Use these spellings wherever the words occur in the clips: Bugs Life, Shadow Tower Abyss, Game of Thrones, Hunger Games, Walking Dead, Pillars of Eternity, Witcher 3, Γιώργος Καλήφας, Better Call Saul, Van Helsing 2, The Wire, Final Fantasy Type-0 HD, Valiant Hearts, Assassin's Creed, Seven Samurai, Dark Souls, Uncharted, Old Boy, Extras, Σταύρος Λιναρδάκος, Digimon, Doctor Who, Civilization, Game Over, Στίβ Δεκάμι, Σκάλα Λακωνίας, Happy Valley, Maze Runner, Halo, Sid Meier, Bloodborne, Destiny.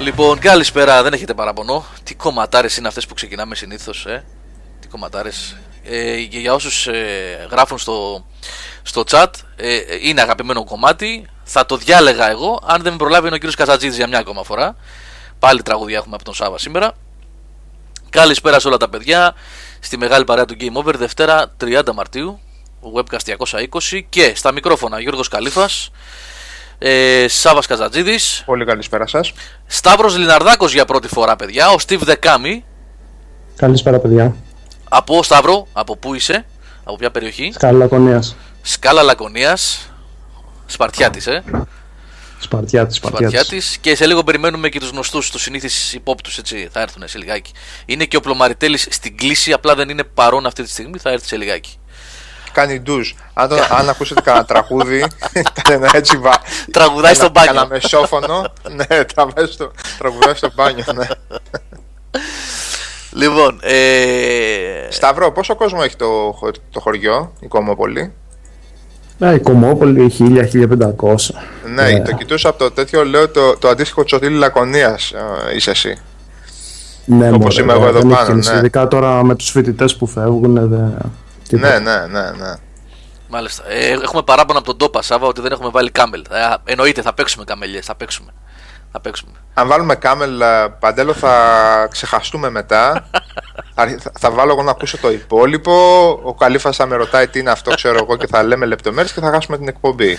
Λοιπόν, καλησπέρα, δεν έχετε παραπονό. Τι κομματάρες είναι αυτές που ξεκινάμε συνήθως, τι κομματάρες. Για όσους γράφουν στο chat, είναι αγαπημένο κομμάτι. Θα το διάλεγα εγώ, αν δεν με προλάβει είναι ο κύριος Καζατζίδης για μια ακόμα φορά. Πάλι τραγούδια έχουμε από τον Σάβα σήμερα. Καλησπέρα σε όλα τα παιδιά, στη μεγάλη παρέα του Game Over, Δευτέρα 30 Μαρτίου, webcast 220, και στα μικρόφωνα Γιώργος Καλήφας, Σάβας Καζατζίδης. Πολύ καλησπέρα σας. Σταύρος Λιναρδάκος για πρώτη φορά, παιδιά, ο Στίβ Δεκάμι. Καλησπέρα, παιδιά. Από Σταύρο, από πού είσαι, από ποια περιοχή? Σκάλα Λακωνίας. Σκάλα Λακωνίας, Σπαρτιάτης, Σπαρτιάτης. Και σε λίγο περιμένουμε και τους γνωστούς, τους συνήθεις υπόπτους, έτσι, θα έρθουν σε λιγάκι. Είναι και ο Πλωμαριτέλης στην κλίση, απλά δεν είναι παρόν αυτή τη στιγμή, θα έρθει σε λιγάκι. Κάνει ντουζ. Αν ακούσετε κανένα τραγούδι, κανένα έτσι βα... τραγουδάει στο μπάνιο. Κανένα μεσόφωνο, ναι, τραγουδάει στο μπάνιο, ναι. Λοιπόν, Σταυρό, πόσο κόσμο έχει το χωριό, η Κομμόπολη? Ναι, η Κομμόπολη 1000-1500. Ναι, το κοιτούσα από το τέτοιο, λέω το αντίστοιχο Τσοτήλι Λακωνίας είσαι εσύ. Ναι, όπως είμαι εγώ εδώ πάνω, ναι. Ειδικά τώρα με τους φοιτητές που φεύγουν, ναι. Μάλιστα. Έχουμε παράπονα από τον τόπα, Σάβα, ότι δεν έχουμε βάλει κάμελ. Εννοείται, θα παίξουμε καμελιές, θα παίξουμε. Αν βάλουμε κάμελ, Παντέλο, θα ξεχαστούμε μετά. Θα βάλω εγώ να ακούσω το υπόλοιπο. Ο Καλήφας θα με ρωτάει τι είναι αυτό, ξέρω εγώ, και θα λέμε λεπτομέρειες και θα χάσουμε την εκπομπή.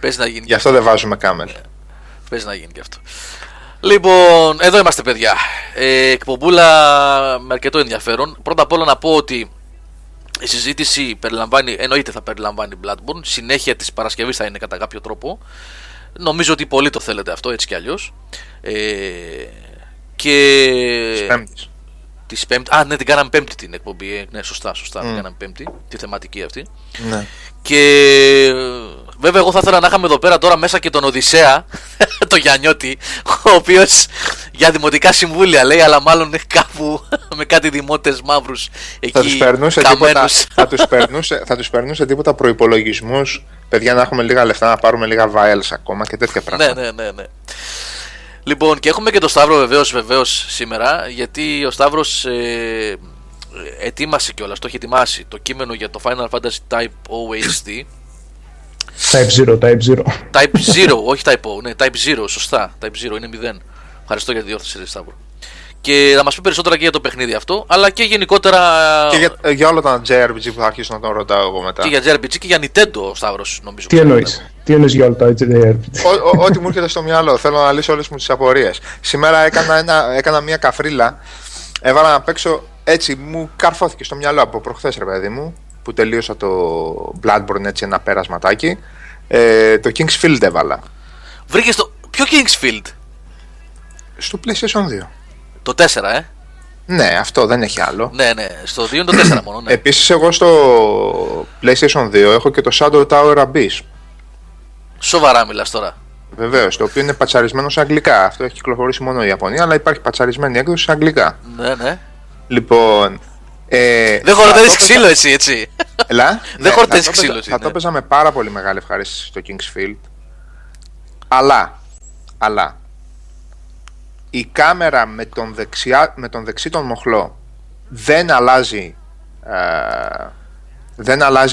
Πες να γίνει. Γι' αυτό δεν βάζουμε κάμελ. Πες να γίνει και αυτό. Λοιπόν, εδώ είμαστε, παιδιά. Εκπομπούλα με αρκετό ενδιαφέρον. Πρώτα απ' όλα να πω ότι η συζήτηση περιλαμβάνει, εννοείται θα περιλαμβάνει Bloodborne, συνέχεια της Παρασκευής θα είναι κατά κάποιο τρόπο. Νομίζω ότι πολλοί το θέλετε αυτό, έτσι κι αλλιώς. Και... της Πέμπτης. Α, ναι, την κάναμε Πέμπτη την εκπομπή. Ναι, σωστά, την κάναμε Πέμπτη, τη θεματική αυτή. Ναι. Και βέβαια εγώ θα ήθελα να είχαμε εδώ πέρα τώρα μέσα και τον Οδυσσέα, τον Γιαννιώτη, ο οποίος για δημοτικά συμβούλια λέει, αλλά μάλλον κάπου με κάτι δημότες μαύρους εκεί καμένους. Θα τους περνούσε τίποτα προϋπολογισμούς, παιδιά, να έχουμε λίγα λεφτά, να πάρουμε λίγα vials ακόμα και τέτοια πράγματα. Ναι. Λοιπόν, και έχουμε και τον Σταύρο βεβαίως σήμερα, γιατί ο Σταύρος ετοίμασε κιόλας, το έχει ετοιμάσει το κείμενο για το Final Fantasy Type-0 HD. Type 0, όχι Type 0, ναι, Type 0, σωστά, Type 0 είναι 0. Ευχαριστώ για τη διόρθωση, Σταύρο. Και θα μας πει περισσότερα και για το παιχνίδι αυτό, αλλά και γενικότερα... Και για όλα τα JRPG που θα αρχίσω να τον ρωτάω εγώ μετά. Και για JRPG και για Nintendo, ο Σταύρος, νομίζω. Τι εννοείς για όλα τα JRPG? Ό,τι μου έρχεται στο μυαλό, θέλω να λύσω όλες μου τις απορίες. Σήμερα έκανα μια καφρίλα, έβαλα να παίξω, έτσι μου καρφώθηκε στο μυαλό από προχθές, ρε παιδί μου, που τελείωσα το Bloodborne, έτσι ένα πέρασματάκι. Το King's Field έβαλα. Βρήκες το... Ποιο King's Field? Στο PlayStation 2. Το 4, Ναι, αυτό δεν έχει άλλο. Ναι, στο 2 είναι το 4 μόνο, ναι. Επίσης εγώ στο PlayStation 2 έχω και το Shadow Tower Abyss. Σοβαρά μιλάς τώρα? Βεβαίως, το οποίο είναι πατσαρισμένο σε αγγλικά. Αυτό έχει κυκλοφορήσει μόνο η Ιαπωνία, αλλά υπάρχει πατσαρισμένη έκδοση σε αγγλικά. Ναι. Λοιπόν... δεν χορτάρεις ξύλο εσύ, έτσι. Δεν χορτάρεις ξύλο εσύ. Θα το έπαιζα με πάρα πολύ μεγάλη ευχαρίστηση στο King's Field. Αλλά η κάμερα με τον δεξί τον μοχλό δεν αλλάζει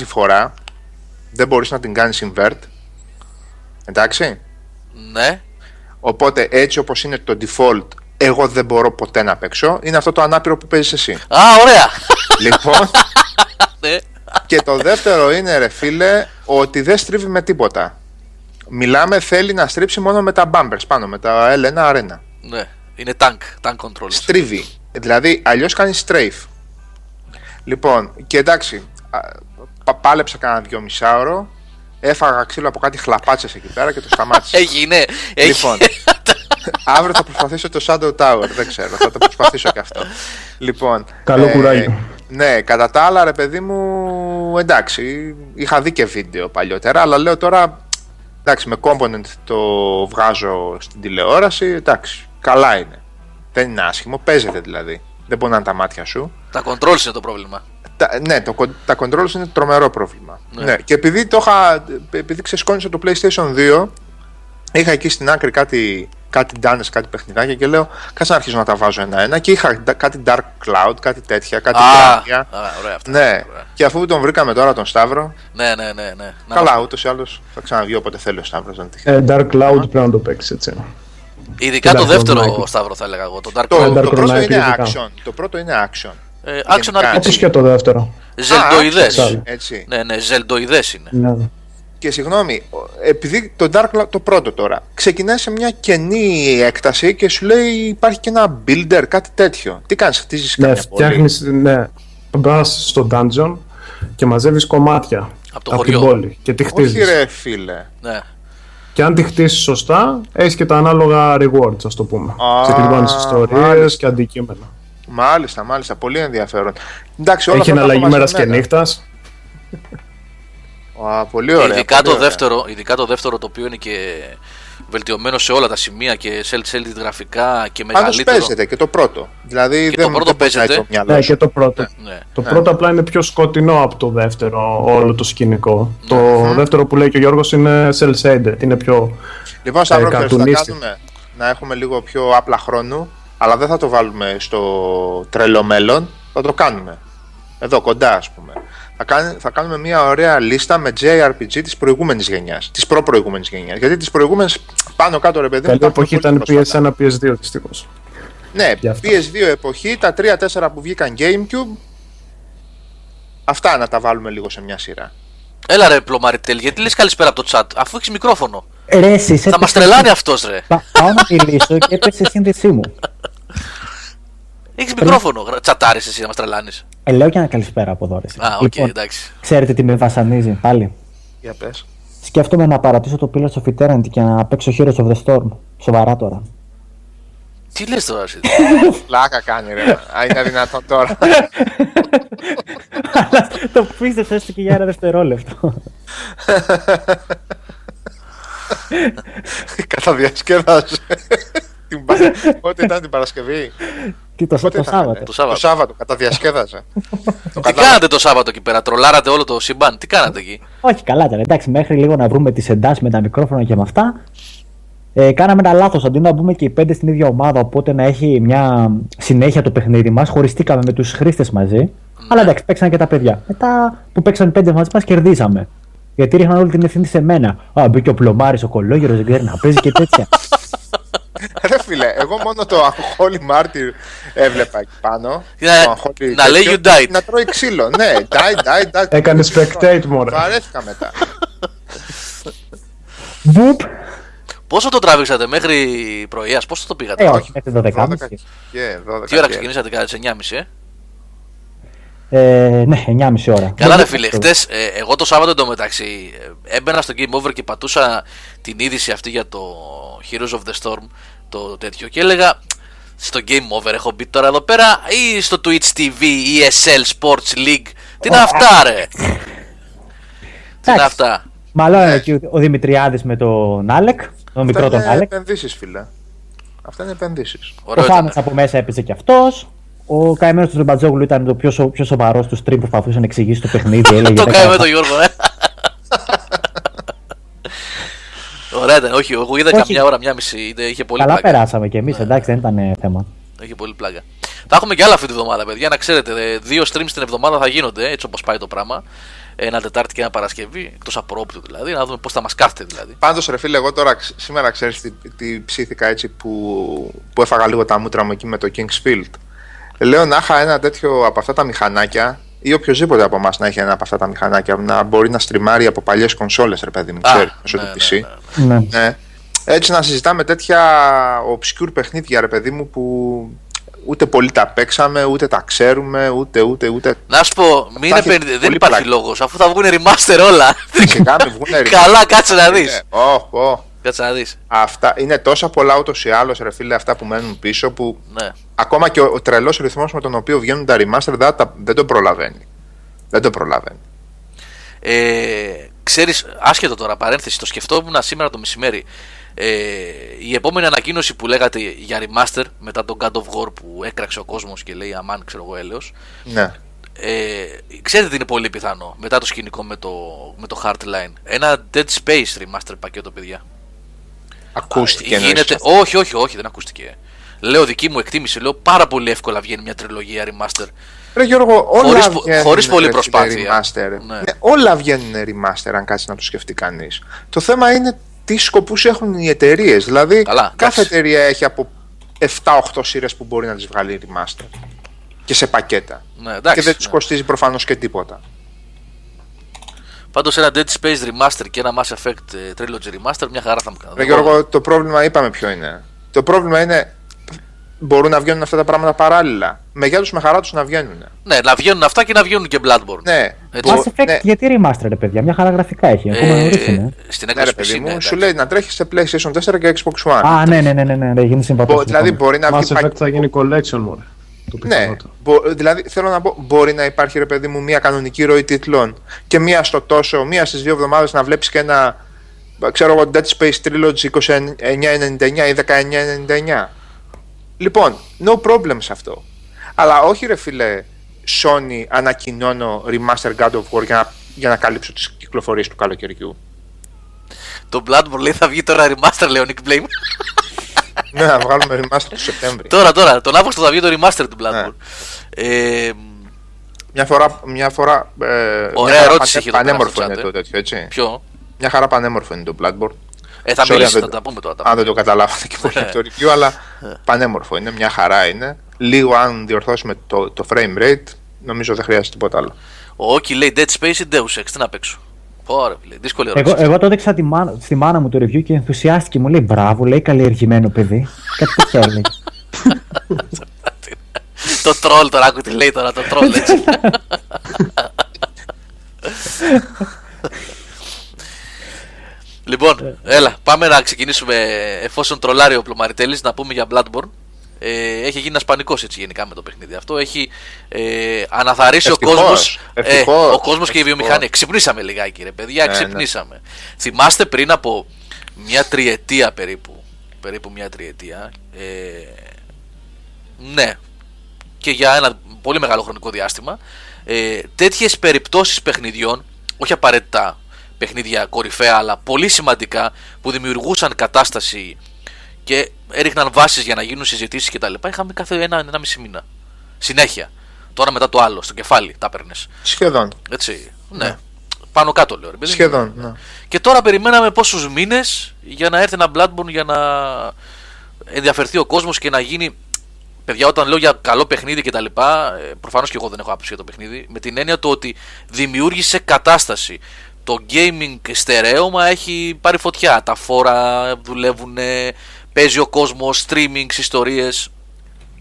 φορά. Δεν μπορείς να την κάνεις invert. Εντάξει. Ναι. Οπότε έτσι όπως είναι το default, εγώ δεν μπορώ ποτέ να παίξω. Είναι αυτό το ανάπηρο που παίζεις εσύ. Α, ωραία. Λοιπόν. Και το δεύτερο είναι, ρε φίλε, ότι δεν στρίβει με τίποτα. Μιλάμε, θέλει να στρίψει μόνο με τα bumpers πάνω, με τα L1 Arena. Ναι, είναι tank control. Στρίβει, δηλαδή αλλιώς κάνει strafe. Λοιπόν, και εντάξει, πάλεψα κανένα 2,5 ώρο. Έφαγα ξύλο από κάτι χλαπάτσες εκεί πέρα και το σταμάτησα. Λοιπόν, αύριο θα προσπαθήσω το Shadow Tower, δεν ξέρω, θα το προσπαθήσω και αυτό. Λοιπόν, καλό κουράγιο. Ναι, κατά τα άλλα, ρε παιδί μου, εντάξει, είχα δει και βίντεο παλιότερα, αλλά λέω τώρα, εντάξει, με component το βγάζω στην τηλεόραση, εντάξει, καλά είναι. Δεν είναι άσχημο, παίζεται δηλαδή. Δεν μπορεί να είναι τα μάτια σου. Τα controls είναι το πρόβλημα. Ναι, τα controls είναι τρομερό πρόβλημα. Ναι. Και επειδή ξεσκόνησα το PlayStation 2, είχα εκεί στην άκρη κάτι κάτι ντάνες, κάτι παιχνιδάκια και λέω κάτσε να αρχίζω να τα βάζω ένα-ένα και είχα κάτι Dark Cloud, κάτι τέτοια, κάτι πράγια. Ωραία αυτά. Ναι, ωραία. Και αφού τον βρήκαμε τώρα τον Σταύρο. Ναι. Καλά, ούτως ή άλλως θα ξαναβγεί όποτε θέλει ο Σταύρος. Dark Cloud πρέπει να το παίξει έτσι. Ειδικά το δεύτερο Σταύρο θα έλεγα εγώ. Το Dark Cloud. Το πρώτο είναι action. Action RPG. Όπως και το δεύτερο. Ζελντοειδές. Ναι, ζελντοειδές είναι. Και συγγνώμη, επειδή το Dark Cloud, το πρώτο τώρα, ξεκινάει σε μια κενή έκταση και σου λέει υπάρχει και ένα builder, κάτι τέτοιο. Τι κάνεις, χτίζεις κάποια πόλη. Ναι, μπας στο dungeon και μαζεύεις κομμάτια από την πόλη και τη χτίζεις. Όχι ρε φίλε. Ναι. Και αν τη χτίσεις σωστά, έχεις και τα ανάλογα rewards, ας το πούμε. Ξεκλειδώνεις ιστορίες και αντικείμενα. Μάλιστα, πολύ ενδιαφέρον. Εντάξει, έχει εναλλαγή μέρας και νύχτας. Πολύ ωραία, ειδικά, πολύ το δεύτερο το οποίο είναι και βελτιωμένο σε όλα τα σημεία και σε cel γραφικά και μεγαλύτερο. Πάντως παίζεται και το πρώτο. Δηλαδή και δεν το παίζεται το μυαλό. Ναι, και το πρώτο. Ναι. Το πρώτο απλά είναι πιο σκοτεινό από το δεύτερο όλο το σκηνικό. Ναι. Το δεύτερο που λέει και ο Γιώργος είναι cel shaded. Είναι πιο. Λοιπόν, Σταύρο, να έχουμε λίγο πιο απλά χρόνο, αλλά δεν θα το βάλουμε στο τρελό μέλλον. Θα το κάνουμε. Εδώ κοντά, ας πούμε. Θα κάνουμε μια ωραία λίστα με JRPG της προηγούμενης γενιάς, της προπροηγούμενης γενιάς. Γιατί τις προηγούμενες πάνω κάτω ρε παιδί μου. Καλή εποχή ήταν PS1, PS2 δυστυχώς. Ναι, PS2 εποχή, τα 3-4 που βγήκαν Gamecube. Αυτά να τα βάλουμε λίγο σε μια σειρά. Έλα ρε Πλωμαριτέλ, γιατί λες καλησπέρα από το chat, αφού έχεις μικρόφωνο. Ρε, εσύ, θα μας τρελάνει αυτός ρε. Πάω να μιλήσω και έπεσε η σύνδεσή μου. Έχεις μικρόφωνο, τσατάρεις εσύ να μας τρελάνεις. Λέω και ένα καλησπέρα από εδώ. Λοιπόν, ξέρετε τι με βασανίζει πάλι. Για πες. Σκέφτομαι να παρατήσω το Pillars of Eternity και να παίξω Heroes of the Storm. Σοβαρά τώρα. Τι λες τώρα, εσύ. Λάκα κάνει, ρε. Α, είναι δυνατόν τώρα. Αλλά το πίστευες έστω και για ένα δευτερόλεπτο. Καταδιασκέδασε. Πότε ήταν την Παρασκευή. Το Σάββατο, καταδιασκέδασα. Τι κάνατε το Σάββατο εκεί πέρα, τρολάρατε όλο το σύμπαν, τι κάνατε εκεί? Όχι, καλά ήταν, εντάξει, μέχρι λίγο να βρούμε τις εντάσεις με τα μικρόφωνα και με αυτά. Κάναμε ένα λάθος, αντί να μπούμε και οι πέντε στην ίδια ομάδα, οπότε να έχει μια συνέχεια το παιχνίδι μας, χωριστήκαμε με τους χρήστες μαζί. Αλλά εντάξει, παίξαν και τα παιδιά. Μετά που παίξαν οι πέντε μαζί μας, κερδίσαμε. Γιατί ρίχναν όλη την ευθύνη σε μένα. Α, μπήκε ο Πλωμάρης, ο Κολόγερος, δεν ξέρει να παίζει και τέτοια. Ρε φίλε, εγώ μόνο το αγχόλι μάρτυρ έβλεπα εκεί πάνω. Να λέει you died. Να τρώει ξύλο, ναι. Die. Έκανε spectate μωρέ. Βαρέθηκα μετά. Πόσο το τραβήξατε μέχρι πρωιάς, πόσο το πήγατε? Όχι, μέχρι 12.30. Τι ώρα ξεκινήσατε, κατά τις 9.30 ναι, 9.30 ώρα. Καλά ρε φίλε, χτες εγώ το Σάββατο εντωμεταξύ έμπαινα στο Game Over και πατούσα την είδηση αυτή για το Heroes of the Storm, το τέτοιο, και έλεγα στο Game Over έχω μπει τώρα εδώ πέρα ή στο Twitch TV, ESL Sports League, τι είναι αυτά ρε? Τι είναι αυτά? Μαλώνει εκεί ο Δημητριάδης με τον Άλεκ, τον μικρό τον Άλεκ. Αυτά είναι επενδύσεις φίλε, αυτά είναι επενδύσεις. Ο Σάμος από μέσα έπαιζε και αυτός. Ο καημένος του Μπατζόγλου ήταν το πιο σοβαρός του stream που προσπαθούσε να εξηγήσει το παιχνίδι. Το καημένο το Γιώργο, ναι. Ωραία ήταν, όχι, εγώ είδα καμιά ώρα, μια μισή, είχε πολύ πλάκα. Καλά περάσαμε κι εμείς, εντάξει, δεν ήταν θέμα. Είχε πολύ πλάκα. Θα έχουμε κι άλλα αυτή τη βδομάδα, παιδιά, να ξέρετε, 2 streams την εβδομάδα θα γίνονται, έτσι όπως πάει το πράγμα. Ένα Τετάρτη και ένα Παρασκευή, εκτός απρόπτου δηλαδή, να δούμε πώς θα μας κάθεται δηλαδή. Πάντως ρε φίλε, εγώ τώρα σήμερα ξέρεις τι ψήθηκα έτσι που έφαγα λίγο τα μούτρα μου εκεί με το King's Field. Λέω να είχα ένα τέτοιο από αυτά τα μηχανάκια ή οποιοδήποτε από εμάς να έχει ένα από αυτά τα μηχανάκια να μπορεί να στριμάρει από παλιές κονσόλες, ρε παιδί μου, ξέρεις, μέσω του PC. Ναι. Έτσι να συζητάμε τέτοια obscure παιχνίδια, ρε παιδί μου, που ούτε πολύ τα παίξαμε, ούτε τα ξέρουμε, ούτε. Να σου πω, δεν υπάρχει λόγος, αφού θα βγουν remaster όλα. Καλά, κάτσε να δεις. Κάτσε να δεις. Αυτά είναι τόσα πολλά ούτως ή άλλως, ρε φίλε, αυτά που μένουν πίσω που ακόμα και ο τρελός ρυθμός με τον οποίο βγαίνουν τα remaster δεν τον προλαβαίνει. Ξέρεις, άσχετο τώρα παρένθεση, το σκεφτόμουν σήμερα το μεσημέρι. Η επόμενη ανακοίνωση που λέγατε για remaster μετά τον God of War που έκραξε ο κόσμος και λέει αμάν, ξέρω εγώ, έλεος. Ναι. Ξέρετε τι είναι πολύ πιθανό μετά το σκηνικό με το Hardline? Ένα Dead Space remaster πακέτο, παιδιά. ακούστηκε. Γίνεται... Όχι, δεν ακούστηκε. Λέω δική μου εκτίμηση, λέω πάρα πολύ εύκολα βγαίνει μια τριλογία remaster. Ρε Γιώργο, χωρίς πολλή προσπάθεια. Ναι. Ναι, όλα βγαίνουν remaster, αν κάτσει να το σκεφτεί κανείς. Το θέμα είναι τι σκοπούς έχουν οι εταιρείες. Δηλαδή, καλά, κάθε εταιρεία έχει από 7-8 σειρές που μπορεί να τις βγάλει remaster. Και σε πακέτα. Ναι, εντάξει, και δεν τους κοστίζει προφανώς και τίποτα. Πάντως ένα Dead Space remaster και ένα Mass Effect Trilogy remaster, μια χαρά θα μου κάνω. Ρε Γιώργο, το πρόβλημα είπαμε ποιο είναι. Το πρόβλημα είναι. Μπορούν να βγαίνουν αυτά τα πράγματα παράλληλα. Με χαρά τους να βγαίνουν. Ναι, να βγαίνουν αυτά και να βγαίνουν και Bloodborne. Ναι, Mass Effect, γιατί remaster, ρε παιδιά, μια χαρά γραφικά έχει. Ακόμα γνωρίζουμε. Στην έκδοση PC, μου, σου λέει να τρέχει σε PlayStation 4 και Xbox One. Α, ναι, γίνει συμβατό. Δηλαδή μπορεί να βγει. Mass Effect θα γίνει collection μόνο. Ναι, δηλαδή θέλω να πω, μπορεί να υπάρχει, ρε παιδί μου, μια κανονική ροή τίτλων και μία στο τόσο, μία στις δύο εβδομάδες να βλέπεις και ένα, ξέρω εγώ, Dead Space Trilogy 2999 ή 1999. Λοιπόν, no problem σε αυτό. Αλλά όχι, ρε φίλε, Sony, ανακοινώνω remaster God of War για να καλύψω τις κυκλοφορίες του καλοκαιριού. Το Bloodborne λέει θα βγει τώρα remaster, λέει ο Nick Blame. Ναι, να βγάλουμε remaster του Σεπτέμβρη. Τώρα, τον Αύγουστο θα βγει το remaster του Bloodborne. Μια φορά. Ωραία ερώτηση είχε το πανέμορφο είναι το τέτοιο, έτσι. Ποιο? Μια χαρά πανέμορφο είναι το Bloodborne. Θα μιλήσει, θα τα πούμε τώρα. Αν δεν το καταλάβατε και πολύ από το review, αλλά πανέμορφο είναι, μια χαρά είναι. Λίγο αν διορθώσουμε το frame rate, νομίζω δεν χρειάζεται τίποτα άλλο. Όχι, λέει Dead Space ή Deus Ex, τι να παίξω. Εγώ το έδειξα στη μάνα μου το review και ενθουσιάστηκε. Μου λέει μπράβο, λέει καλλιεργημένο παιδί. Κάτι τέτοιο έλεγε. Το τρόλ τώρα, άκου τι λέει τώρα, το τρόλ έτσι. Λοιπόν, έλα, πάμε να ξεκινήσουμε εφόσον τρολάρει ο Πλωμαριτέλης, να πούμε για Bloodborne. Έχει γίνει ένας πανικός έτσι γενικά με το παιχνίδι αυτό. Έχει αναθαρρήσει ο κόσμος. Ο κόσμος και η βιομηχανία. Ξυπνήσαμε λιγάκι, ρε παιδιά, ξυπνήσαμε. Ναι. Θυμάστε πριν από μια τριετία περίπου μια τριετία. Ναι, και για ένα πολύ μεγάλο χρονικό διάστημα. Τέτοιες περιπτώσεις παιχνιδιών, όχι απαραίτητα παιχνίδια κορυφαία, αλλά πολύ σημαντικά που δημιουργούσαν κατάσταση και έριχναν βάσεις για να γίνουν συζητήσεις και τα λοιπά, είχαμε κάθε ένα μισή μήνα. Συνέχεια. Τώρα μετά το άλλο, στο κεφάλι τα έπαιρνες. Σχεδόν. Έτσι. Ναι. Πάνω κάτω λέω. Ρε, σχεδόν. Ναι. Και τώρα περιμέναμε πόσους μήνες για να έρθει ένα Bloodborne για να ενδιαφερθεί ο κόσμος και να γίνει. Παιδιά, όταν λέω για καλό παιχνίδι και τα λοιπά, προφανώς και εγώ δεν έχω άποψη για το παιχνίδι. Με την έννοια του ότι δημιούργησε κατάσταση. Το gaming στερέωμα έχει πάρει φωτιά. Τα φόρα δουλεύουν. Παίζει ο κόσμος, streaming, ιστορίες.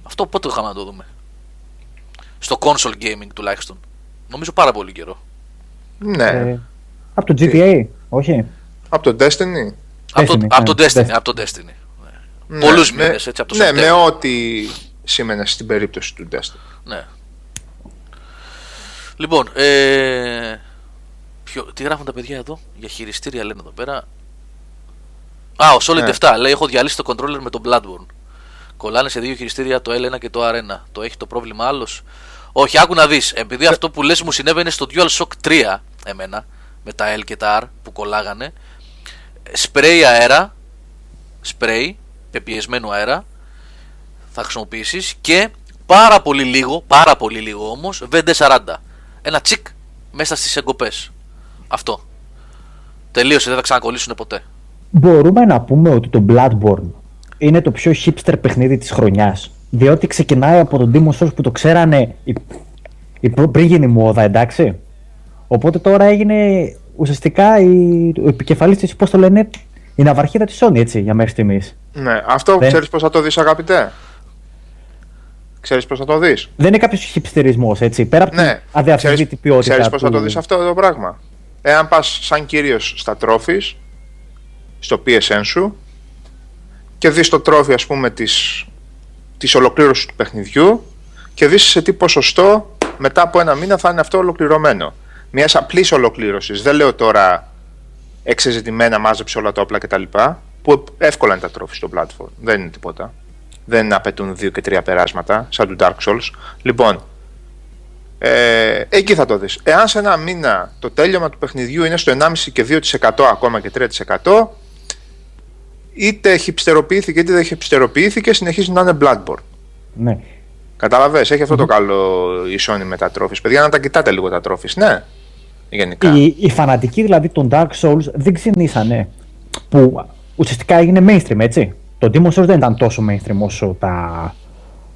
Αυτό πότε είχαμε να το δούμε? Στο console gaming τουλάχιστον. Νομίζω πάρα πολύ καιρό. Ναι. Από το GTA, όχι. Από το Destiny. Από το Destiny. Ναι. Πολλούς μήνες έτσι από το Destiny. Ναι, με ό,τι σήμαινε στην περίπτωση του Destiny. Ναι. Λοιπόν, τι γράφουν τα παιδιά εδώ? Για χειριστήρια λένε εδώ πέρα. Α, ο Solid 7 λέει: έχω διαλύσει το controller με τον Bloodborne. Κολλάνε σε δύο χειριστήρια, το L1 και το R1. Το έχει το πρόβλημα άλλος? Όχι, άκου να δεις. Επειδή αυτό που λες μου συνέβαινε στο DualShock 3 εμένα, με τα L και τα R που κολλάγανε. Σπρέι αέρα, πεπιεσμένο αέρα θα χρησιμοποιήσεις και πάρα πολύ λίγο όμως, VD40. Ένα τσικ μέσα στις εγκοπές. Αυτό. Τελείωσε, δεν θα ξανακολλήσουν ποτέ. Μπορούμε να πούμε ότι το Bloodborne είναι το πιο hipster παιχνίδι της χρονιάς, διότι ξεκινάει από τον Demon's Souls που το ξέρανε πριν γίνει μόδα, εντάξει. Οπότε τώρα έγινε ουσιαστικά ο επικεφαλής της, πώς το λένε, η ναυαρχίδα της Sony, έτσι, για μέχρι στιγμής. Ναι, αυτό ξέρεις πώς θα το δεις, αγαπητέ. Δεν είναι κάποιος hipsterisμός, έτσι, πέρα από την αδιαφυσβήτητη ποιότητα. Ξέρεις πώς θα το δεις αυτό το πράγμα? Εάν πας σαν κύριος στα trophies, στο PSN σου, και δεις το trophy, ας πούμε, της ολοκλήρωσης του παιχνιδιού, και δεις σε τι ποσοστό μετά από ένα μήνα θα είναι αυτό ολοκληρωμένο. Μιας απλής ολοκλήρωσης. Δεν λέω τώρα εξεζητημένα μάζεψε όλα τα όπλα κτλ. Που εύκολα είναι τα trophy στο platform. Δεν είναι τίποτα. Δεν απαιτούν 2 και 3 περάσματα, σαν του Dark Souls. Λοιπόν, εκεί θα το δεις. Εάν σε ένα μήνα το τέλειωμα του παιχνιδιού είναι στο 1,5 και 2% ακόμα και 3%, είτε χυψτεροποιήθηκε είτε δεν χυψτεροποιήθηκε, συνεχίζει να είναι Bloodborne. Ναι. Καταλαβες, έχει αυτό το καλό η Sony με τα trophies. Παιδιά, να τα κοιτάτε λίγο τα trophies, ναι. Γενικά. Οι φανατικοί δηλαδή των Dark Souls δεν ξυνήσανε. Που ουσιαστικά έγινε mainstream, έτσι. Το Demon's Souls δεν ήταν τόσο mainstream όσο τα.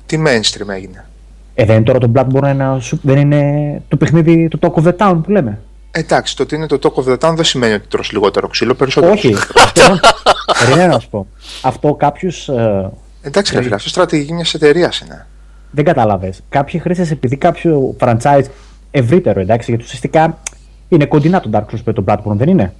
Τι mainstream έγινε. Δεν είναι τώρα το Bloodborne δεν είναι το παιχνίδι του Talk of the Town που λέμε. Εντάξει, το ότι είναι το Talk of the Town δεν σημαίνει ότι τρως λιγότερο ξύλο, περισσότερο. Όχι. Περίμενα να σου πω. Αυτό κάποιους. Εντάξει, φίλε, αυτό στρατηγική μια εταιρεία είναι. Δεν κατάλαβες. Κάποιοι χρήστες, επειδή κάποιο franchise ευρύτερο, εντάξει, γιατί ουσιαστικά είναι κοντινά το Dark Souls με το Bloodborne, δεν είναι.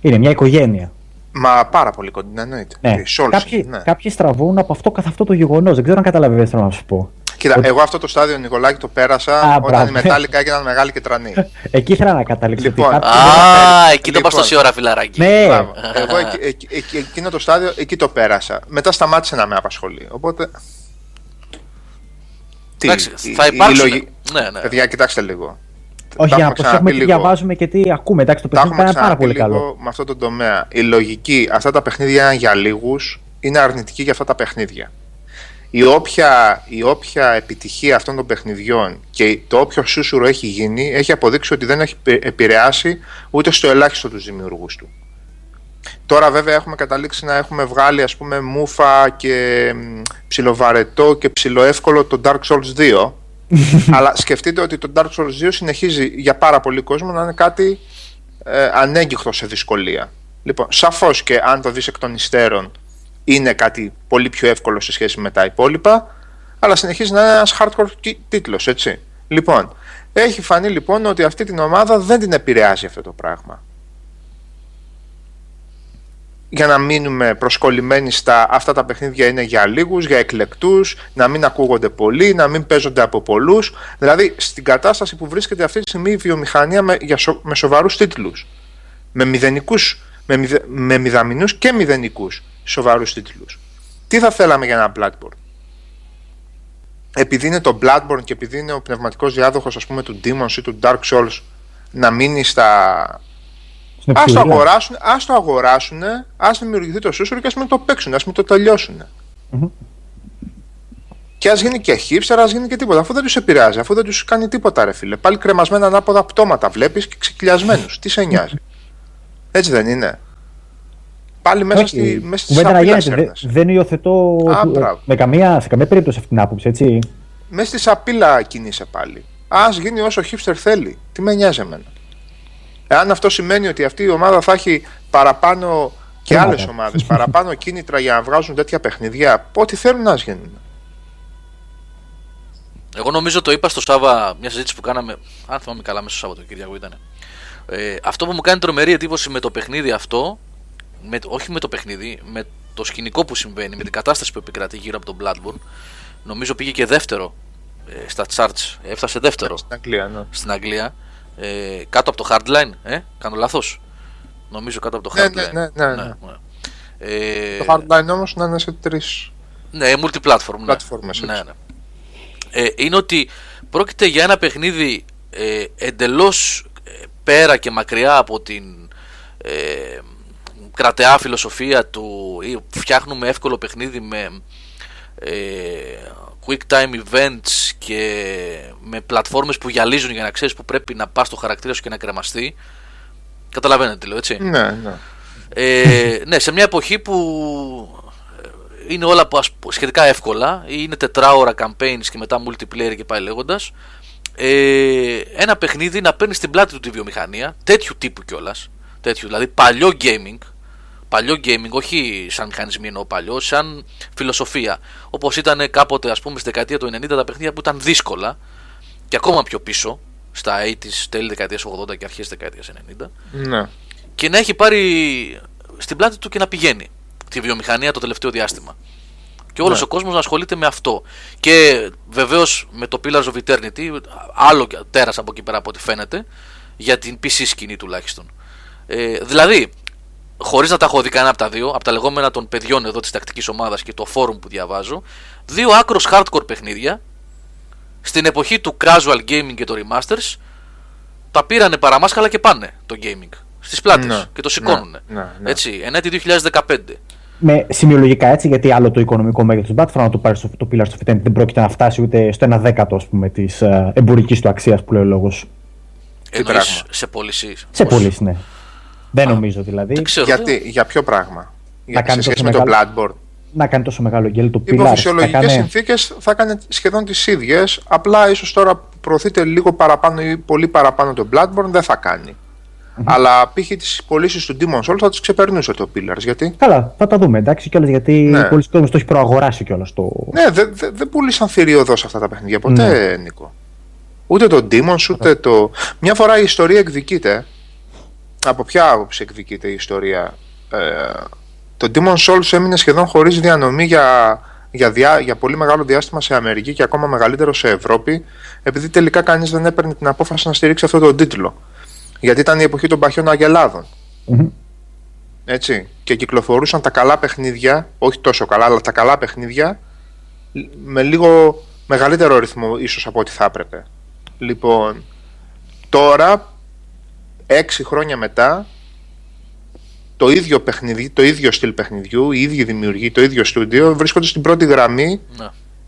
Είναι μια οικογένεια. Μα πάρα πολύ κοντινά, εννοείται. Ναι. Κάποιοι στραβούν από αυτό καθ' αυτό το γεγονός. Δεν ξέρω αν καταλαβαίνεις να σου πω. Κοίτα, εγώ αυτό το στάδιο, Νικολάκη, το πέρασα όταν η Μετάλλικα έγιναν μεγάλη και τρανή. Εκεί ήθελα να καταλήξω. Λοιπόν, εκεί το πας τόση ώρα, φιλαράκι. Ναι. Εγώ εκείνο το στάδιο, εκεί το πέρασα. Μετά σταμάτησε να με απασχολεί. Οπότε. Εντάξει, θα υπάρξουν. Ναι. Παιδιά, κοιτάξτε λίγο. Όχι, για να προσέχουμε τι διαβάζουμε και τι ακούμε. Εντάξει, το παιχνίδι ήταν πάρα πολύ καλό. Με αυτό το τομέα. Η λογική, αυτά τα παιχνίδια είναι για λίγους, είναι αρνητική για αυτά τα παιχνίδια. Η όποια επιτυχία αυτών των παιχνιδιών και το όποιο σούσουρο έχει γίνει, έχει αποδείξει ότι δεν έχει επηρεάσει ούτε στο ελάχιστο τους δημιουργούς του. Τώρα βέβαια έχουμε καταλήξει να έχουμε βγάλει, ας πούμε, μούφα και ψιλοβαρετό και ψιλοεύκολο το Dark Souls 2. Αλλά σκεφτείτε ότι το Dark Souls 2 συνεχίζει για πάρα πολύ κόσμο να είναι κάτι ανέγκυχτο σε δυσκολία. Λοιπόν, σαφώς και αν το δεις εκ των υστέρων είναι κάτι πολύ πιο εύκολο σε σχέση με τα υπόλοιπα, αλλά συνεχίζει να είναι ένας hardcore τίτλος, έτσι. Λοιπόν, έχει φανεί λοιπόν ότι αυτή την ομάδα δεν την επηρεάζει αυτό το πράγμα. Για να μείνουμε προσκολλημένοι στα αυτά τα παιχνίδια είναι για λίγους, για εκλεκτούς, να μην ακούγονται πολλοί, να μην παίζονται από πολλούς. Δηλαδή στην κατάσταση που βρίσκεται αυτή τη στιγμή η βιομηχανία με σοβαρούς τίτλους, με μηδαμινούς και μηδενικούς σοβαρούς τίτλους. Τι θα θέλαμε για ένα Bloodborne? Επειδή είναι το Bloodborne και επειδή είναι ο πνευματικός διάδοχος, ας πούμε, του Demons ή του Dark Souls, να μείνει στα. Ας το αγοράσουν, ας δημιουργηθεί το σούσουρο και ας μην το παίξουν, ας μην το τελειώσουν. Mm-hmm. Και ας γίνει και hipster, ας γίνει και τίποτα, αφού δεν τους επηρεάζει, αφού δεν τους κάνει τίποτα, ρε φίλε. Πάλι κρεμασμένα ανάποδα πτώματα βλέπεις και ξεκυλιασμένους. Τι σε νοιάζει? Έτσι δεν είναι? Πάλι μέσα στις σαπίλες έρνες. Δεν υιοθετώ σε καμία περίπτωση αυτήν την άποψη, έτσι. Μέσα στη σαπίλα κινείσαι πάλι. Ας γίνει όσο hipster θέλει. Τι με νοιάζει εμένα? Εάν αυτό σημαίνει ότι αυτή η ομάδα θα έχει παραπάνω και άλλες ομάδες, παραπάνω κίνητρα για να βγάζουν τέτοια παιχνιδιά, ό,τι θέλουν να γίνουν. Εγώ νομίζω το είπα στο Σάβα, μια συζήτηση που κάναμε, αν θυμάμαι καλά, μέσα στο Σαββατοκύριακο ήταν. Αυτό που μου κάνει τρομερή εντύπωση με το παιχνίδι αυτό, όχι με το παιχνίδι, με το σκηνικό που συμβαίνει, με την κατάσταση που επικρατεί γύρω από τον Bloodborne, νομίζω πήγε και δεύτερο στα charts, έφτασε δεύτερο στην Αγγλία. Κάτω από το Hardline, κάνω λάθος. Νομίζω κάτω από το Hardline. Ναι. Το Hardline όμως να είναι σε τρεις. Ναι, multi-platform. Ναι. Είναι ότι πρόκειται για ένα παιχνίδι εντελώς πέρα και μακριά από την κρατεά φιλοσοφία του φτιάχνουμε εύκολο παιχνίδι με quick time events και με πλατφόρμες που γυαλίζουν για να ξέρεις που πρέπει να πας το χαρακτήρα σου και να κρεμαστεί. Καταλαβαίνετε τι λέω, έτσι? Ναι. Ναι, σε μια εποχή που είναι όλα σχετικά εύκολα, είναι τετράωρα campaigns και μετά multiplayer και πάει λέγοντας, ένα παιχνίδι να παίρνει στην πλάτη του τη βιομηχανία, τέτοιου τύπου κιόλας, δηλαδή παλιό gaming, όχι σαν μηχανισμή εννοώ παλιό, σαν φιλοσοφία. Όπως ήταν κάποτε, ας πούμε, στη δεκαετία του 90 τα παιχνίδια που ήταν δύσκολα και ακόμα πιο πίσω, στα 80s, τέλη δεκαετίας 80 και αρχές δεκαετίας 90. Ναι. Και να έχει πάρει στην πλάτη του και να πηγαίνει τη βιομηχανία το τελευταίο διάστημα. Και όλος ο κόσμος να ασχολείται με αυτό. Και βεβαίως με το Pillars of Eternity, άλλο τέρας από εκεί πέρα από ό,τι φαίνεται, για την PC σκηνή τουλάχιστον. Δηλαδή, χωρίς να τα έχω δει κανένα από τα δύο, από τα λεγόμενα των παιδιών εδώ της τακτικής ομάδας και το φόρουμ που διαβάζω, δύο άκρος hardcore παιχνίδια στην εποχή του casual gaming και το remasters τα πήρανε παραμάσκαλα και πάνε το gaming. στις πλάτες και το σηκώνουν. Ναι. Έτσι, ενέτη 2015. Με σημειολογικά έτσι, γιατί άλλο το οικονομικό μέγεθος του Battlefront, το Pillars of Eternity δεν πρόκειται να φτάσει ούτε στο 1/10 ας πούμε της εμπορικής του αξίας που λέει ο λόγος. Εννοείς σε πωλήσει. Σε πωλήσει, ναι. Δεν νομίζω δηλαδή. Δεν ξέρω. Γιατί, για ποιο πράγμα. Να κάνει τόσο μεγάλο, να κάνει τόσο μεγάλο γκέλ το Pillars. Υπό φυσιολογικές συνθήκες θα έκανε σχεδόν τις ίδιες. Απλά ίσως τώρα προωθείται λίγο παραπάνω ή πολύ παραπάνω το Bloodborne, δεν θα κάνει. Αλλά π.χ. τις πωλήσεις του Demon's Souls θα τις ξεπερνούσε το Pillars. Γιατί. Καλά, θα τα δούμε εντάξει κιόλας. Γιατί πολλοί κόσμοι το έχει προαγοράσει κιόλας. Το... Ναι, δεν πουλήσαν θηριωδώς αυτά τα παιχνίδια ποτέ, Νίκο. Ούτε το Demon's, ούτε το. Μια φορά η ιστορία εκδικείται. Από ποια άποψη εκδικείται η ιστορία. Το Demon's Souls έμεινε σχεδόν χωρίς διανομή για πολύ μεγάλο διάστημα σε Αμερική και ακόμα μεγαλύτερο σε Ευρώπη, επειδή τελικά κανείς δεν έπαιρνε την απόφαση να στηρίξει αυτόν τον τίτλο. Γιατί ήταν η εποχή των παχιών αγελάδων. Έτσι. Και κυκλοφορούσαν τα καλά παιχνίδια, όχι τόσο καλά, αλλά τα καλά παιχνίδια, με λίγο μεγαλύτερο ρυθμό ίσως από ό,τι θα έπρεπε. Λοιπόν, τώρα, 6 χρόνια μετά, το ίδιο παιχνίδι, το ίδιο στυλ παιχνιδιού, οι ίδιοι δημιουργοί, το ίδιο στούντιο βρίσκονται στην πρώτη γραμμή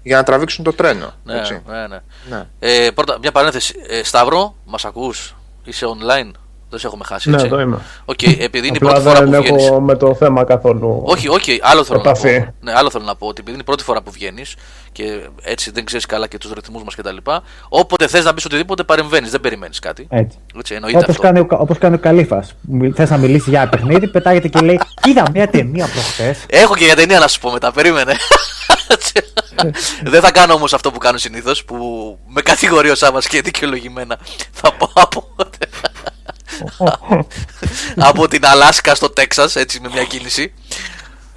για να τραβήξουν το τρένο. Ναι. Πρώτα, μια παρένθεση. Σταύρο, μας ακούς? Είσαι online, δεν σε έχουμε χάσει. Ναι, εδώ είμαι. Okay, επειδή είναι η πρώτη φορά που βγαίνεις. Δεν έχω με το θέμα καθόλου. Όχι, άλλο θέλω να πω. Ναι, άλλο θέλω να πω ότι επειδή είναι η πρώτη φορά που βγαίνεις και έτσι δεν ξέρεις καλά και τους ρυθμούς μας κτλ. Όποτε θες να πεις οτιδήποτε παρεμβαίνεις, δεν περιμένεις κάτι. Έτσι, εννοείται αυτό. Όπως κάνει ο Καλήφας. Θες να μιλήσεις για παιχνίδι, πετάγεται και λέει είδα μια ταινία προχθές. Έχω και για ταινία να σου πω μετά, περίμενε. Δεν θα κάνω όμως αυτό που κάνω συνήθως, που με κατηγορεί ο Σάβας και δικαιολογημένα. Θα πάω από την Αλάσκα στο Τέξας, έτσι με μια κίνηση.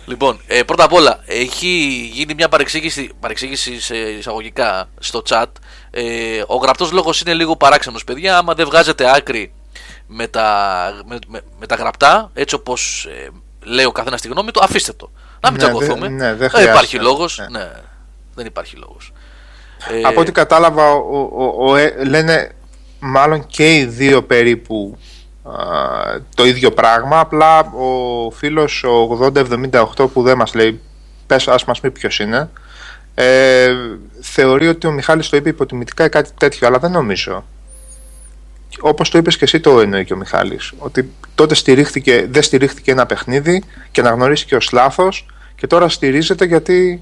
Λοιπόν, πρώτα απ' όλα, έχει γίνει μια παρεξήγηση σε εισαγωγικά στο chat. Ο γραπτός λόγος είναι λίγο παράξενος, παιδιά. Άμα δεν βγάζετε άκρη με τα γραπτά, έτσι όπως λέει ο καθένας τη γνώμη του, αφήστε το. Να μην τσακωθούμε. Δεν υπάρχει λόγος. Ναι, δεν υπάρχει λόγος. Από ό,τι κατάλαβα, λένε μάλλον και οι δύο περίπου το ίδιο πράγμα. Απλά ο φίλος ο 8078 που δεν μας λέει, πες, ας μας πει ποιος είναι, θεωρεί ότι ο Μιχάλης το είπε υποτιμητικά ή κάτι τέτοιο, αλλά δεν νομίζω. Όπως το είπες και εσύ, το εννοεί και ο Μιχάλης. Ότι τότε δεν στηρίχθηκε ένα παιχνίδι και αναγνωρίστηκε ως λάθος και τώρα στηρίζεται γιατί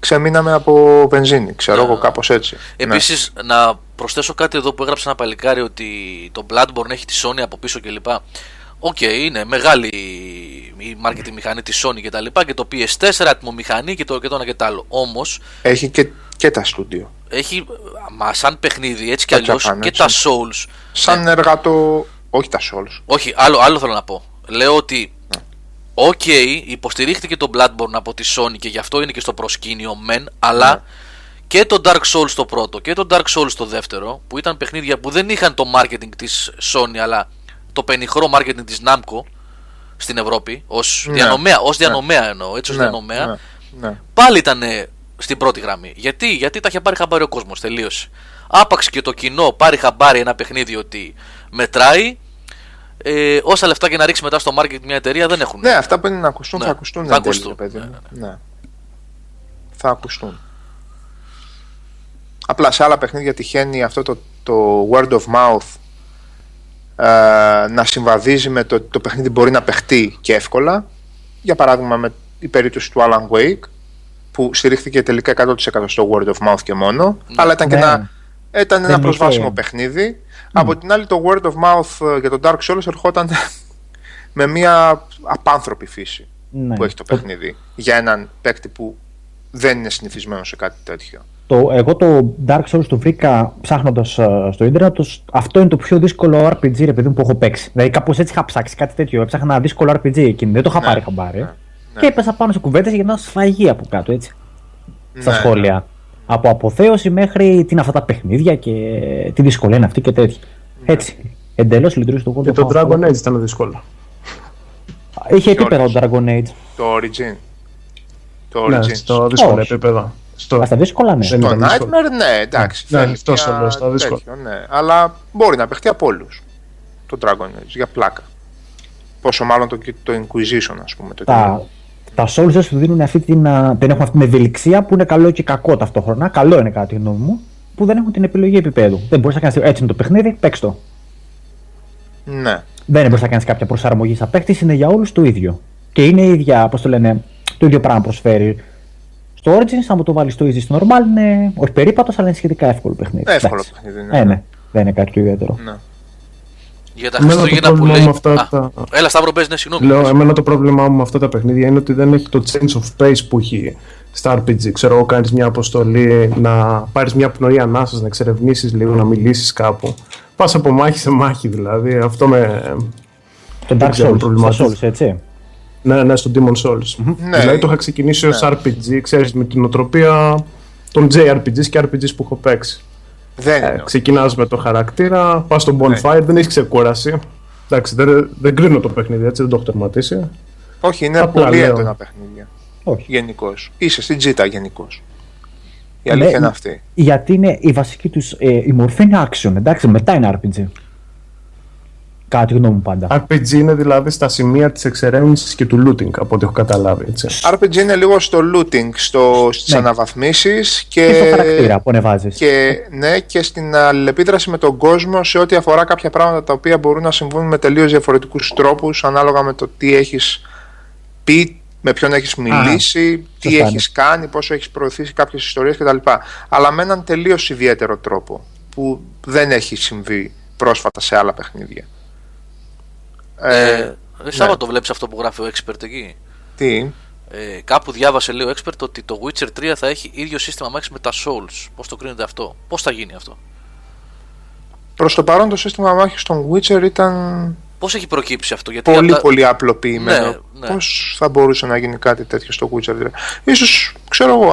ξεμείναμε από βενζίνη. Ξέρω εγώ, κάπως έτσι. Επίσης, να προσθέσω κάτι εδώ που έγραψε ένα παλικάρι ότι το Bloodborne έχει τη Sony από πίσω κλπ. Οκ, είναι μεγάλη η marketing μηχανή τη Sony κτλ. Και το PS4, ατμομηχανή και το ένα και το άλλο. Όμως. Έχει και τα στούντιο. Έχει, μα σαν παιχνίδι έτσι κι αλλιώς, και τα Souls. Σαν εργατό. Όχι τα Souls. Όχι, άλλο θέλω να πω. Λέω ότι. Οκ, υποστηρίχθηκε το Bloodborne από τη Sony και γι' αυτό είναι και στο προσκήνιο μεν, αλλά και το Dark Souls το πρώτο και το Dark Souls το δεύτερο, που ήταν παιχνίδια που δεν είχαν το marketing της Sony, αλλά το πενιχρό marketing της Namco στην Ευρώπη, ως διανομέα εννοώ, έτσι ως διανομέα, πάλι ήταν στην πρώτη γραμμή. Γιατί τα είχε πάρει χαμπάρι ο κόσμος, τελείωσε. Άπαξ και το κοινό πάρει χαμπάρι ένα παιχνίδι ότι μετράει, όσα λεφτά και να ρίξει μετά στο market μια εταιρεία δεν έχουν. Ναι, αυτά που είναι να ακουστούν θα ακουστούν. Θα ακουστούν. Απλά σε άλλα παιχνίδια τυχαίνει αυτό το word of mouth να συμβαδίζει με το παιχνίδι μπορεί να παιχτεί και εύκολα. Για παράδειγμα, με η περίπτωση του Alan Wake, που στηρίχθηκε τελικά 100% στο word of mouth και μόνο, αλλά ήταν και ένα προσβάσιμο παιχνίδι. Από την άλλη, το word of mouth για τον Dark Souls ερχόταν με μια απάνθρωπη φύση που έχει το παιχνίδι για έναν παίκτη που δεν είναι συνηθισμένο σε κάτι τέτοιο. Εγώ το Dark Souls το βρήκα ψάχνοντας στο ίντερνετ. Αυτό είναι το πιο δύσκολο RPG επειδή που έχω παίξει. Δηλαδή κάπως έτσι είχα ψάξει κάτι τέτοιο. Έψαχνα ένα δύσκολο RPG εκείνη. Δεν το είχα πάρει χαμπάρι. Και έπεσα πάνω σε κουβέντες για να σφαγεί από κάτω έτσι. Στα σχόλια. Από αποθέωση μέχρι τι είναι αυτά τα παιχνίδια και τι δυσκολία είναι αυτή και τέτοια. Έτσι. Εντελώς λειτουργεί το κόσμο. Και το Dragon Age ήταν δύσκολο. Είχε επίπεδα το Dragon Age. Το Origin. Στο δύσκολο επίπεδο. Στα δύσκολα, ναι. Στο Nightmare, ναι, εντάξει. Στα δύσκολα. Αλλά μπορεί να παιχτεί από όλους. το Dragon Age, για πλάκα. Πόσο μάλλον το Inquisition, ας πούμε. Τα Souls σου δίνουν αυτή δεν έχουν αυτή την ευελιξία που είναι καλό και κακό ταυτόχρονα. Καλό είναι κατά τη γνώμη μου, που δεν έχουν την επιλογή επίπεδου. Δεν μπορείς να κάνεις έτσι με το παιχνίδι, παίξ' το. Ναι. Δεν μπορείς να κάνεις κάποια προσαρμογή στα παίκτης, είναι για όλους το ίδιο. Και είναι η ίδια, πώς το λένε, το ίδιο πράγμα προσφέρει. Στο Origins, άμα το βάλεις στο Easy, στο Normal, είναι όχι περίπατος, αλλά είναι σχετικά εύκολο παιχνίδι. Εύκολο παιχνίδι, ναι. Ναι. Δεν είναι κάτι το ιδιαίτερο. Ναι. Για τα Χριστούγεννα που λέει. Έλα, Σταύρο, πες, ναι, συγγνώμη. Λέω, εμένα το πρόβλημά μου με αυτά τα παιχνίδια είναι ότι δεν έχει το change of pace που έχει στα RPG. Ξέρω εγώ, κάνεις μια αποστολή, να πάρεις μια πνοή ανάσας, να εξερευνήσεις λίγο, να μιλήσεις κάπου. Πας από μάχη σε μάχη, δηλαδή. Αυτό με. Το Dark Souls, έτσι. Ναι, στο Demon's Souls. Ναι. Δηλαδή το είχα ξεκινήσει ως RPG, ξέρεις, με την οτροπία των JRPGs και RPGs που έχω παίξει. Ξεκινάς με το χαρακτήρα, πας στο bonfire, δεν έχεις ξεκούραση. Εντάξει, δεν κρίνω το παιχνίδι, έτσι, δεν το έχω τερματίσει. Όχι, είναι πολύ έντονα παιχνίδια. Όχι. Γενικώς. Είσαι στην τζίτα γενικώς. Η αλήθεια είναι αυτή. Γιατί είναι η βασική τους. Η μορφή είναι action, εντάξει, μετά είναι RPG. Κάτι γνώμη μου πάντα. RPG είναι δηλαδή στα σημεία της εξερεύνησης και του looting, από ό,τι έχω καταλάβει. Έτσι. RPG είναι λίγο στο looting, στις αναβαθμίσεις και στο χαρακτήρα που ανεβάζεις. Ναι, και στην αλληλεπίδραση με τον κόσμο σε ό,τι αφορά κάποια πράγματα τα οποία μπορούν να συμβούν με τελείως διαφορετικούς τρόπους ανάλογα με το τι έχεις πει, με ποιον έχεις μιλήσει, τι έχεις κάνει, πόσο έχεις προωθήσει κάποιες ιστορίες κτλ. Αλλά με έναν τελείως ιδιαίτερο τρόπο που δεν έχει συμβεί πρόσφατα σε άλλα παιχνίδια. Σάββα, ναι. Το βλέπεις αυτό που γράφει ο expert εκεί? Τι? Κάπου διάβασε, λέει ο expert, ότι το Witcher 3 θα έχει ίδιο σύστημα μάχης με τα Souls. Πώς το κρίνεται αυτό? Πώς θα γίνει αυτό? Προς το παρόν το σύστημα μάχης των Witcher ήταν... Πώς έχει προκύψει αυτό? Γιατί πολύ απλοποιημένο. Ναι. Πώς θα μπορούσε να γίνει κάτι τέτοιο στο Witcher 3? Ίσως, ξέρω εγώ,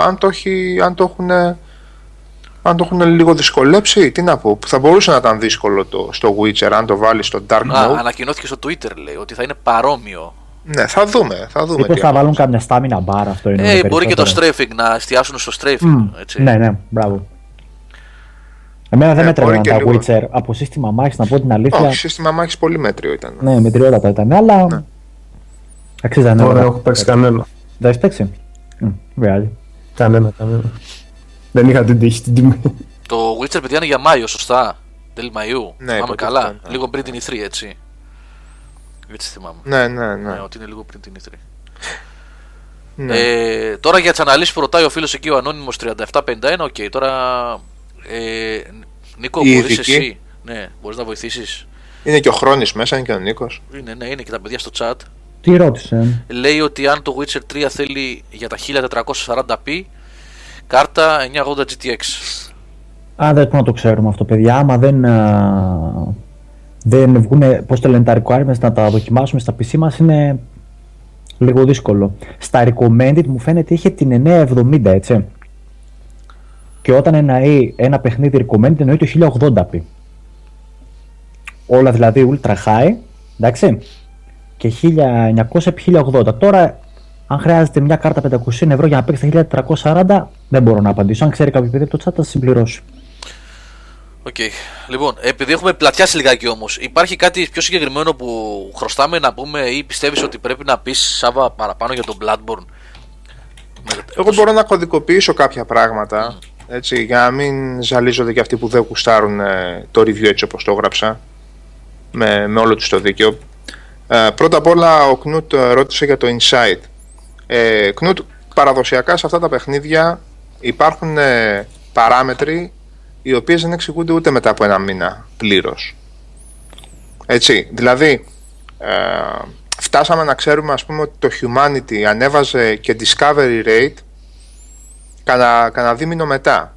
αν το έχουν λίγο δυσκολέψει, τι να πω, θα μπορούσε να ήταν δύσκολο στο Witcher αν το βάλει στο Dark Mode. Ανακοινώθηκε στο Twitter, λέει, ότι θα είναι παρόμοιο. Ναι, θα δούμε. Μήπως θα βάλουν κάποια στάμινα μπαρ, αυτό είναι. Μπορεί και το strafing, να εστιάσουν στο strafing. Ναι, μπράβο. Εμένα δεν με τρέμει τα λίγο. Witcher από σύστημα μάχης, να πω την αλήθεια. Όχι, σύστημα μάχης πολύ μέτριο ήταν. Ναι, μετριότατα ήταν, αλλά. Ναι. Αξίζανε. Τώρα έχω παίξει κανένα. Δεν έχει παίξει? Κανένα. Δεν είχα την τύχη, την τιμή. Το Witcher, παιδιά, είναι για Μάιο, σωστά? Τέλη Μαΐου. Ναι, πάμε καλά. Ναι. Λίγο πριν την E3, έτσι. Έτσι θυμάμαι. Ναι. Ότι είναι λίγο πριν την E3. Ναι. Τώρα για τις αναλύσεις που ρωτάει ο φίλος εκεί, ο Ανώνυμος 3751, οκ. Τώρα. Νίκο, μπορείς εσύ. Ναι, μπορείς να βοηθήσεις. Είναι και ο Χρόνης μέσα, είναι και ο Νίκος. Είναι και τα παιδιά στο chat. Τι ρώτησε? Λέει ότι αν το Witcher 3 θέλει για τα 1440p. Κάρτα 980 GTX. Δεν το ξέρουμε αυτό, παιδιά. Άμα δεν βγουν, πώς το λένε, τα requirements να τα δοκιμάσουμε στα PC μας, είναι λίγο δύσκολο. Στα recommended μου φαίνεται είχε την 970, έτσι. Και όταν εννοεί ένα παιχνίδι recommended, εννοεί το 1080p. Όλα δηλαδή ultra high, εντάξει. Και 1900x1080. Τώρα, αν χρειάζεται μια κάρτα 500 ευρώ για να παίξει τα 1440, δεν μπορώ να απαντήσω. Αν ξέρει κάποιο παιδί από το chat, θα συμπληρώσει. Οκ. Λοιπόν, επειδή έχουμε πλατιάσει λιγάκι όμως, υπάρχει κάτι πιο συγκεκριμένο που χρωστάμε να πούμε ή πιστεύεις ότι πρέπει να πεις, Σάβα, παραπάνω για τον Bloodborne? Εγώ μπορώ να κωδικοποιήσω κάποια πράγματα, έτσι, για να μην ζαλίζονται και αυτοί που δεν γουστάρουν το review έτσι όπως το έγραψα, με όλο τους το δίκαιο. Πρώτα απ' όλα, ο Knut ρώτησε για το Insight. Knut, παραδοσιακά σε αυτά τα παιχνίδια υπάρχουν παράμετροι οι οποίες δεν εξηγούνται ούτε μετά από ένα μήνα πλήρως. Έτσι, δηλαδή φτάσαμε να ξέρουμε, ας πούμε, ότι το Humanity ανέβαζε και Discovery Rate κανένα δίμηνο μετά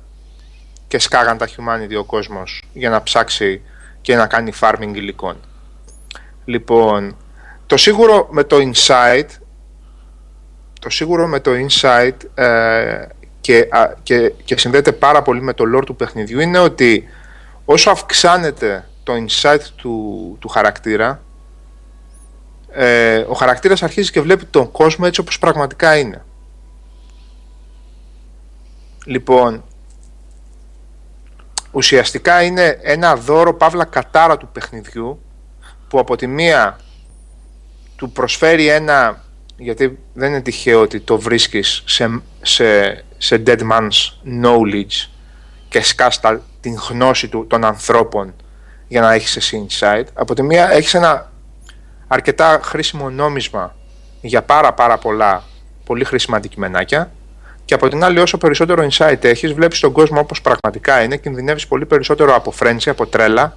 και σκάγαν τα Humanity ο κόσμος για να ψάξει και να κάνει farming υλικών. Λοιπόν, το σίγουρο με το Insight και συνδέεται πάρα πολύ με το lore του παιχνιδιού είναι ότι όσο αυξάνεται το Insight του χαρακτήρα, ο χαρακτήρας αρχίζει και βλέπει τον κόσμο έτσι όπως πραγματικά είναι. Λοιπόν, ουσιαστικά είναι ένα δώρο, παύλα κατάρα του παιχνιδιού, που από τη μία του προσφέρει ένα, γιατί δεν είναι τυχαίο ότι το βρίσκεις σε dead man's knowledge και σκάστα την γνώση του των ανθρώπων για να έχεις εσύ insight. Από τη μία έχεις ένα αρκετά χρήσιμο νόμισμα για πάρα πολλά πολύ χρήσιμα αντικειμενάκια, και από την άλλη όσο περισσότερο insight έχεις, βλέπεις τον κόσμο όπως πραγματικά είναι, κινδυνεύεις πολύ περισσότερο από φρένση, από τρέλα,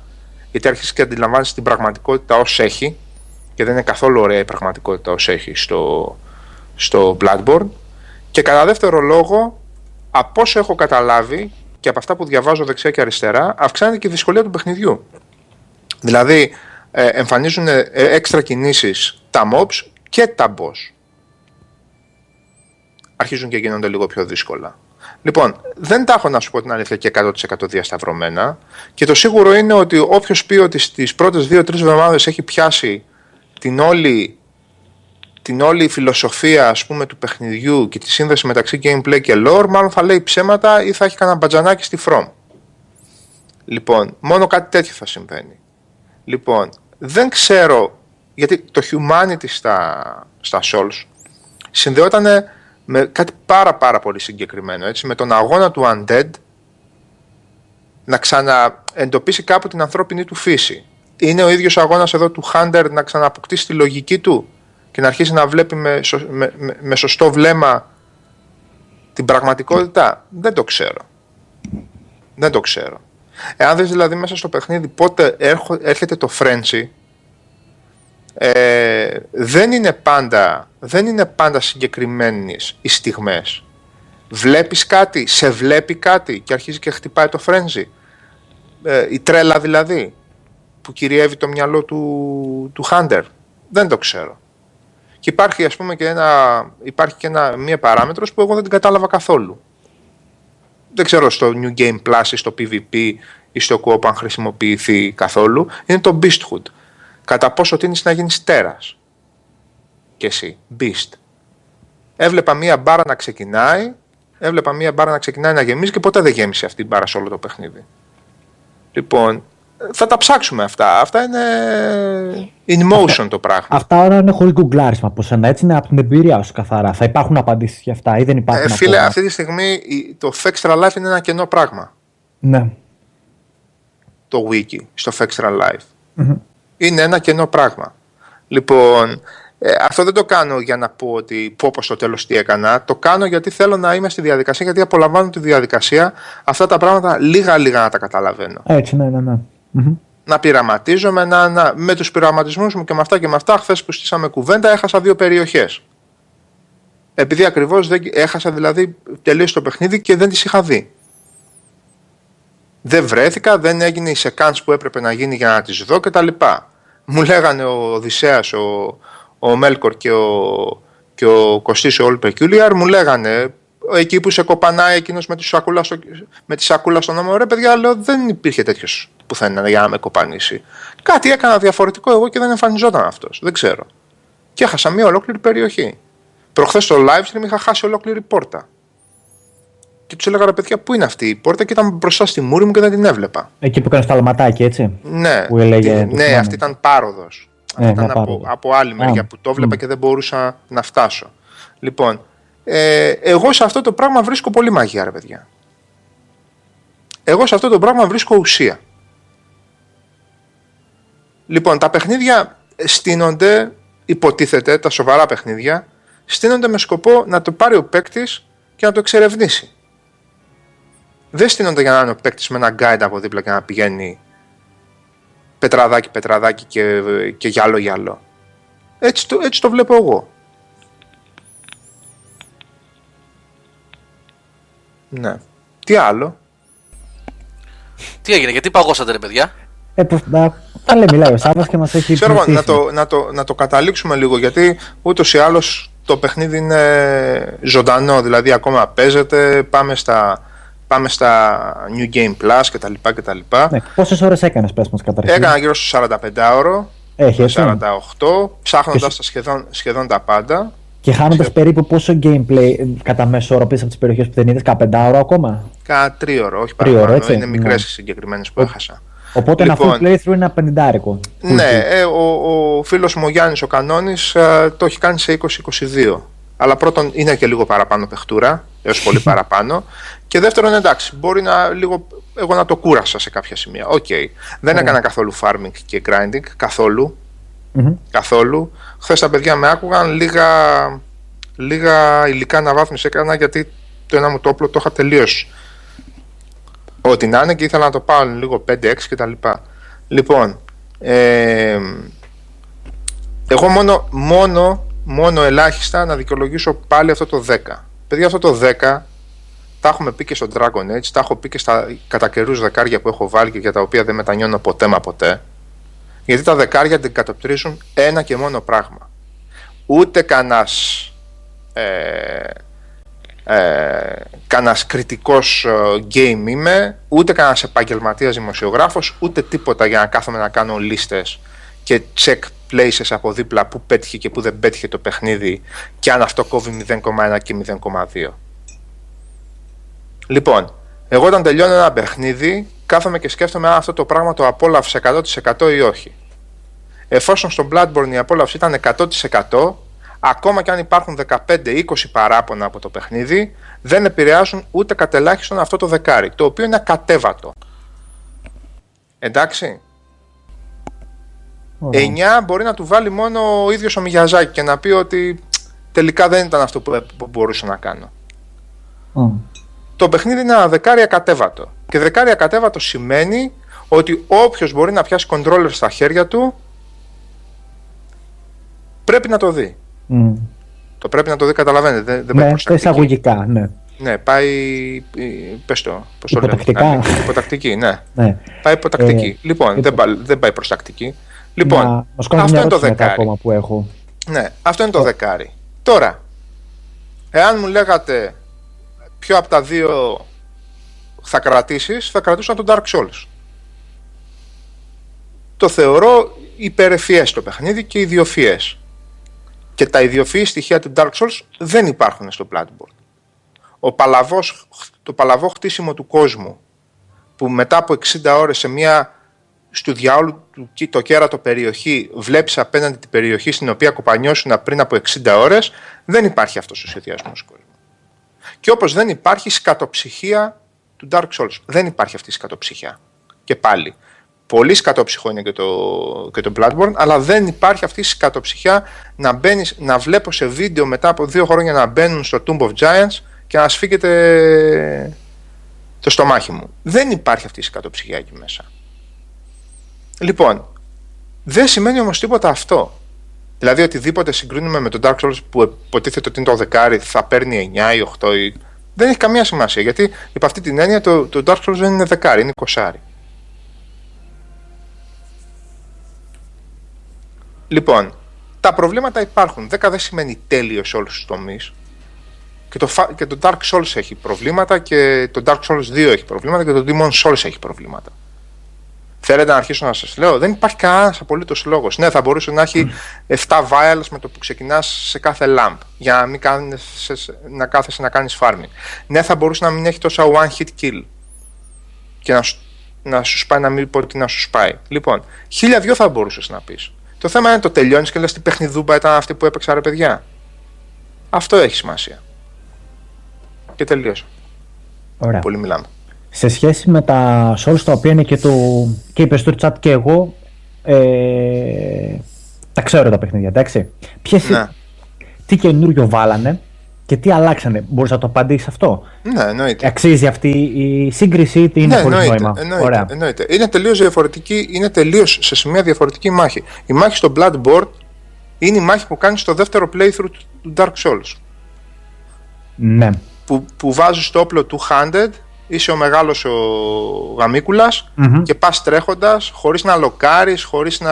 γιατί αρχίζεις και αντιλαμβάνεσαι την πραγματικότητα ως έχει, και δεν είναι καθόλου ωραία η πραγματικότητα ως έχει στο Bloodborne. Και κατά δεύτερο λόγο, από όσο έχω καταλάβει και από αυτά που διαβάζω δεξιά και αριστερά, αυξάνεται και η δυσκολία του παιχνιδιού. Δηλαδή εμφανίζουν έξτρα κινήσεις τα mobs και τα boss. Αρχίζουν και γίνονται λίγο πιο δύσκολα. Λοιπόν, δεν τα έχω, να σου πω την αλήθεια, και 100% διασταυρωμένα, και το σίγουρο είναι ότι όποιος πει ότι στις πρώτες 2-3 εβδομάδες έχει πιάσει την όλη φιλοσοφία, ας πούμε, του παιχνιδιού και τη σύνδεση μεταξύ gameplay και lore, μάλλον θα λέει ψέματα ή θα έχει κανένα μπατζανάκι στη From. Λοιπόν, μόνο κάτι τέτοιο θα συμβαίνει. Λοιπόν, δεν ξέρω, γιατί το humanity στα Souls συνδεότανε με κάτι πάρα πολύ συγκεκριμένο, έτσι, με τον αγώνα του Undead να ξαναεντοπίσει κάπου την ανθρώπινη του φύση. Είναι ο ίδιος αγώνας εδώ του Hunter να ξανααποκτήσει τη λογική του και να αρχίσει να βλέπει με σωστό βλέμμα την πραγματικότητα. Δεν το ξέρω. Εάν δεις δηλαδή μέσα στο παιχνίδι πότε έρχεται το frenzy, δεν είναι πάντα συγκεκριμένες οι στιγμές. Βλέπεις κάτι, σε βλέπει κάτι και αρχίζει και χτυπάει το frenzy, η τρέλα δηλαδή που κυριεύει το μυαλό του Hunter. Δεν το ξέρω. Και υπάρχει, ας πούμε, μία παράμετρος που εγώ δεν την κατάλαβα καθόλου. Δεν ξέρω στο New Game Plus ή στο PvP ή στο Co-op αν χρησιμοποιηθεί καθόλου. Είναι το Beasthood. Κατά πόσο τείνεις να γίνεις τέρας. Και εσύ, Beast. Έβλεπα μία μπάρα να ξεκινάει να γεμίζει και ποτέ δεν γέμισε αυτή η μπάρα σε όλο το παιχνίδι. Λοιπόν, θα τα ψάξουμε αυτά. Αυτά είναι in motion αυτά, το πράγμα. Αυτά όλα είναι χωρίς γκουγκλάρισμα από σένα. Έτσι είναι από την εμπειρία σου καθαρά. Θα υπάρχουν απαντήσεις για αυτά ή δεν υπάρχουν. Φίλε, ακόμα. Αυτή τη στιγμή το Extra Life είναι ένα κενό πράγμα. Ναι. Το wiki στο Extra Life. Mm-hmm. Είναι ένα κενό πράγμα. Λοιπόν, αυτό δεν το κάνω για να πω ότι πω στο τέλος τι έκανα. Το κάνω γιατί θέλω να είμαι στη διαδικασία, γιατί απολαμβάνω τη διαδικασία. Αυτά τα πράγματα λίγα-λίγα να τα καταλαβαίνω. Έτσι, ναι. Mm-hmm. Να πειραματίζομαι, με τους πειραματισμούς μου και με αυτά και με αυτά. Χθες που στήσαμε κουβέντα, έχασα 2 περιοχές. Επειδή ακριβώς έχασα δηλαδή τελείως το παιχνίδι και δεν τις είχα δει. Δεν βρέθηκα, δεν έγινε η σεκάνς που έπρεπε να γίνει για να τις δω κτλ. Μου λέγανε ο Οδυσσέας, ο Μέλκορ και ο Κωστής ο All Peculiar, μου λέγανε εκεί που σε κοπανάει εκείνος με τη σακούλα στον ώμο. Ρε παιδιά, λέω, δεν υπήρχε τέτοιος πουθενά για να με κοπανίσει. Κάτι έκανα διαφορετικό εγώ και δεν εμφανιζόταν αυτός. Δεν ξέρω. Και έχασα μια ολόκληρη περιοχή. Προχθές στο live stream είχα χάσει ολόκληρη πόρτα. Και τους έλεγα, ρε παιδιά, πού είναι αυτή η πόρτα, και ήταν μπροστά στη μούρη μου και δεν την έβλεπα. Εκεί που έκανε τα αλματάκια, έτσι. Ναι, που έλεγε, ναι, αυτή ήταν πάροδος. Ήταν από άλλη μεριά που το έβλεπα και δεν μπορούσα να φτάσω. Λοιπόν, εγώ σε αυτό το πράγμα βρίσκω πολύ μαγεία, ρε παιδιά. Εγώ σε αυτό το πράγμα βρίσκω ουσία. Λοιπόν, τα παιχνίδια στείνονται, υποτίθεται, τα σοβαρά παιχνίδια, στείνονται με σκοπό να το πάρει ο παίκτης και να το εξερευνήσει. Δεν στείνονται για να είναι ο παίκτης με ένα guide από δίπλα και να πηγαίνει πετραδάκι και γυαλό. Έτσι το βλέπω εγώ. Ναι. Τι άλλο? Τι έγινε, γιατί παγώσατε, ρε παιδιά? Μιλάει ο Σάββας και μας έχει υπηρετήσει. Να το καταλήξουμε λίγο, γιατί ούτως ή άλλως το παιχνίδι είναι ζωντανό, δηλαδή ακόμα παίζεται, πάμε στα New Game Plus κτλ. Ναι, πόσες ώρες έκανες, πες μας καταρχήν? Έκανα γύρω στο 45 ώρο. Έχει, 48, ψάχνοντας σχεδόν τα πάντα. Και χάνοντας περίπου πόσο gameplay κατά μέσο όρο πίσω από τις περιοχές που δεν είδες, 15 ώρο ακόμα? 3 ώρο, όχι παραπάνω, είναι μικρές οι συγκεκριμένες που έχασα. Οπότε λοιπόν, ένα full playthrough είναι απεντάρικο. Ναι, ο φίλος μου ο Γιάννης ο Κανόνης το έχει κάνει σε 20-22. Αλλά πρώτον είναι και λίγο παραπάνω παιχτούρα, έως πολύ παραπάνω. Και δεύτερον, εντάξει, μπορεί να λίγο εγώ να το κούρασα σε κάποια σημεία. Οκ. Δεν έκανα καθόλου farming και grinding, καθόλου. Mm-hmm. Καθόλου. Χθες τα παιδιά με άκουγαν, λίγα υλικά αναβάθμιση έκανα γιατί το ένα μου το όπλο το είχα τελείωσει. Ό,τι να είναι και ήθελα να το πάω λίγο 5-6 κτλ. Λοιπόν, εγώ μόνο ελάχιστα να δικαιολογήσω πάλι αυτό το 10. Παιδιά, αυτό το 10 τα έχουμε πει και στο Dragon Age, τα έχω πει και στα κατά καιρούς δεκάρια που έχω βάλει και για τα οποία δεν μετανιώνω ποτέ μα ποτέ. Γιατί τα δεκάρια την κατοπτρίζουν ένα και μόνο πράγμα. Ούτε κανένας κριτικός game είμαι, ούτε κανένας επαγγελματίας δημοσιογράφος, ούτε τίποτα για να κάθομαι να κάνω λίστες και check places από δίπλα που πέτυχε και που δεν πέτυχε το παιχνίδι και αν αυτό κόβει 0,1 και 0,2. Λοιπόν, εγώ όταν τελειώνω ένα παιχνίδι κάθομαι και σκέφτομαι αν αυτό το πράγμα το απόλαυσε 100% ή όχι. Εφόσον στον Bloodborne η απόλαυση ήταν 100%, ακόμα και αν υπάρχουν 15-20 παράπονα από το παιχνίδι, δεν επηρεάζουν ούτε κατελάχιστον αυτό το δεκάρι, το οποίο είναι ακατέβατο. Εντάξει. 9 μπορεί να του βάλει μόνο ο ίδιος ο Μιγιαζάκη και να πει ότι τελικά δεν ήταν αυτό που μπορούσα να κάνω. Το παιχνίδι είναι ένα δεκάρι ακατέβατο. Και δεκάρι ακατέβατο σημαίνει ότι όποιος μπορεί να πιάσει controller στα χέρια του πρέπει να το δει. Το πρέπει να το δει, καταλαβαίνετε. Δεν πάει προς τακτική. Εισαγωγικά, ναι. Ναι, πάει. Πες το. Πώς το λέμε. Υποτακτική, ναι. Πάει υποτακτική. Λοιπόν, δεν πάει προς τακτική. Λοιπόν, αυτό είναι το δεκάρι. Ναι, αυτό είναι το δεκάρι. Τώρα, εάν μου λέγατε ποιο από τα δύο θα κρατήσεις, θα κρατούσα τον Dark Souls. Το θεωρώ υπερεφιές το παιχνίδι και ιδιοφιές. Και τα ιδιοφυή στοιχεία του Dark Souls δεν υπάρχουν στο Bloodborne. Το παλαβό χτίσιμο του κόσμου, που μετά από 60 ώρες σε μια στου διαόλου το κέρατο περιοχή βλέπεις απέναντι την περιοχή στην οποία κοπανιώσουν πριν από 60 ώρες, δεν υπάρχει αυτός ο σχεδιασμός κόσμου. Και όπως δεν υπάρχει σκατοψυχία του Dark Souls, δεν υπάρχει αυτή η σκατοψυχία. Και πάλι, πολύ σκατόψυχο είναι και το Bloodborne, αλλά δεν υπάρχει αυτή η σκατοψυχιά να βλέπω σε βίντεο μετά από 2 χρόνια να μπαίνουν στο Tomb of Giants και να σφίγγεται το στομάχι μου. Δεν υπάρχει αυτή η σκατοψυχιά εκεί μέσα. Λοιπόν, δεν σημαίνει όμως τίποτα αυτό. Δηλαδή οτιδήποτε συγκρίνουμε με τον Dark Souls που υποτίθεται ότι είναι το δεκάρι, θα παίρνει 9 ή 8 ή... Δεν έχει καμία σημασία, γιατί υπ' αυτή την έννοια το Dark Souls δεν είναι δεκάρι, είναι κοσάρι. Λοιπόν, τα προβλήματα υπάρχουν. 10 δεν σημαίνει τέλειο σε όλους τους τομείς. Και το Dark Souls έχει προβλήματα, και το Dark Souls 2 έχει προβλήματα, και το Demon's Souls έχει προβλήματα. Θέλετε να αρχίσω να σας λέω? Δεν υπάρχει κανένας απολύτως λόγος. Ναι, θα μπορούσε να έχει 7 vials με το που ξεκινάς σε κάθε lamp, για να μην να κάθεσαι να κάνεις farming. Ναι, θα μπορούσε να μην έχει τόσα one hit kill και να σου σπάει, να μην πω ότι να σου σπάει. Λοιπόν, 1002 θα μπορούσες να πεις. Το θέμα είναι το τελειώνεις και λες τι παιχνιδούμπα ήταν αυτή που έπαιξα, ρε παιδιά. Αυτό έχει σημασία. Και τελείωσα. Ωραία. Πολύ μιλάμε. Σε σχέση με τα Souls, τα οποία είναι και είπες στο chat και εγώ, τα ξέρω τα παιχνίδια, εντάξει. Τι καινούριο βάλανε και τι αλλάξανε, μπορείς να το απαντήσεις αυτό? Ναι, εννοείται. Αξίζει αυτή η σύγκριση ή είναι χωρίς νόημα? Εννοείται. Είναι τελείως διαφορετική, είναι τελείως σε σημεία διαφορετική μάχη. Η μάχη στο Bloodborne είναι η μάχη που κάνεις στο δεύτερο playthrough του Dark Souls. Ναι. Που βάζεις το όπλο του handed, είσαι ο μεγάλος ο γαμίκουλας, και πας τρέχοντας χωρίς να λοκάρεις, χωρίς να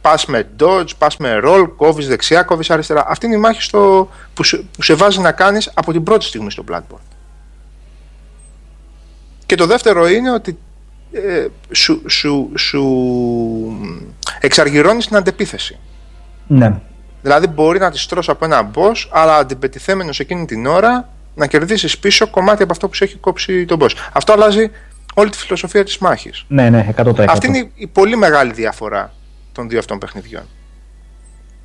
πας με dodge, πας με roll, κόβεις δεξιά, κόβεις αριστερά. Αυτή είναι η μάχη που σε βάζει να κάνεις από την πρώτη στιγμή στο Bloodborne. Και το δεύτερο είναι ότι σου εξαργυρώνεις την αντεπίθεση. Ναι. Δηλαδή μπορεί να τη στρώσει από ένα boss, αλλά αντιπετιθέμενος εκείνη την ώρα να κερδίσεις πίσω κομμάτι από αυτό που σου έχει κόψει τον boss. Αυτό αλλάζει όλη τη φιλοσοφία της μάχης. Ναι, ναι, 100%. Αυτή είναι η πολύ μεγάλη διαφορά των δύο αυτών παιχνιδιών.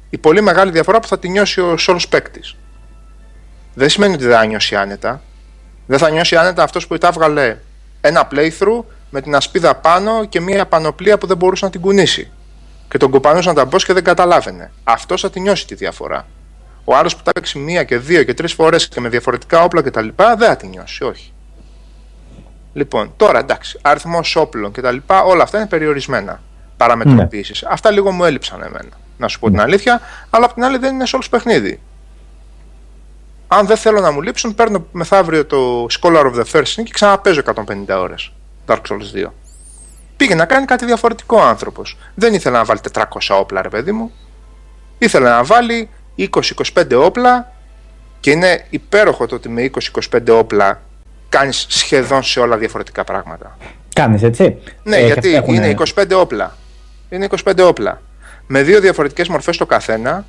Η πολύ μεγάλη διαφορά που θα τη νιώσει ο σόλος παίκτης. Δεν σημαίνει ότι δεν θα νιώσει άνετα. Δεν θα νιώσει άνετα αυτός που ειτάβγαλε ένα playthrough με την ασπίδα πάνω και μια πανοπλία που δεν μπορούσε να την κουνήσει. Και τον κοπανούσαν τα boss και δεν καταλάβαινε. Αυτός θα τη νιώσει τη διαφορά. Ο άλλος που τα παίξει μία και δύο και τρεις φορές και με διαφορετικά όπλα κτλ. Δεν θα τη νιώσει, όχι. Λοιπόν, τώρα εντάξει, αριθμός όπλων κτλ. Όλα αυτά είναι περιορισμένα. Παραμετροποιήσεις. Ναι. Αυτά λίγο μου έλειψαν εμένα, να σου πω την αλήθεια, αλλά απ' την άλλη δεν είναι σε όλους παιχνίδι. Αν δεν θέλω να μου λείψουν, παίρνω μεθαύριο το Scholar of the First Sin και ξαναπέζω 150 ώρες. Dark Souls 2. Πήγε να κάνει κάτι διαφορετικό ο άνθρωπος. Δεν ήθελε να βάλει 400 όπλα, ρε παιδί μου. Ήθελε να βάλει 20-25 όπλα και είναι υπέροχο το ότι με 20-25 όπλα κάνεις σχεδόν σε όλα διαφορετικά πράγματα. Κάνεις, έτσι. Ναι, γιατί έχουν... είναι 25 όπλα. Είναι 25 όπλα. Με δύο διαφορετικές μορφές το καθένα.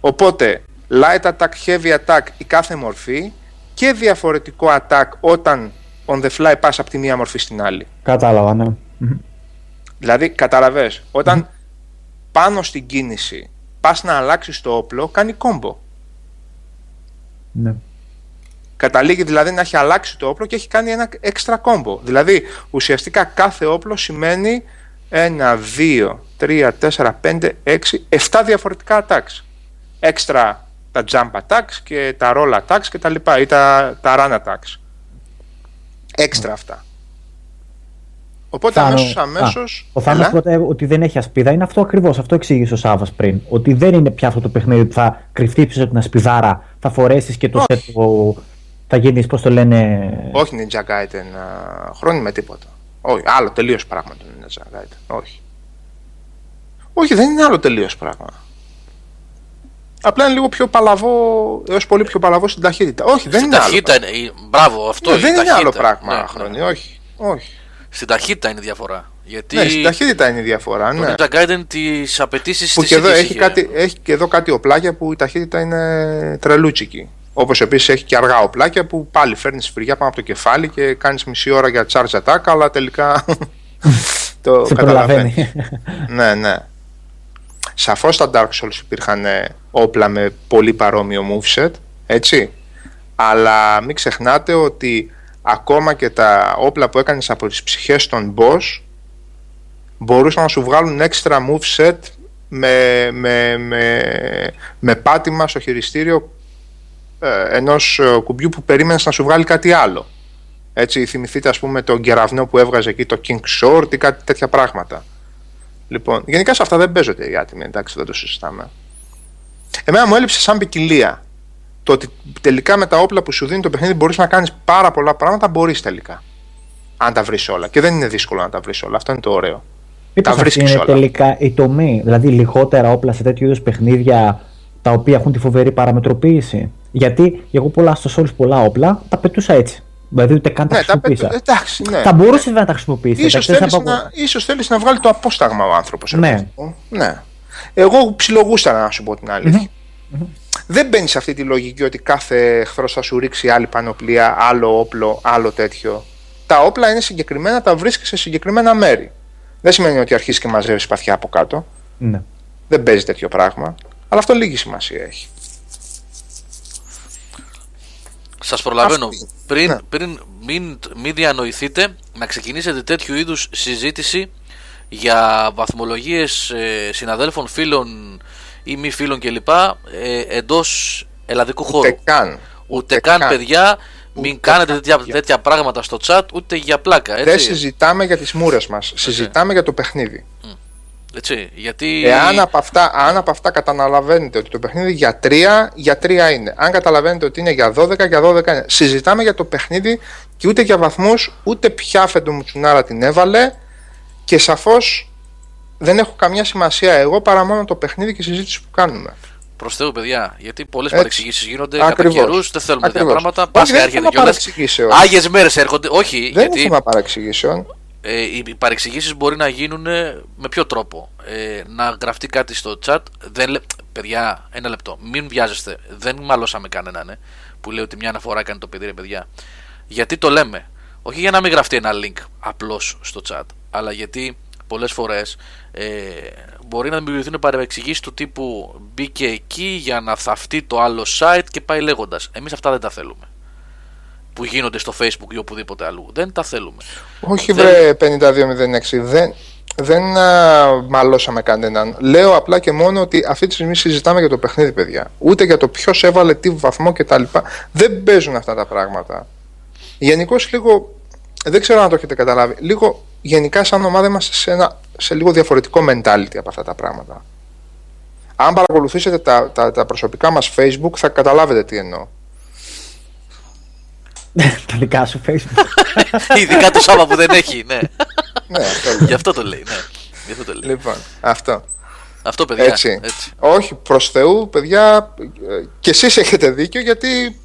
Οπότε light attack, heavy attack η κάθε μορφή και διαφορετικό attack όταν on the fly πας από τη μία μορφή στην άλλη. Κατάλαβα, ναι. Δηλαδή, καταλαβες, όταν πάνω στην κίνηση πας να αλλάξεις το όπλο, κάνει κόμπο. Ναι. Καταλήγει δηλαδή να έχει αλλάξει το όπλο και έχει κάνει ένα έξτρα κόμπο. Δηλαδή, ουσιαστικά κάθε όπλο σημαίνει 1, 2, 3, 4, 5, 6, 7 διαφορετικά attacks. Έξτρα τα jump attacks και τα roll attacks και τα λοιπά, ή τα run attacks. Έξτρα αυτά. Οπότε αμέσως. Ο Θάνος πρώτα ότι δεν έχει ασπίδα είναι αυτό ακριβώς. Αυτό εξήγησε ο Σάββας πριν. Ότι δεν είναι πια αυτό το παιχνίδι που θα κρυφτεί πίσω από την ασπιδάρα, θα φορέσεις και το σέτο. Θα γίνεις, πώς το λένε. Όχι Ninja Gaiden χρόνια με τίποτα. Όχι, άλλο τελείως πράγμα το Ninja Gaiden. Όχι. Όχι, δεν είναι άλλο τελείως πράγμα. Απλά είναι λίγο πιο παλαβό, έως πολύ πιο παλαβό στην ταχύτητα. Όχι, δεν είναι άλλο. Μπράβο, αυτό είναι. Δεν είναι άλλο πράγμα, Χρόνι, όχι. Στην ταχύτητα είναι η διαφορά. Γιατί ναι, στην ταχύτητα είναι η διαφορά. Ναι. Το Ninja Gaiden τις απαιτήσεις της ίδιας. Έχει και εδώ κάτι οπλάκια που η ταχύτητα είναι τρελούτσικη. Όπως επίσης έχει και αργά οπλάκια που πάλι φέρνεις φρυγιά πάνω από το κεφάλι και κάνεις μισή ώρα για charge attack, αλλά τελικά το καταλαβαίνει. Ναι, ναι. Σαφώς στα Dark Souls υπήρχαν όπλα με πολύ παρόμοιο moveset, έτσι. Αλλά μην ξεχνάτε ότι ακόμα και τα όπλα που έκανες από τις ψυχές των boss μπορούσαν να σου βγάλουν έξτρα moveset με πάτημα στο χειριστήριο ενός κουμπιού που περίμενες να σου βγάλει κάτι άλλο. Έτσι, θυμηθείτε ας πούμε τον κεραυνό που έβγαζε εκεί, το King Sword ή κάτι τέτοια πράγματα. Λοιπόν, γενικά σε αυτά δεν παίζονται οι άτιμοι, εντάξει, δεν το συζητάμε. Εμένα μου έλειψε σαν ποικιλία το ότι τελικά με τα όπλα που σου δίνει το παιχνίδι μπορείς να κάνεις πάρα πολλά πράγματα, μπορείς τελικά. Αν τα βρεις όλα. Και δεν είναι δύσκολο να τα βρεις όλα. Αυτό είναι το ωραίο. Τα βρίσκεις όλα. Τελικά η τομή, δηλαδή λιγότερα όπλα σε τέτοιου είδους παιχνίδια τα οποία έχουν τη φοβερή παραμετροποίηση. Γιατί εγώ πολλά στο Souls πολλά όπλα τα πετούσα έτσι. Δηλαδή ούτε καν τα χρησιμοποίησα. Εντάξει, ναι. Θα μπορούσε να τα χρησιμοποιήσει. Ίσως θέλει να βγάλει το απόσταγμα ο άνθρωπος. Ναι. Ναι. Εγώ ψιλογούσταρα να σου πω την αλήθεια. Mm-hmm. Δεν μπαίνει σε αυτή τη λογική ότι κάθε εχθρός θα σου ρίξει άλλη πανοπλία, άλλο όπλο, άλλο τέτοιο. Τα όπλα είναι συγκεκριμένα, τα βρίσκεις σε συγκεκριμένα μέρη. Δεν σημαίνει ότι αρχίζει και μαζεύει παθιά από κάτω. Ναι. Δεν παίζει τέτοιο πράγμα. Αλλά αυτό λίγη σημασία έχει. Σας προλαβαίνω, πριν μην διανοηθείτε να ξεκινήσετε τέτοιου είδους συζήτηση για βαθμολογίες συναδέλφων, φίλων ή μη φίλων κλπ. Εντός ελλαδικού χώρου. Ούτε καν παιδιά, μην κάνετε τέτοια πράγματα στο chat, ούτε για πλάκα. Έτσι. Δεν συζητάμε για τις μούρες μας, συζητάμε για το παιχνίδι. Έτσι, γιατί... αν από αυτά καταλαβαίνετε ότι το παιχνίδι για 3 είναι. Αν καταλαβαίνετε ότι είναι για 12, για 12 είναι. Συζητάμε για το παιχνίδι και ούτε για βαθμούς, ούτε πια φεντομουτσουνάρα την έβαλε. Και σαφώς δεν έχω καμιά σημασία εγώ παρά μόνο το παιχνίδι και συζήτηση που κάνουμε. Προς Θεού, παιδιά, γιατί πολλές παρεξηγήσεις γίνονται κατά καιρούς. Δεν θέλουμε τέτοια πράγματα. Πάσχα έρχεται κιόλας. Άγιες μέρες έρχονται. Όχι, δεν είναι θέμα παρεξηγήσεων. Οι παρεξηγήσεις μπορεί να γίνουν με ποιο τρόπο. Να γραφτεί κάτι στο chat. Παιδιά, ένα λεπτό. Μην βιάζεστε. Δεν μαλώσαμε κανέναν που λέει ότι μια αναφορά κάνει το παιδί, ρε παιδιά. Γιατί το λέμε. Όχι για να μην γραφτεί ένα link απλώς στο chat, αλλά γιατί πολλές φορές μπορεί να δημιουργηθούν παρεξηγήσεις του τύπου μπήκε εκεί για να θαυτεί το άλλο site και πάει λέγοντας. Εμείς αυτά δεν τα θέλουμε. Που γίνονται στο Facebook ή οπουδήποτε αλλού. Δεν τα θέλουμε. Όχι βρε 5206. Δεν μαλώσαμε κανέναν. Λέω απλά και μόνο ότι αυτή τη στιγμή συζητάμε για το παιχνίδι, παιδιά. Ούτε για το ποιος έβαλε τι βαθμό κτλ. Δεν παίζουν αυτά τα πράγματα. Γενικώς λίγο, δεν ξέρω αν το έχετε καταλάβει, λίγο γενικά σαν ομάδα είμαστε σε λίγο διαφορετικό mentality από αυτά τα πράγματα. Αν παρακολουθήσετε τα προσωπικά μας Facebook θα καταλάβετε τι εννοώ. Τα δικά σου Facebook. Ειδικά το Σάβα που δεν έχει, ναι. Γι' αυτό το λέει, ναι. Λοιπόν, αυτό παιδιά. Έτσι. Όχι, προς Θεού, παιδιά, και εσείς έχετε δίκιο γιατί...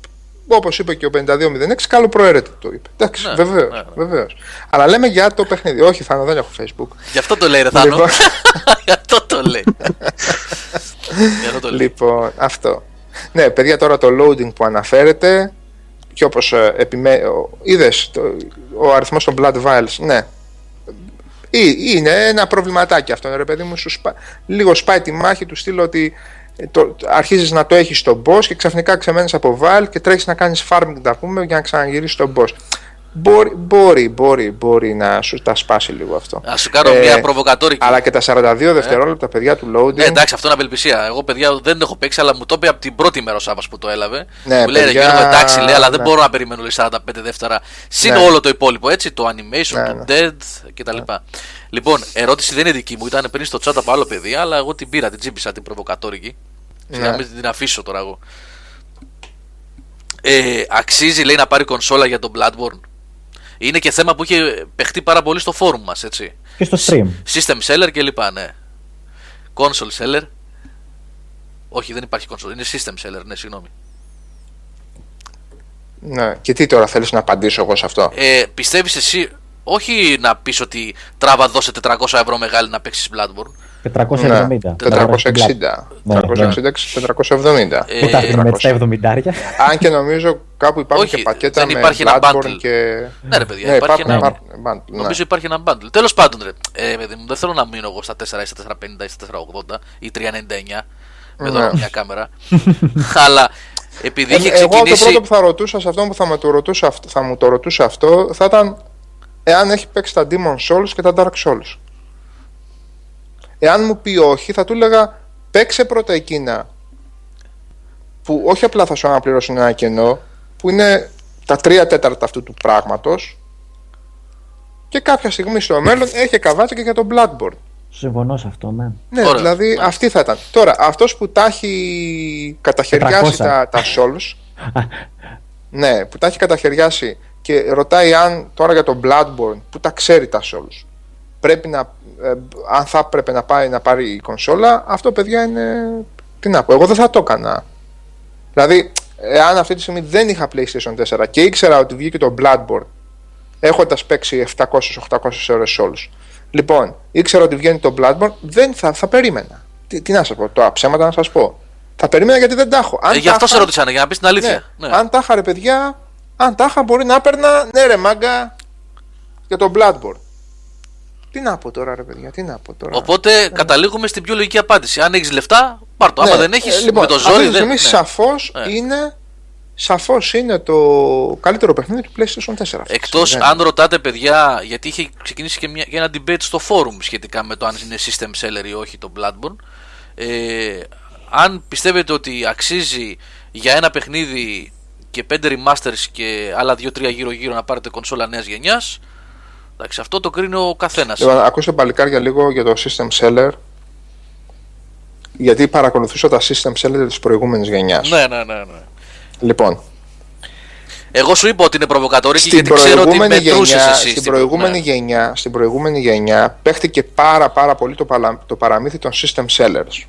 Όπως είπε και ο 5206, καλοπροαίρετο το είπε. Εντάξει, ναι, βεβαίως. Αλλά λέμε για το παιχνίδι. Όχι, Θάνο, δεν έχω Facebook. Γι' αυτό το λέει, ρε Θάνο. Γι' αυτό το λέει. Λοιπόν, αυτό. Ναι, παιδιά, τώρα το loading που αναφέρεται και όπως είδες, ο αριθμός των blood vials, ναι. Είναι ένα προβληματάκι αυτό, ρε παιδί μου. Λίγο σπάει τη μάχη του στείλω ότι... αρχίζεις να το έχεις στον boss και ξαφνικά ξεμένεις από βάλ και τρέχεις να κάνεις farming τα πούμε για να ξαναγυρίσεις τον boss. Μπορεί να σου τα σπάσει λίγο αυτό. Να σου κάνω μια προβοκατόρικη. Αλλά και τα 42 δευτερόλεπτα παιδιά του loading. Εντάξει, αυτό είναι απελπισία. Εγώ παιδιά δεν έχω παίξει, αλλά μου το είπε από την πρώτη μέρα ο Σάβας που το έλαβε. Ναι, μου λέει Γιώργο, εντάξει, λέει, αλλά δεν μπορώ να περιμένω 45 δεύτερα. Συν όλο το υπόλοιπο, έτσι, το animation, το dead κτλ. Λοιπόν, ερώτηση δεν είναι δική μου, ήταν πριν στο chat από άλλο παιδί, αλλά εγώ την πήρα, την τσίπησα την προβοκατόρικη. Να μην την αφήσω τώρα εγώ. Αξίζει, λέει, να πάρει κονσόλα για τον Bloodborne. Είναι και θέμα που είχε παιχτεί πάρα πολύ στο forum μας, έτσι. Και στο stream. System seller και λοιπά, ναι. Console seller. Όχι, δεν υπάρχει console, είναι system seller, ναι, συγγνώμη. Ναι, και τι τώρα θέλεις να απαντήσω εγώ σε αυτό? Πιστεύεις εσύ, όχι να πεις ότι τράβα δώσε 400 ευρώ μεγάλη να παίξεις Bloodborne. 470. Ναι, 460, 470. Πού τα αφήνουμε τα 70άρια. Αν και νομίζω κάπου υπάρχουν και πακέτα με Bloodborne και... Ναι ρε παιδιά, υπάρχει ένα bundle. Νομίζω υπάρχει ένα bundle. Τέλος πάντων ρε, δεν θέλω να μείνω εγώ στα 4 ή στα 450 ή στα 480 ή 399 με εδώ μια κάμερα. Αλλά επειδή είχε ξεκινήσει... Εγώ το πρώτο που θα ρωτούσα σε αυτό που θα μου το ρωτούσα αυτό θα ήταν εάν έχει παίξει τα Demon's Souls και τα Dark Souls. Εάν μου πει όχι, θα του έλεγα παίξε πρώτα εκείνα που όχι απλά θα σου αναπληρώσουν ένα κενό, που είναι τα 3/4 αυτού του πράγματος και κάποια στιγμή στο μέλλον έχει καβάτσα και για τον Bloodborne. Συμφωνώ σε αυτό, ναι. Ναι, ωραία, δηλαδή ναι. Αυτή θα ήταν. Τώρα, αυτός που τα έχει καταχαιριάσει τα Souls, ναι, που τα έχει καταχαιριάσει και ρωτάει αν τώρα για τον Bloodborne που τα ξέρει τα Souls, πρέπει να... αν θα έπρεπε να πάει να πάρει η κονσόλα, αυτό παιδιά είναι. Τι να πω, εγώ δεν θα το έκανα. Δηλαδή, εάν αυτή τη στιγμή δεν είχα PlayStation 4 και ήξερα ότι βγήκε το Bloodborne έχοντας παίξει 700-800 ώρες Souls, λοιπόν, ήξερα ότι βγαίνει το Bloodborne, δεν θα περίμενα. Τι να σας πω, τώρα ψέματα να σας πω. Θα περίμενα γιατί δεν τα έχω. Γι' αυτό σε ρώτησαν, για να πεις την αλήθεια. Ναι. Ναι. Αν τα είχα, ρε παιδιά, αν τα είχα, μπορεί να έπαιρνα ναι, ρε μάγκα για το Bloodborne. Τι να πω τώρα, ρε παιδιά, τι να πω τώρα. Οπότε καταλήγουμε στην πιο λογική απάντηση. Αν έχεις λεφτά, πάρ' το. Ναι. Άμα δεν έχεις, λοιπόν, με το ζόρι δεν. Αυτή σαφώς είναι το καλύτερο παιχνίδι του PlayStation 4. Εκτός αν ρωτάτε, παιδιά, γιατί είχε ξεκινήσει και ένα debate στο forum σχετικά με το αν είναι system seller ή όχι το Bloodborne. Αν πιστεύετε ότι αξίζει για ένα παιχνίδι και 5 remasters και άλλα 2-3 γύρω-γύρω να πάρετε κονσόλα νέας γενιάς. Εντάξει, αυτό το κρίνει ο καθένας. Λοιπόν, ακούστε παλικάρια λίγο για το system seller. Γιατί παρακολουθούσα τα system seller της προηγούμενης γενιάς. Ναι. Λοιπόν, εγώ σου είπα ότι είναι προβοκατορική γιατί ξέρω ότι μετρούσες εσύ. Στην προηγούμενη γενιά παίχτηκε πάρα πολύ το παραμύθι των system sellers.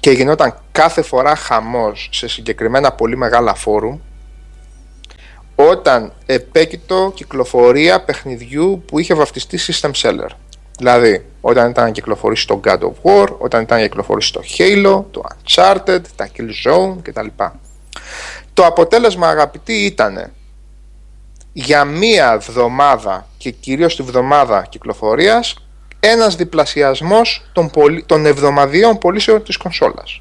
Και γινόταν κάθε φορά χαμός σε συγκεκριμένα πολύ μεγάλα φόρουμ όταν επέκειτο κυκλοφορία παιχνιδιού που είχε βαφτιστεί system seller. Δηλαδή, όταν ήταν να κυκλοφορήσει το God of War, όταν ήταν να κυκλοφορήσει το Halo, το Uncharted, τα Killzone κτλ. Το αποτέλεσμα, αγαπητοί, ήταν για μία εβδομάδα και κυρίως τη εβδομάδα κυκλοφορίας ένας διπλασιασμός των εβδομαδιαίων πωλήσεων της κονσόλας.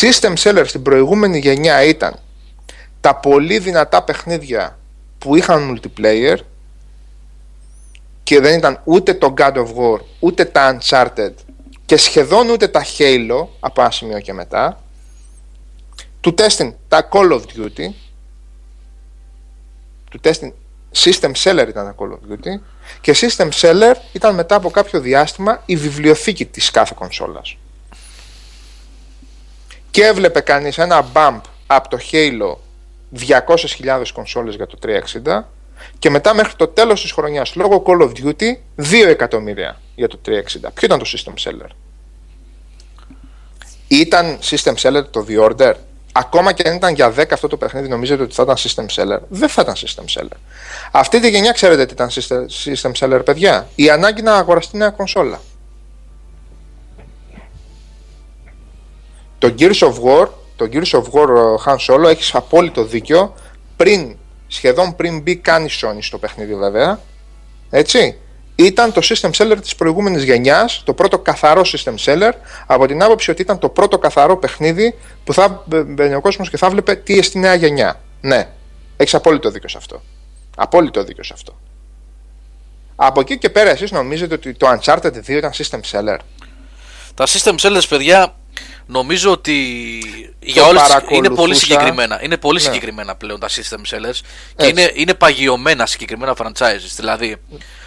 System sellers στην προηγούμενη γενιά ήταν τα πολύ δυνατά παιχνίδια που είχαν multiplayer και δεν ήταν ούτε το God of War, ούτε τα Uncharted και σχεδόν ούτε τα Halo από ένα σημείο και μετά, του testing τα Call of Duty, του testing system seller ήταν τα Call of Duty, και system seller ήταν μετά από κάποιο διάστημα η βιβλιοθήκη της κάθε κονσόλας. Και έβλεπε κανείς ένα bump από το Halo 200.000 κονσόλες για το 360 και μετά μέχρι το τέλος της χρονιάς λόγω Call of Duty 2 εκατομμύρια για το 360. Ποιο ήταν το system seller? Ήταν system seller το The Order? Ακόμα και αν ήταν για 10 αυτό το παιχνίδι, νομίζετε ότι θα ήταν system seller? Δεν θα ήταν system seller. Αυτή τη γενιά ξέρετε τι ήταν system seller, παιδιά? Η ανάγκη να αγοραστεί νέα κονσόλα. Το Gears of War Han Solo, έχεις απόλυτο δίκιο, σχεδόν πριν μπει καν η Sony στο παιχνίδι βέβαια, έτσι, ήταν το system seller της προηγούμενης γενιάς, το πρώτο καθαρό system seller, από την άποψη ότι ήταν το πρώτο καθαρό παιχνίδι που θα μπαίνει ο κόσμος και θα βλέπε τι είναι στη νέα γενιά. Ναι, έχεις απόλυτο δίκιο σε αυτό. Απόλυτο δίκιο σε αυτό. Από εκεί και πέρα εσείς νομίζετε ότι το Uncharted 2 ήταν system seller? Τα system sellers, παιδιά, νομίζω ότι για όλες είναι πολύ συγκεκριμένα. Είναι πολύ συγκεκριμένα πλέον τα system sellers και είναι παγιωμένα συγκεκριμένα franchises. Δηλαδή,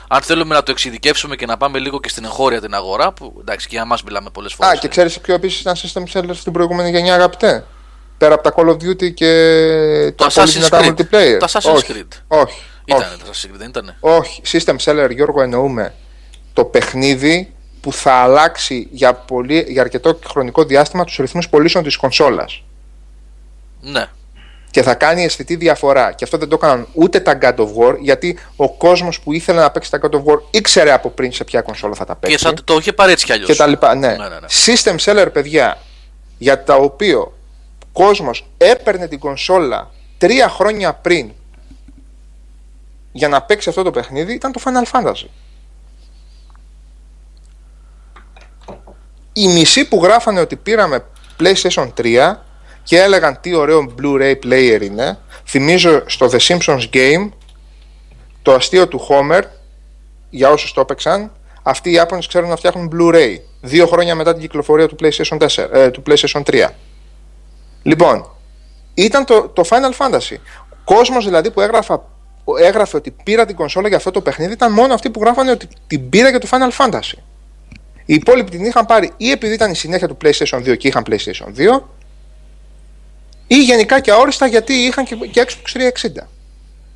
αν θέλουμε να το εξειδικεύσουμε και να πάμε λίγο και στην εγχώρια την αγορά, που εντάξει και για μας μιλάμε πολλές φορές. Α, και ξέρεις ποιο επίσης ήταν system sellers στην προηγούμενη γενιά, αγαπητέ? Πέρα από τα Call of Duty και το Assassin's Creed. Το Assassin's Creed. Όχι. Ήτανε το Assassin's Creed, δεν ήτανε? Όχι. System seller, Γιώργο, εννοούμε το παιχνίδι που θα αλλάξει για αρκετό χρονικό διάστημα τους ρυθμούς πωλήσεων της κονσόλας. Ναι. Και θα κάνει αισθητή διαφορά. Και αυτό δεν το έκαναν ούτε τα God of War, γιατί ο κόσμος που ήθελε να παίξει τα God of War ήξερε από πριν σε ποια κονσόλα θα τα παίξει. Και το είχε πάρει έτσι κι αλλιώς. Και τα λοιπά. Ναι. Ναι. System seller, παιδιά, για τα οποία ο κόσμος έπαιρνε την κονσόλα 3 χρόνια πριν για να παίξει αυτό το παιχνίδι, ήταν το Final Fantasy. Οι μισοί που γράφανε ότι πήραμε PlayStation 3 και έλεγαν τι ωραίο Blu-ray player είναι. Θυμίζω στο The Simpsons Game το αστείο του Homer, για όσους το έπαιξαν, αυτοί οι Ιάπωνες ξέρουν να φτιάχνουν Blu-ray 2 χρόνια μετά την κυκλοφορία του PlayStation 3. Λοιπόν, ήταν το Final Fantasy. Ο κόσμος δηλαδή που έγραφε ότι πήρα την κονσόλα για αυτό το παιχνίδι ήταν μόνο αυτοί που γράφανε ότι την πήρα για το Final Fantasy. Οι υπόλοιποι την είχαν πάρει ή επειδή ήταν η συνέχεια του PlayStation 2 και είχαν PlayStation 2, ή γενικά και αόριστα γιατί είχαν και Xbox 360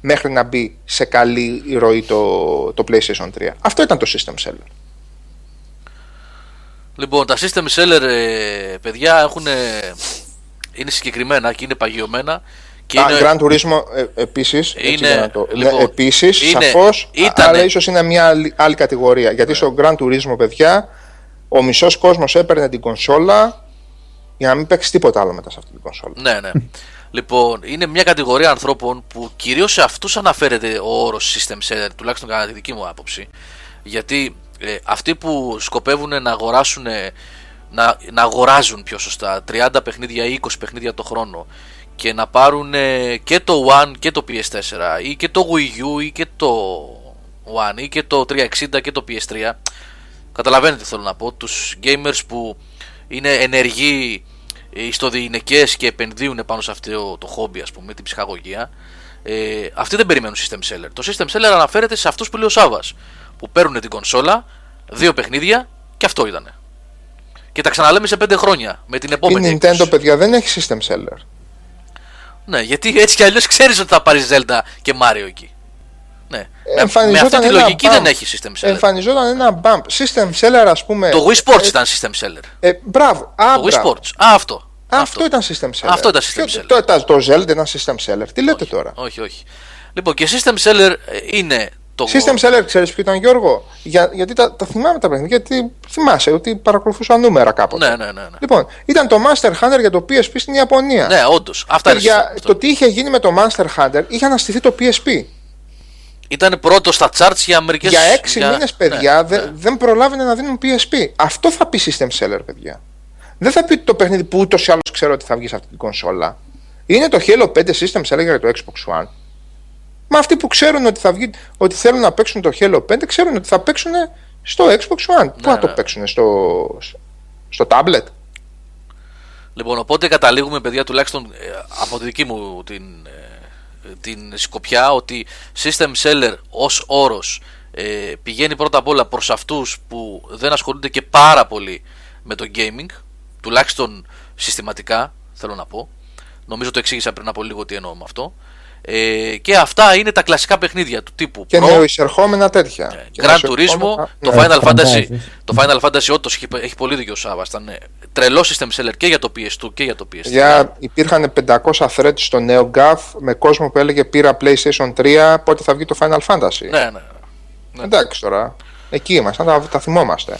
μέχρι να μπει σε καλή ροή το PlayStation 3. Αυτό ήταν το system seller. Λοιπόν, τα system seller, παιδιά, είναι συγκεκριμένα και είναι παγιωμένα. Gran Turismo επίσης. Λοιπόν, επίσης, σαφώς. Αλλά ίσως είναι μια άλλη κατηγορία. Γιατί στο Gran Turismo, παιδιά, ο μισός κόσμος έπαιρνε την κονσόλα για να μην παίξει τίποτα άλλο μετά σε αυτή την κονσόλα. Ναι. Λοιπόν, είναι μια κατηγορία ανθρώπων που κυρίως σε αυτούς αναφέρεται ο όρος system seller, τουλάχιστον κατά τη δική μου άποψη. Γιατί αυτοί που σκοπεύουν να αγοράσουν, να αγοράζουν πιο σωστά 30 παιχνίδια ή 20 παιχνίδια το χρόνο, και να πάρουν και το One και το PS4 ή και το Wii U ή και το One ή και το 360 και το PS3. Καταλαβαίνετε τι θέλω να πω. Τους gamers που είναι ενεργοί ιστοδιειναικές και επενδύουν πάνω σε αυτό το χόμπι, ας πούμε, την ψυχαγωγία, αυτοί δεν περιμένουν system seller. Το system seller αναφέρεται σε αυτούς που λέει ο Σάβας, που παίρνουν την κονσόλα, 2 παιχνίδια και αυτό ήτανε. Και τα ξαναλέμε σε 5 χρόνια με την επόμενη. Η Nintendo, παιδιά, δεν έχει system seller. Ναι, γιατί έτσι κι αλλιώς ξέρεις ότι θα πάρεις Zelda και Mario εκεί. Ναι. Με αυτή τη λογική bump. Δεν έχει system seller. Εμφανιζόταν ένα bump. System seller, ας πούμε. Το Wii Sports ήταν system seller. Μπράβο. Το Wii Sports. Αυτό ήταν system seller. Αυτό ήταν system seller. Το Zelda ήταν system seller. Τι λέτε τώρα. Όχι. Λοιπόν, και system seller είναι System seller, ξέρεις ποιο ήταν, Γιώργο? Γιατί τα θυμάμαι τα παιχνίδια, γιατί θυμάσαι ότι παρακολουθούσα νούμερα κάποτε. Ναι. Λοιπόν, ήταν το Monster Hunter για το PSP στην Ιαπωνία. Ναι, όντως. Αυτά είναι. Για το τι είχε γίνει με το Monster Hunter, είχε αναστηθεί το PSP. Ήταν πρώτο στα charts για μερικές. Για 6 μήνες, παιδιά, δεν προλάβαινε να δίνουν PSP. Αυτό θα πει system seller, παιδιά. Δεν θα πει το παιχνίδι που ούτως ή άλλως ξέρω ότι θα βγει σε αυτή την κονσόλα. Είναι το Halo 5 system seller για το Xbox One. Μα αυτοί που ξέρουν ότι θα βγει, ότι θέλουν να παίξουν το Halo 5, ξέρουν ότι θα παίξουν στο Xbox One. Ναι, πού θα το παίξουν, στο tablet. Λοιπόν, οπότε καταλήγουμε, παιδιά, τουλάχιστον από τη δική μου την σκοπιά, ότι system seller ως όρος πηγαίνει πρώτα απ' όλα προς αυτούς που δεν ασχολούνται και πάρα πολύ με το gaming, τουλάχιστον συστηματικά, θέλω να πω. Νομίζω το εξήγησα πριν από λίγο τι εννοώ με αυτό. Και αυτά είναι τα κλασικά παιχνίδια του τύπου και νεοεισερχόμενα τέτοια, Gran Turismo, το Final Fantasy. Το Final Fantasy όντως έχει πολύ δίκιο ο Σάββας. Ήταν τρελό system seller και για το PS2 και για το PS3. Υπήρχαν 500 threads στο NeoGAF με κόσμο που έλεγε πήρα PlayStation 3, πότε θα βγει το Final Fantasy. Ναι. Εντάξει τώρα, εκεί είμαστε, τα θυμόμαστε.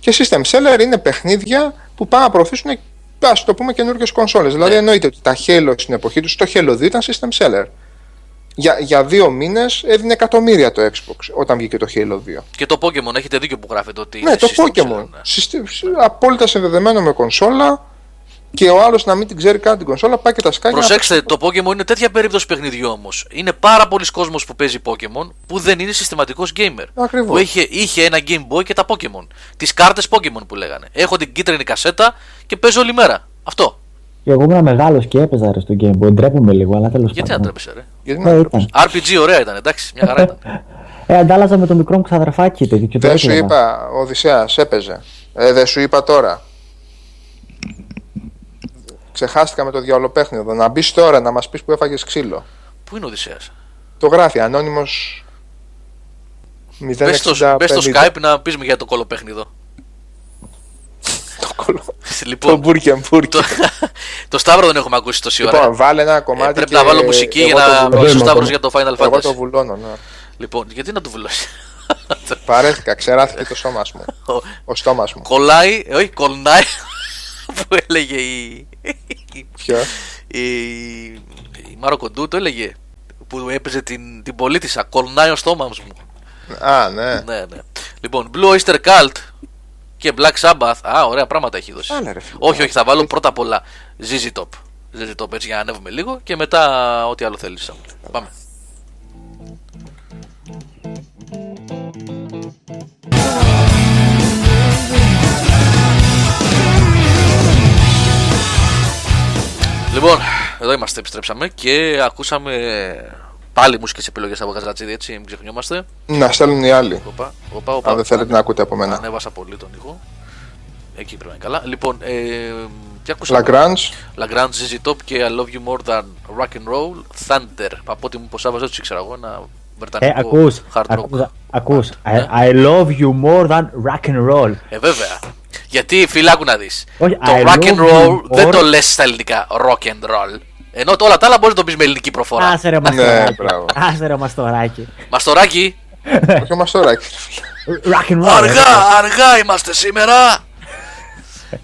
Και system seller είναι παιχνίδια που πάνε να προωθήσουν, ας το πούμε, καινούργιες κονσόλες. Δηλαδή εννοείται ότι τα Halo στην εποχή τους, το Halo 2 ήταν system seller. Για 2 μήνες έδινε εκατομμύρια το Xbox όταν βγήκε το Halo 2. Και το Pokemon, έχετε δίκιο που γράφετε ότι. Ναι, το Pokemon. Απόλυτα συνδεδεμένο με κονσόλα, και ο άλλος να μην την ξέρει καν την κονσόλα, πάει και τα σκάει. Προσέξτε, το Pokemon είναι τέτοια περίπτωση παιχνιδιού όμως. Είναι πάρα πολλοί κόσμος που παίζει Pokemon που δεν είναι συστηματικός gamer. Ακριβώς. Που είχε ένα Game Boy και τα Pokemon. Τις κάρτες Pokemon που λέγανε. Έχω την κίτρινη κασέτα και παίζω όλη μέρα. Αυτό. Και εγώ ήμουν μεγάλος και έπαιζα στο Game Boy. Ντρέπομαι λίγο, αλλά τέλος πάντων. Γιατί να ντρέπεσαι, ρε? RPG, ωραία ήταν, εντάξει, μια χαρά ήταν. Αντάλλαζα με το μικρό μου ξαδερφάκι. Δεν σου είπα, Οδυσσέας, έπαιζε. Δεν σου είπα τώρα. Ξεχάστηκα με το διαολοπέχνιδο. Να μπει τώρα να μας πεις που έφαγες ξύλο. Πού είναι ο Οδυσσέας? Το γράφει ανώνυμος 065. Πες στο Skype να πεις για το κολοπέχνιδο. Λοιπόν, το μπουρκεμπουρκεμπουρκε. Το Σταύρο δεν έχουμε ακούσει τόση ώρα. Λοιπόν, βάλε ένα κομμάτι. Πρέπει να βάλω μουσική για να ακούσει ο Σταύρος για το Final Fantasy. Εγώ το βουλώνω, ναι. Λοιπόν, γιατί να το βουλώσει? Παρέθηκα, ξεράθηκε το σώμα μου. Ο στόμας μου. Κολλάει, όχι, κολλάει. Που έλεγε η Μάρο Κοντού, το έλεγε, που έπαιζε την πολίτησα. Κολνάει ο στόμας μου. Α, ναι. Λοιπόν, Blue Oyster Cult και Black Sabbath. Α, ωραία πράγματα έχει δώσει. Όχι, θα βάλω πρώτα απ' όλα ZZ Top. ZZ Top, έτσι, για να ανέβουμε λίγο, και μετά ό,τι άλλο θέλεις. Πάμε. Λοιπόν, εδώ είμαστε, επιστρέψαμε και ακούσαμε πάλι μουσικές επιλογές από Καζατζίδη, έτσι, μην ξεχνιόμαστε. Να στέλνουν οι άλλοι. Αν δεν θέλετε να ακούτε από μένα. Ανέβασα πολύ τον ήχο. Εκεί πρέπει να είναι καλά. Λοιπόν, τι ακούσαμε? Lagrange, ZZ Top και I Love You More Than Rock'n'Roll, Thunder. Από ό,τι μου υποσάβαζε, έτσι ήξερα εγώ, ένα βρετανικό hard rock. Ακούς, I Love You More Than Rock'n'Roll. Βέβαια. Γιατί, φυλάκου να δεις, όχι, το rock and roll δεν το λες στα ελληνικά rock and roll. Ενώ όλα τα άλλα μπορείς να το πεις με ελληνική προφορά. Άσε ρε μαστοράκι. Άσε ρε μαστοράκι. Μαστοράκι. Όχι μαστοράκι. Rock and roll. Αργά είμαστε σήμερα.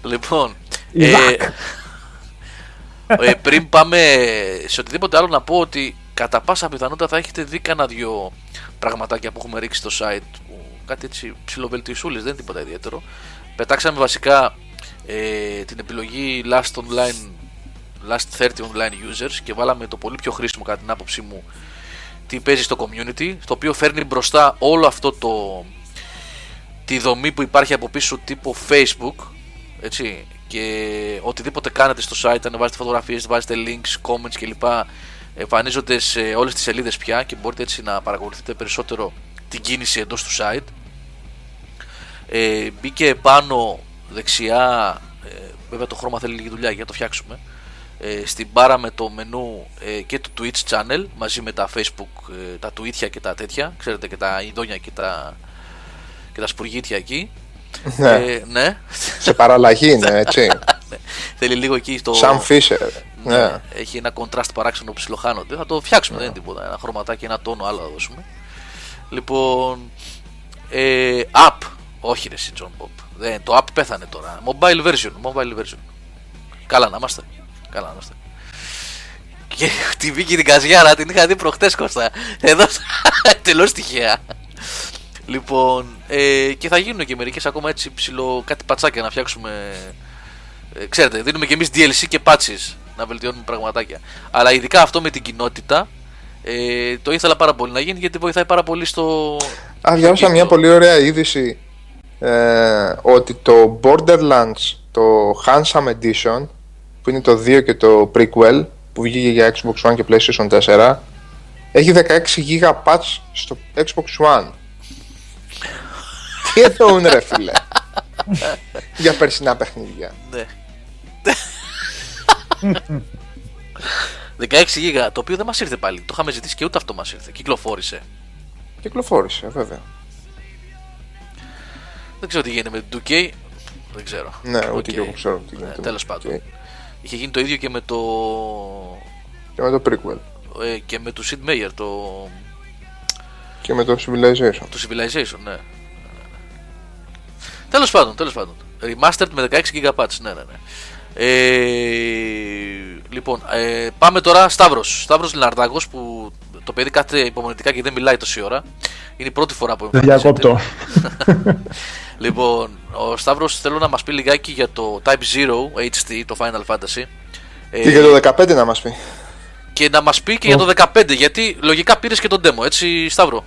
Λοιπόν, πριν πάμε σε οτιδήποτε άλλο, να πω ότι κατά πάσα πιθανότητα θα έχετε δει κανένα δυο πραγματάκια που έχουμε ρίξει στο site. Κάτι έτσι ψιλοβελτισούλες, δεν είναι τίποτα ιδιαίτερο. Πετάξαμε βασικά την επιλογή last 30 online users και βάλαμε το πολύ πιο χρήσιμο, κατά την άποψή μου, τι παίζει στο community, στο οποίο φέρνει μπροστά όλο αυτό τη δομή που υπάρχει από πίσω τύπου Facebook, έτσι, και οτιδήποτε κάνετε στο site, ανεβάζετε φωτογραφίες, βάζετε links, comments κλπ, εμφανίζονται σε όλες τις σελίδες πια και μπορείτε έτσι να παρακολουθείτε περισσότερο την κίνηση εντός του site. Μπήκε πάνω δεξιά, βέβαια το χρώμα θέλει λίγη δουλειά για να το φτιάξουμε, στην μπάρα με το μενού και το Twitch channel μαζί με τα Facebook, τα tweetια και τα τέτοια, ξέρετε, και τα ειδόνια και τα σπουργίτια εκεί. Ναι. Σε παραλλαγή είναι, έτσι. Θέλει λίγο εκεί το Sam Fisher. Ναι. Έχει ένα contrast παράξενο που ψιλοχάνονται. Θα το φτιάξουμε, δεν είναι τίποτα. Ένα χρωματάκι, ένα τόνο άλλο θα δώσουμε. Λοιπόν, app. Όχι ρε εσύ John Bob, το app πέθανε τώρα. Mobile version. Καλά να είμαστε. Και τη Βίκη την Καζιάρα την είχα δει προχτές, Κώστα. Εδώ τελώς τυχαία. Λοιπόν, και θα γίνουν και μερικές ακόμα έτσι ψηλό κάτι πατσάκια να φτιάξουμε. Ξέρετε, δίνουμε και εμείς DLC και patches να βελτιώνουμε πραγματάκια. Αλλά ειδικά αυτό με την κοινότητα, το ήθελα πάρα πολύ να γίνει, γιατί βοηθάει πάρα πολύ στο. Διάβασα μια πολύ ωραία είδηση, ότι το Borderlands, το Handsome Edition, που είναι το 2 και το prequel, που βγήκε για Xbox One και PlayStation 4, έχει 16 GB patch στο Xbox One. Τι εννοούν ρε φίλε για περσινά παιχνίδια? Ναι. 16 GB, το οποίο δεν μας ήρθε πάλι. Το είχαμε ζητήσει και ούτε αυτό μας ήρθε. Κυκλοφόρησε βέβαια. Δεν ξέρω τι γίνεται με το 2K. Δεν ξέρω. Ναι, ούτε και εγώ ξέρω τι γίνεται. Τέλος πάντων. Είχε γίνει το ίδιο και με το. Και με το prequel. Και με το Sid Meier. Και με το Civilization. Το Civilization, ναι. Τέλος πάντων. Remastered με 16 GB patch. Ναι. Λοιπόν, πάμε τώρα. Σταύρος Λιναρδάκος, που το παιδί κάθεται υπομονητικά και δεν μιλάει τόση ώρα. Είναι η πρώτη φορά που εμφανίζεται. Λοιπόν, ο Σταύρος θέλω να μας πει λιγάκι για το Type 0 HD, το Final Fantasy. Και για το 15 να μας πει. Και να μας πει και για το 15, γιατί λογικά πήρες και τον demo, έτσι Σταύρο?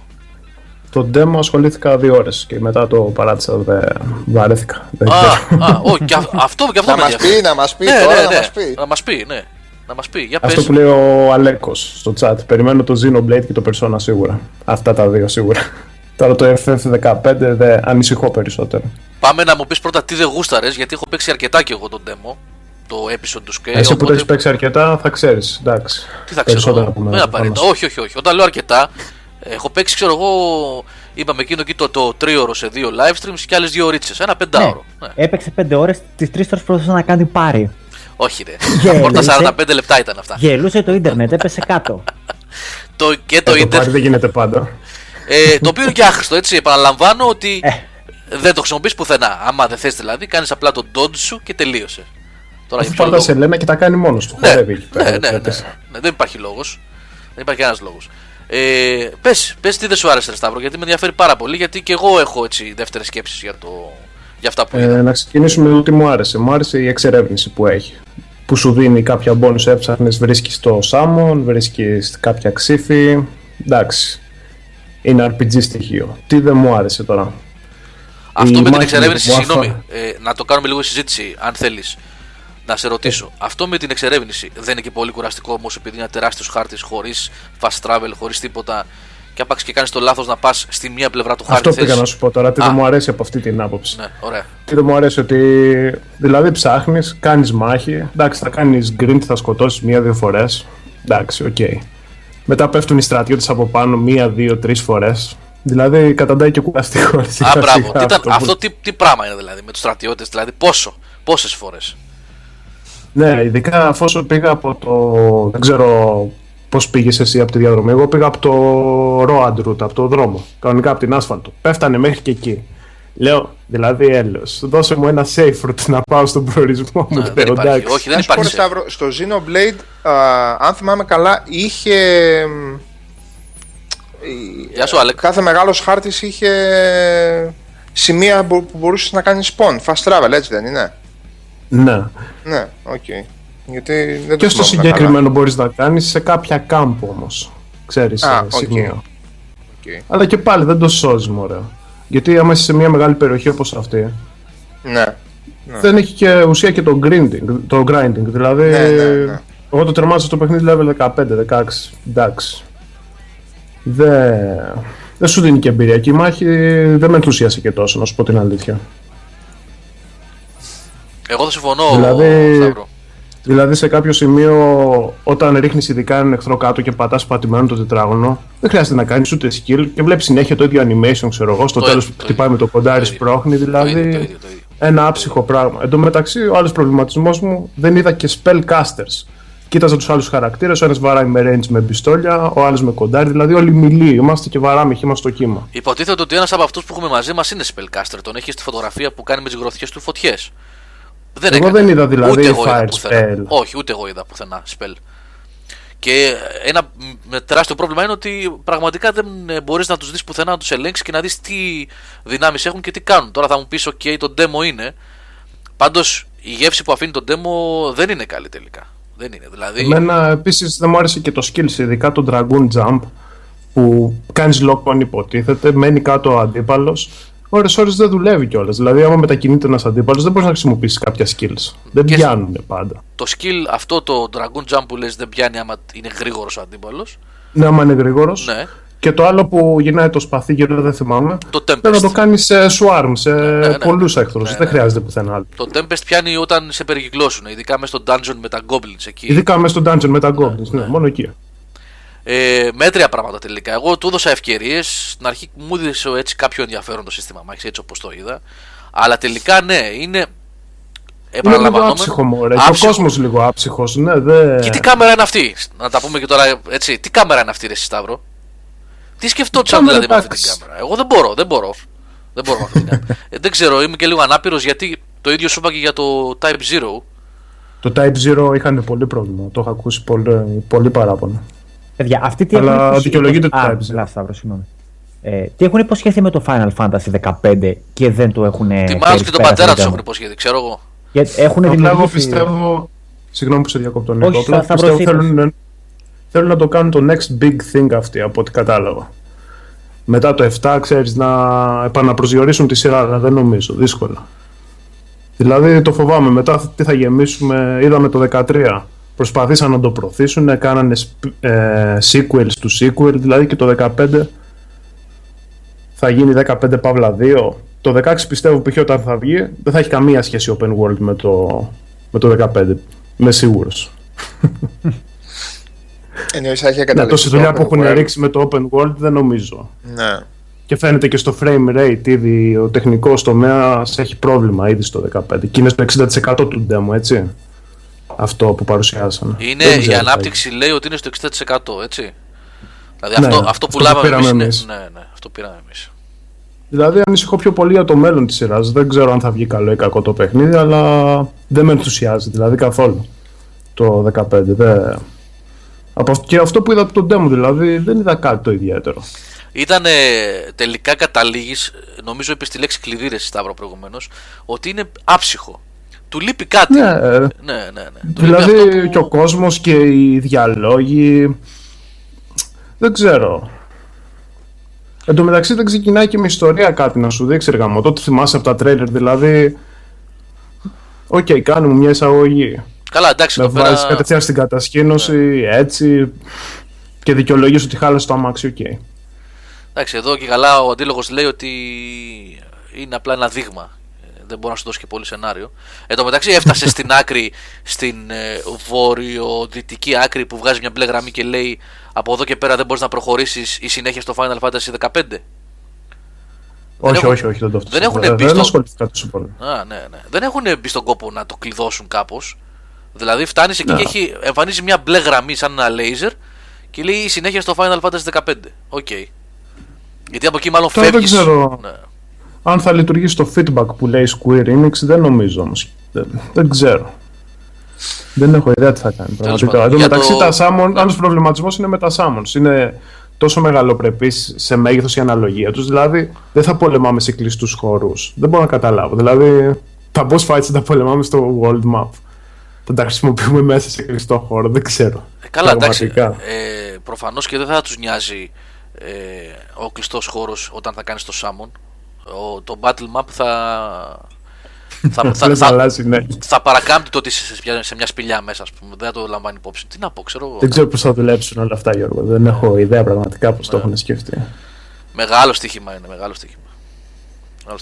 Το demo ασχολήθηκα 2 ώρες και μετά το παράτησα, βαρέθηκα. Αυτό να μας πει. Για αυτό πες. Που λέει ο Αλέκος στο chat, περιμένω το Xenoblade και το Persona σίγουρα. Αυτά τα δύο σίγουρα. Τώρα το FF15 δεν ανησυχώ περισσότερο. Πάμε να μου πεις πρώτα τι δεν γούσταρες, γιατί έχω παίξει αρκετά και εγώ τον demo. Το episode του Scale. Εσύ που το έχεις παίξει αρκετά θα ξέρεις, εντάξει. Τι θα ξέρω, δεν απαραίτητα. Όχι. Όταν λέω αρκετά, έχω παίξει, ξέρω εγώ, είπαμε εκείνο εκεί το 3ωρο σε 2 live streams και άλλες 2 ωρίτσες. Ένα 5ωρο. Ναι. Έπαιξε 5 ώρες, τις 3 ώρες προσπαθούσα να κάνει πάρη. Όχι, ρε. Πρώτα 45 λεπτά ήταν αυτά. Γελούσε το ίντερνετ, έπεσε κάτω. Και το ίντερνετ. Δεν γίνεται πάντα. Το οποίο είναι και άχρηστο, έτσι. Επαναλαμβάνω ότι δεν το χρησιμοποιείς πουθενά. Άμα δεν θες δηλαδή, κάνεις απλά τον dodge σου και τελείωσε. Τώρα πάντα σε λένε και τα κάνει μόνος του. Ναι. Δεν υπάρχει λόγος. Δεν υπάρχει κανένας λόγος. Πες τι δεν σου άρεσε, Σταύρο, γιατί με ενδιαφέρει πάρα πολύ. Γιατί και εγώ έχω έτσι δεύτερες σκέψεις για αυτά που είδα. Να ξεκινήσουμε με το τι μου άρεσε. Μου άρεσε η εξερεύνηση που έχει. Που σου δίνει κάποια bonus έψαχνες, βρίσκεις το Σάμον, βρίσκεις κάποια ξύφη. Εντάξει. Είναι RPG στοιχείο. Τι δεν μου άρεσε τώρα. Αυτό με την εξερεύνηση, συγγνώμη, να το κάνουμε λίγο συζήτηση, αν θέλεις. Να σε ρωτήσω, αυτό με την εξερεύνηση δεν είναι και πολύ κουραστικό όμως, επειδή είναι τεράστιος χάρτης χωρίς fast travel, χωρίς τίποτα, και άπαξ και κάνεις το λάθος να πας στη μία πλευρά του χάρτη? Αυτό πήγα να σου πω τώρα. Τι δεν μου αρέσει από αυτή την άποψη. Ναι, ωραία. Τι δεν μου αρέσει, ότι δηλαδή ψάχνεις, κάνεις μάχη. Εντάξει, θα κάνεις grind, θα σκοτώσεις 1-2 φορές. Εντάξει, οκ. Okay. Μετά πέφτουν οι στρατιώτες από πάνω 1-2-3 φορές. Δηλαδή καταντάει και κουραστικό. Μπράβο. Αυτό τι πράγμα είναι δηλαδή με τους στρατιώτες, δηλαδή πόσες φορές? Ναι, ειδικά αφού πήγα από το. Δεν ξέρω πώς πήγες εσύ από τη διαδρομή. Εγώ πήγα από το road route, από το δρόμο. Κανονικά από την άσφαλτο. Πέφτανε μέχρι και εκεί. Λέω, δηλαδή έλεος, δώσε μου ένα safe route να πάω στον προορισμό μου. Δεν υπάρχει. Όχι, δεν υπάρχει. Σταύρο, στο Xenoblade, αν θυμάμαι καλά, είχε. Γεια σου, Άλεκ. Κάθε μεγάλος χάρτης είχε σημεία που μπορούσες να κάνεις spawn. Fast travel, έτσι δεν είναι? Ναι, οκ. Γιατί δεν το. Και στο συγκεκριμένο καλά μπορείς να κάνεις σε κάποια κάμπο όμως. Ξέρεις, σημείο. Okay. Αλλά και πάλι δεν το σώζει, μωρέ. Γιατί άμα είσαι σε μια μεγάλη περιοχή όπως αυτή. Ναι. Δεν έχει και ουσία και το grinding. Δηλαδή, ναι. Εγώ το τερμάζω στο παιχνίδι level 15-16. Εντάξει. Δεν σου δίνει και εμπειρία. Και η μάχη δεν με ενθουσίασε και τόσο, να σου πω την αλήθεια. Εγώ θα συμφωνώ, Σταύρο. Δηλαδή σε κάποιο σημείο, όταν ρίχνεις ειδικά έναν εχθρό κάτω και πατάς πατημένο το τετράγωνο, δεν χρειάζεται να κάνεις ούτε skill και βλέπεις συνέχεια το ίδιο animation, ξέρω εγώ, στο τέλος που χτυπάει με το κοντάρι σπρώχνει, δηλαδή το ίδιο. Ένα άψυχο πράγμα. Εν τω μεταξύ, ο άλλος προβληματισμός μου, δεν είδα και spellcasters. Κοίταζα τους άλλους χαρακτήρες, ο ένας βαράει με range με πιστόλια, ο άλλος με κοντάρι, δηλαδή όλοι μιλοί, είμαστε και βαράμε χήμα στο κύμα. Υποτίθεται ότι ένας από αυτούς που έχουμε μαζί μας είναι spellcaster, τον έχει στη φωτογραφία που κάνει με τις γροθιές του φωτιές. Δεν εγώ έκανε. Δεν είδα δηλαδή ούτε εγώ είδα πουθενά. Όχι, ούτε εγώ είδα πουθενά spell. Και ένα τεράστιο πρόβλημα είναι ότι πραγματικά δεν μπορείς να τους δεις πουθενά, να τους ελέγξεις και να δεις τι δυνάμεις έχουν και τι κάνουν. Τώρα θα μου πεις, OK, το demo είναι. Πάντως η γεύση που αφήνει το demo δεν είναι καλή τελικά. Δεν είναι, δηλαδή... Εμένα επίσης δεν μου άρεσε και το skills, ειδικά το dragoon jump που κάνεις lock on υποτίθεται, μένει κάτω ο αντίπαλος. Ώρες-ώρες δεν δουλεύει κιόλας. Δηλαδή, άμα μετακινείται ένας αντίπαλος, δεν μπορείς να χρησιμοποιήσεις κάποια skills. Δεν πιάνουν πάντα. Το skill αυτό, το dragoon jump που λες, δεν πιάνει άμα είναι γρήγορος ο αντίπαλος. Ναι, άμα είναι γρήγορος. Ναι. Και το άλλο που γυρνάει το σπαθί, γύρω δεν θυμάμαι. Το Tempest. Πρέπει να το κάνει σε swarm, σε πολλούς εχθρούς. Δεν χρειάζεται πουθενά άλλο. Το Tempest πιάνει όταν σε περικυκλώσουν, ειδικά μέσα στο dungeon με τα goblins εκεί. Ειδικά μέσα στο dungeon με τα goblins, ναι, μόνο εκεί. Μέτρια πράγματα τελικά. Εγώ του έδωσα ευκαιρίες. Στην αρχή μου έδωσε έτσι κάποιο ενδιαφέρον το σύστημα μάχης, έτσι όπως το είδα. Αλλά τελικά ναι, είναι. Είναι λίγο άψυχο, μωρέ. Ο κόσμος λίγο άψυχος, ναι, δε. Και τι κάμερα είναι αυτή. Να τα πούμε και τώρα έτσι. Τι κάμερα είναι αυτή, ρε Σταύρο. Τι σκεφτόταν δηλαδή με αυτή την κάμερα. Εγώ δεν μπορώ. Δεν μπορώ με αυτή την κάμερα. Δεν ξέρω, είμαι και λίγο ανάπηρος γιατί το ίδιο σου είπα και για το Type 0. Το Type 0 είχαν πολύ πρόβλημα. Το είχα ακούσει πολύ παράπονα. Παιδιά, αυτή τι αλλά έχουν δικαιολογείται το Type 0. Σταύρο, συγγνώμη. Τι έχουν υποσχεθεί με το Final Fantasy 15 και δεν το έχουν. Τη Μάους και τον πατέρα του έχουν υποσχεθεί, ξέρω εγώ. Έχουν δημιουργήσει. Συγγνώμη που σε διακόπτω λίγο. Θέλουν να το κάνουν το next big thing αυτοί, από ό,τι κατάλαβα. Μετά το 7, ξέρεις, να επαναπροσδιορίσουν τη σειρά, αλλά δεν νομίζω, δύσκολα. Δηλαδή το φοβάμαι, μετά τι θα γεμίσουμε, είδαμε το 13. Προσπαθήσαν να το προωθήσουν, κάνανε sequels του sequel, δηλαδή και το 15 θα γίνει 15-2. Το 16 πιστεύω π.χ. όταν θα βγει, δεν θα έχει καμία σχέση open world με το 15, είμαι σίγουρος. Ναι, τόση δουλειά που έχουν ρίξει με το open world δεν νομίζω. Ναι. Και φαίνεται και στο frame rate ήδη ο τεχνικός τομέας έχει πρόβλημα ήδη στο 15. Και είναι στο 60% του demo, έτσι. Αυτό που παρουσιάσαμε. Είναι η ανάπτυξη λέει ότι είναι στο 60%, έτσι. Δηλαδή ναι, αυτό που λάβαμε εμείς. Ναι, αυτό πήραμε εμείς. Δηλαδή ανησυχώ πιο πολύ για το μέλλον της σειράς. Δεν ξέρω αν θα βγει καλό ή κακό το παιχνίδι, αλλά δεν με ενθουσιάζει δηλαδή καθόλου το 15. Και αυτό που είδα από τον demo δηλαδή δεν είδα κάτι το ιδιαίτερο. Ήτανε τελικά καταλήγεις, νομίζω είπες τη λέξη κλειδί ρε Σταύρο προηγουμένως, ότι είναι άψυχο. Του λείπει κάτι. Ναι. Δηλαδή και ο κόσμος και οι διαλόγοι. Δεν ξέρω. Εν τω μεταξύ δεν ξεκινάει και με ιστορία κάτι να σου δείξει εργαμό. Τότε θυμάσαι από τα τρέιλερ δηλαδή. Οκ, κάνουμε μια εισαγωγή. Καλά, εντάξει, να βάζεις πέρα... κατευθείαν στην κατασκήνωση, yeah. Έτσι. Και δικαιολογείς ότι χάλασε το αμάξι, οκ. Okay. Εντάξει, εδώ και καλά ο αντίλογος λέει ότι είναι απλά ένα δείγμα. Δεν μπορεί να σου δώσει και πολύ σενάριο. Εν τω μεταξύ έφτασε στην άκρη, στην βόρειο-δυτική άκρη που βγάζει μια μπλε γραμμή και λέει από εδώ και πέρα δεν μπορείς να προχωρήσεις η συνέχεια στο Final Fantasy 15. Όχι, δεν το φτιάχνω. Δεν έχουν μπει στον κόπο να το κλειδώσουν κάπως. Δηλαδή φτάνει εκεί και εμφανίζει μια μπλε γραμμή σαν ένα λέιζερ και λέει συνέχεια στο Final Fantasy 15. Οκ. Γιατί από εκεί μάλλον φεύγεις. Δεν ξέρω αν θα λειτουργήσει το feedback που λέει Square Enix, δεν νομίζω όμως. Δεν ξέρω. Δεν έχω ιδέα τι θα κάνει. Εν τω μεταξύ, άλλος προβληματισμός είναι με τα summons. Είναι τόσο μεγαλοπρεπής σε μέγεθος η αναλογία τους. Δηλαδή δεν θα πολεμάμε σε κλειστούς χώρους. Δεν μπορώ να καταλάβω. Δηλαδή τα boss fights θα τα πολεμάμε στο world map. Θα τα χρησιμοποιούμε μέσα σε κλειστό χώρο, δεν ξέρω. Καλά, εντάξει. Προφανώς και δεν θα τους νοιάζει ο κλειστός χώρος όταν θα κάνεις το summon. Το battle map θα παρακάμπτει το ότι είσαι σε μια σπηλιά μέσα, ας πούμε. Δεν θα το λαμβάνει υπόψη. Τι να πω, ξέρω εγώ. Δεν ξέρω πώς θα δουλέψουν όλα αυτά, Γιώργο. Δεν έχω ιδέα πραγματικά πώς το έχουν σκεφτεί. Μεγάλο στοίχημα είναι, μεγάλο στοίχημα.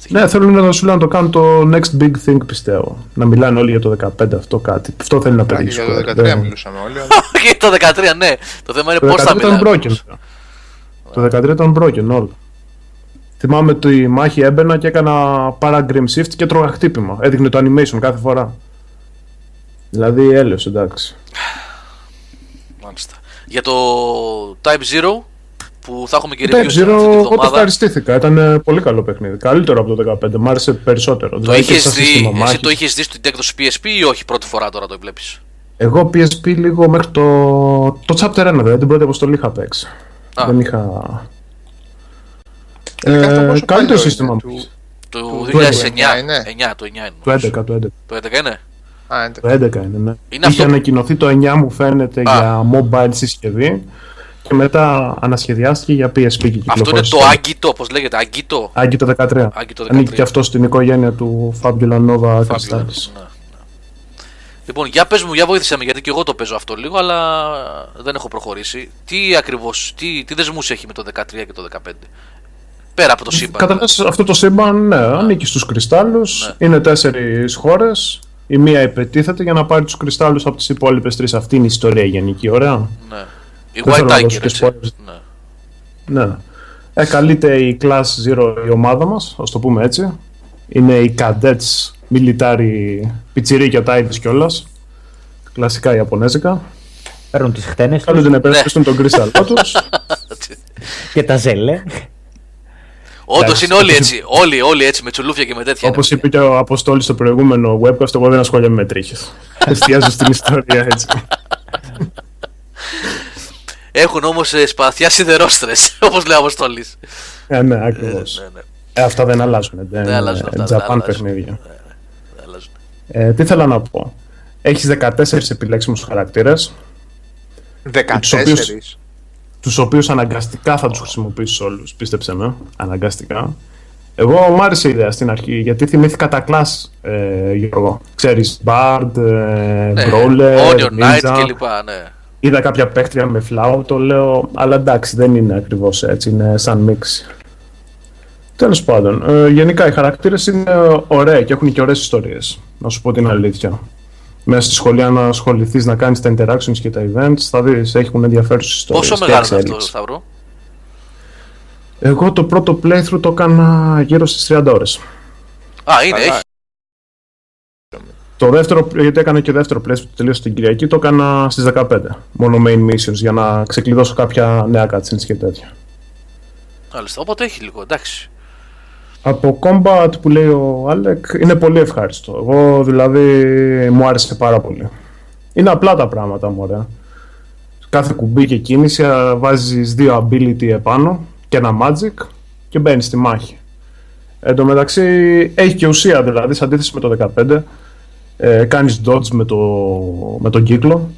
Ναι, θέλουν να σου λένε να το κάνουν το next big thing, πιστεύω. Να μιλάνε όλοι για το 15, αυτό κάτι. Αυτό θέλει να πετύχει. Για το 13 μιλούσαμε όλοι. Και το 13, ναι. Το θέμα είναι πώς θα μιλάνε. Το 13 ήταν broken όλο. Θυμάμαι τη μάχη έμπαινα και έκανα paragraph shift και τρώγα χτύπημα. Έδειχνε το animation κάθε φορά. Δηλαδή έλεος, εντάξει. Μάλιστα. Για το Type-0 που θα έχουμε και review αυτή τη εβδομάδα. Εγώ το ευχαριστήθηκα. Ήταν πολύ καλό παιχνίδι. Καλύτερο από το 2015. Μ' άρεσε περισσότερο. Το δηλαδή, έχεις δει, εσύ το είχες δει στην έκδοση PSP ή όχι πρώτη φορά τώρα το βλέπεις? Εγώ PSP λίγο μέχρι το Chapter 1, δηλαδή την πρώτη αποστολή είχα παίξει. Δεν είχα... Καλύτερο σύστημα του... Του 2009, το 9 είναι. Το 11 είναι. Το 11 είναι, ναι. Είχε ανακοινωθεί το 9 μου φαίνεται για mobile συσκευή και μετά ανασχεδιάστηκε για PSP και κυκλοφόρησε. Αυτό είναι το Agito, όπως λέγεται, Agito. Agito 13. Ανήκει και αυτό στην οικογένεια του Fabulanova Καστάτης. Λοιπόν, για πες μου, για βοήθησέ με, γιατί και εγώ το παίζω αυτό λίγο, αλλά δεν έχω προχωρήσει. Τι ακριβώς, τι δεσμούς έχει με το 13 και το 15? Πέρα από το σύμπαν. Καταρχάς, αυτό το σύμπαν, ναι, ανήκει στους κρυστάλλους. Ναι. Είναι 4 χώρες. Η μία υπετίθεται για να πάρει τους κρυστάλλους από τις υπόλοιπες 3. Αυτή είναι η ιστορία γενική, ωραία. Ναι. Η White Tiger. Ναι. Ναι. Καλείται η Class 0 η ομάδα μας, ας το πούμε έτσι. Είναι οι Cadets, μιλιτάρι, πιτσιρίκια τάιδες κιόλας. Κλασικά ιαπωνέζικα. Παίρνουν τις χτένες. Κάνουν την επέστρεψη των κρυστάλλων τους. Και τα ζέλε. Όντως είναι όλοι έτσι, όλοι έτσι με τσουλούφια και με τέτοια. Όπως είπε και ο Αποστόλης στο προηγούμενο webcast, εγώ δεν ασχολιάμαι με τρίχες. Εστιάζω στην ιστορία έτσι. Έχουν όμως σπαθιά σιδερόστρες, όπως λέει ο Αποστόλης. Ναι, ακριβώς. Αυτά δεν αλλάζουν. Δεν αλλάζουν αυτά. Τζαπάν παιχνίδια. Τι θέλω να πω. Έχεις 14 επιλέξιμους χαρακτήρες. 14? Τους οποίους αναγκαστικά θα τους χρησιμοποιήσεις όλους, πίστεψε με, αναγκαστικά. Εγώ μ' άρεσε η ιδέα στην αρχή, γιατί θυμήθηκα τα κλάσ, Γιώργο. Ξέρεις, Bard, Brawler, Ninja κλπ. Ναι. Είδα κάποια παίκτρια με φλάουτο, λέω, αλλά εντάξει, δεν είναι ακριβώς έτσι, είναι σαν μίξη. Τέλος πάντων, γενικά οι χαρακτήρες είναι ωραίοι και έχουν και ωραίες ιστορίες, να σου πω την αλήθεια. Μέσα στη σχολεία να ασχοληθείς, να κάνεις τα interactions και τα events, θα δεις, έχουν ενδιαφέρουσες ιστορίες. Πόσο μεγάλο είναι αυτό, Σταύρο? Εγώ το πρώτο playthrough το έκανα γύρω στις 30 ώρες. Έχει. Το δεύτερο, γιατί έκανα και δεύτερο playthrough που τελείωσε την Κυριακή, το έκανα στις 15. Μόνο main missions για να ξεκλειδώσω κάποια νέα cutscenes και τέτοια. Μάλιστα, οπότε έχει λίγο, εντάξει. Από combat που λέει ο Άλεκ είναι πολύ ευχάριστο. Εγώ δηλαδή μου άρεσε πάρα πολύ. Είναι απλά τα πράγματα, μωρέ. Κάθε κουμπί και κίνηση βάζεις 2 ability επάνω και ένα magic και μπαίνεις στη μάχη. Εν τω μεταξύ έχει και ουσία, δηλαδή σε αντίθεση με το 15 κάνεις dodge με τον κύκλο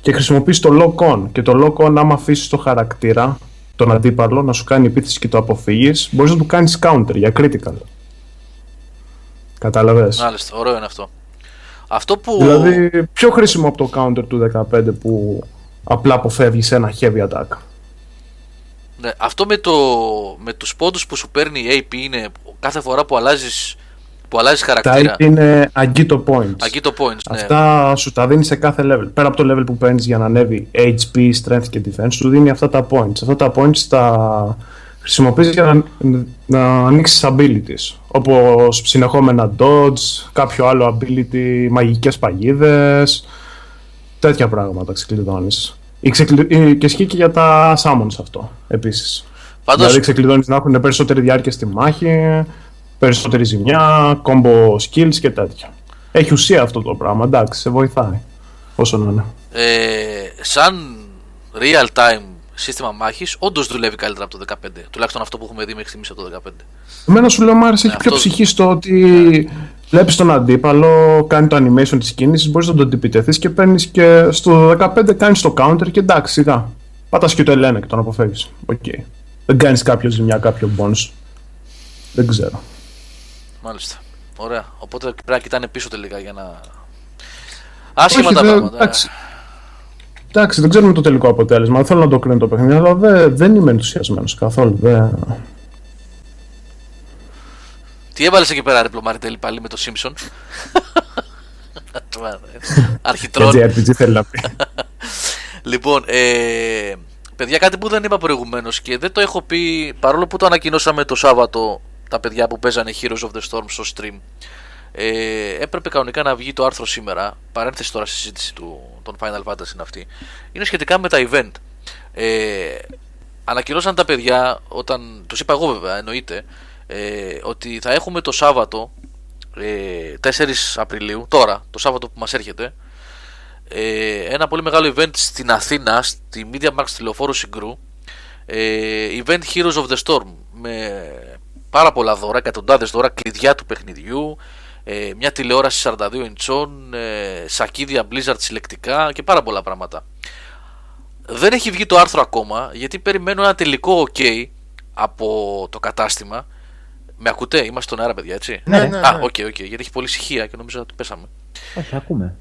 και χρησιμοποιείς το lock on. Και το lock on άμα αφήσεις το χαρακτήρα τον αντίπαλο να σου κάνει επίθεση και το αποφύγεις, μπορείς να του κάνεις counter για critical. Κατάλαβες? Μάλιστα, ωραίο είναι αυτό. Δηλαδή, πιο χρήσιμο από το counter του 15 που απλά αποφεύγεις ένα heavy attack. Ναι, αυτό με τους πόντους που σου παίρνει η AP είναι κάθε φορά που αλλάζεις χαρακτήρα. Τα AP είναι Agito Points. Agito Points, ναι. Αυτά σου τα δίνει σε κάθε level. Πέρα από το level που παίρνεις για να ανέβει HP, Strength και Defense, σου δίνει αυτά τα points. Αυτά τα points τα χρησιμοποιείς για να ανοίξεις abilities. Όπως συνεχόμενα dodge, κάποιο άλλο ability, μαγικές παγίδες, τέτοια πράγματα ξεκλειδώνεις. Και ισχύει και για τα summons αυτό επίσης. Πάντως... Δηλαδή ξεκλειδώνεις να έχουν περισσότερη διάρκεια στη μάχη, περισσότερη ζημιά, combo skills και τέτοια. Έχει ουσία αυτό το πράγμα, εντάξει, σε βοηθάει όσο να είναι. Σαν real time σύστημα μάχης, όντως δουλεύει καλύτερα από το 15. Τουλάχιστον αυτό που έχουμε δει μέχρι στιγμής από το 15. Εμένα σου λέω μου άρεσε, έχει πιο ψυχή στο ότι βλέπεις τον αντίπαλο, κάνει το animation της κίνησης, μπορείς να τον επιτεθείς και παίρνεις και στο 15 κάνεις το counter και εντάξει, σιγά. Πατάς και το ελένε και τον αποφεύγεις. Okay. Δεν κάνεις κάποιο ζημιά, κάποιο bonus. Δεν ξέρω. Μάλιστα. Ωραία. Οπότε πρέπει να κοιτάνε πίσω τελικά για να. Άσχημα τα πράγματα. Εντάξει, δεν ξέρουμε το τελικό αποτέλεσμα. Δεν θέλω να το κρίνω το παιχνίδι, αλλά δεν είμαι ενθουσιασμένος καθόλου. Τι έβαλες εκεί πέρα, ρε Πλωμαριτέλη, πάλι με το Simpson. Αρχιτρόν. JRPG θέλει να πει. Λοιπόν, παιδιά, κάτι που δεν είπα προηγουμένως και δεν το έχω πει παρόλο που το ανακοινώσαμε το Σάββατο. Τα παιδιά που παίζανε Heroes of the Storm στο stream, έπρεπε κανονικά να βγει το άρθρο σήμερα. Παρένθεση τώρα στη συζήτηση των Final Fantasy είναι αυτή. Είναι σχετικά με τα event. Ανακοινώσαν τα παιδιά, όταν τους είπα εγώ βέβαια, εννοείται, ότι θα έχουμε το Σάββατο 4 Απριλίου, τώρα, το Σάββατο που μας έρχεται, ένα πολύ μεγάλο event στην Αθήνα, στη Media Markt στη Λεωφόρου Συγκρού, event Heroes of the Storm, με πάρα πολλά δώρα, εκατοντάδες δώρα, κλειδιά του παιχνιδιού, μια τηλεόραση 42 ιντσών, σακίδια Blizzard συλλεκτικά και πάρα πολλά πράγματα. Δεν έχει βγει το άρθρο ακόμα, γιατί περιμένω ένα τελικό OK από το κατάστημα. Με ακούτε, είμαστε στον αέρα, παιδιά, έτσι? Ναι. Α, οκ, γιατί έχει πολύ ησυχία και νομίζω ότι πέσαμε. Όχι, ακούμε.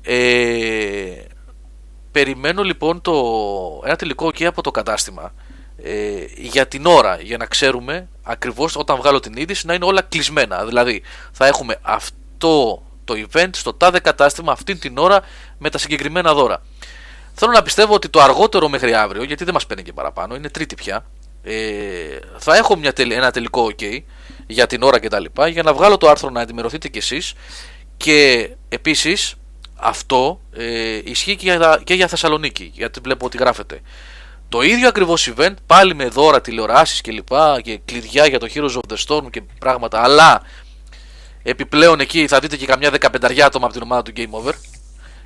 Περιμένω λοιπόν ένα τελικό OK από το κατάστημα, για την ώρα, για να ξέρουμε ακριβώς όταν βγάλω την είδηση να είναι όλα κλεισμένα. Δηλαδή, θα έχουμε αυτό το event στο τάδε κατάστημα αυτήν την ώρα με τα συγκεκριμένα δώρα. Θέλω να πιστεύω ότι το αργότερο μέχρι αύριο, γιατί δεν μας παίρνει και παραπάνω, είναι Τρίτη πια, θα έχω ένα τελικό OK για την ώρα κτλ. Για να βγάλω το άρθρο να ενημερωθείτε κι εσείς. Και επίσης αυτό ισχύει και για Θεσσαλονίκη, γιατί βλέπω ότι γράφεται. Το ίδιο ακριβώς event, πάλι με δώρα, τηλεοράσεις κλπ. Και κλειδιά για το Heroes of the Storm και πράγματα. Αλλά επιπλέον εκεί θα δείτε και καμιά 15 άτομα από την ομάδα του Game Over.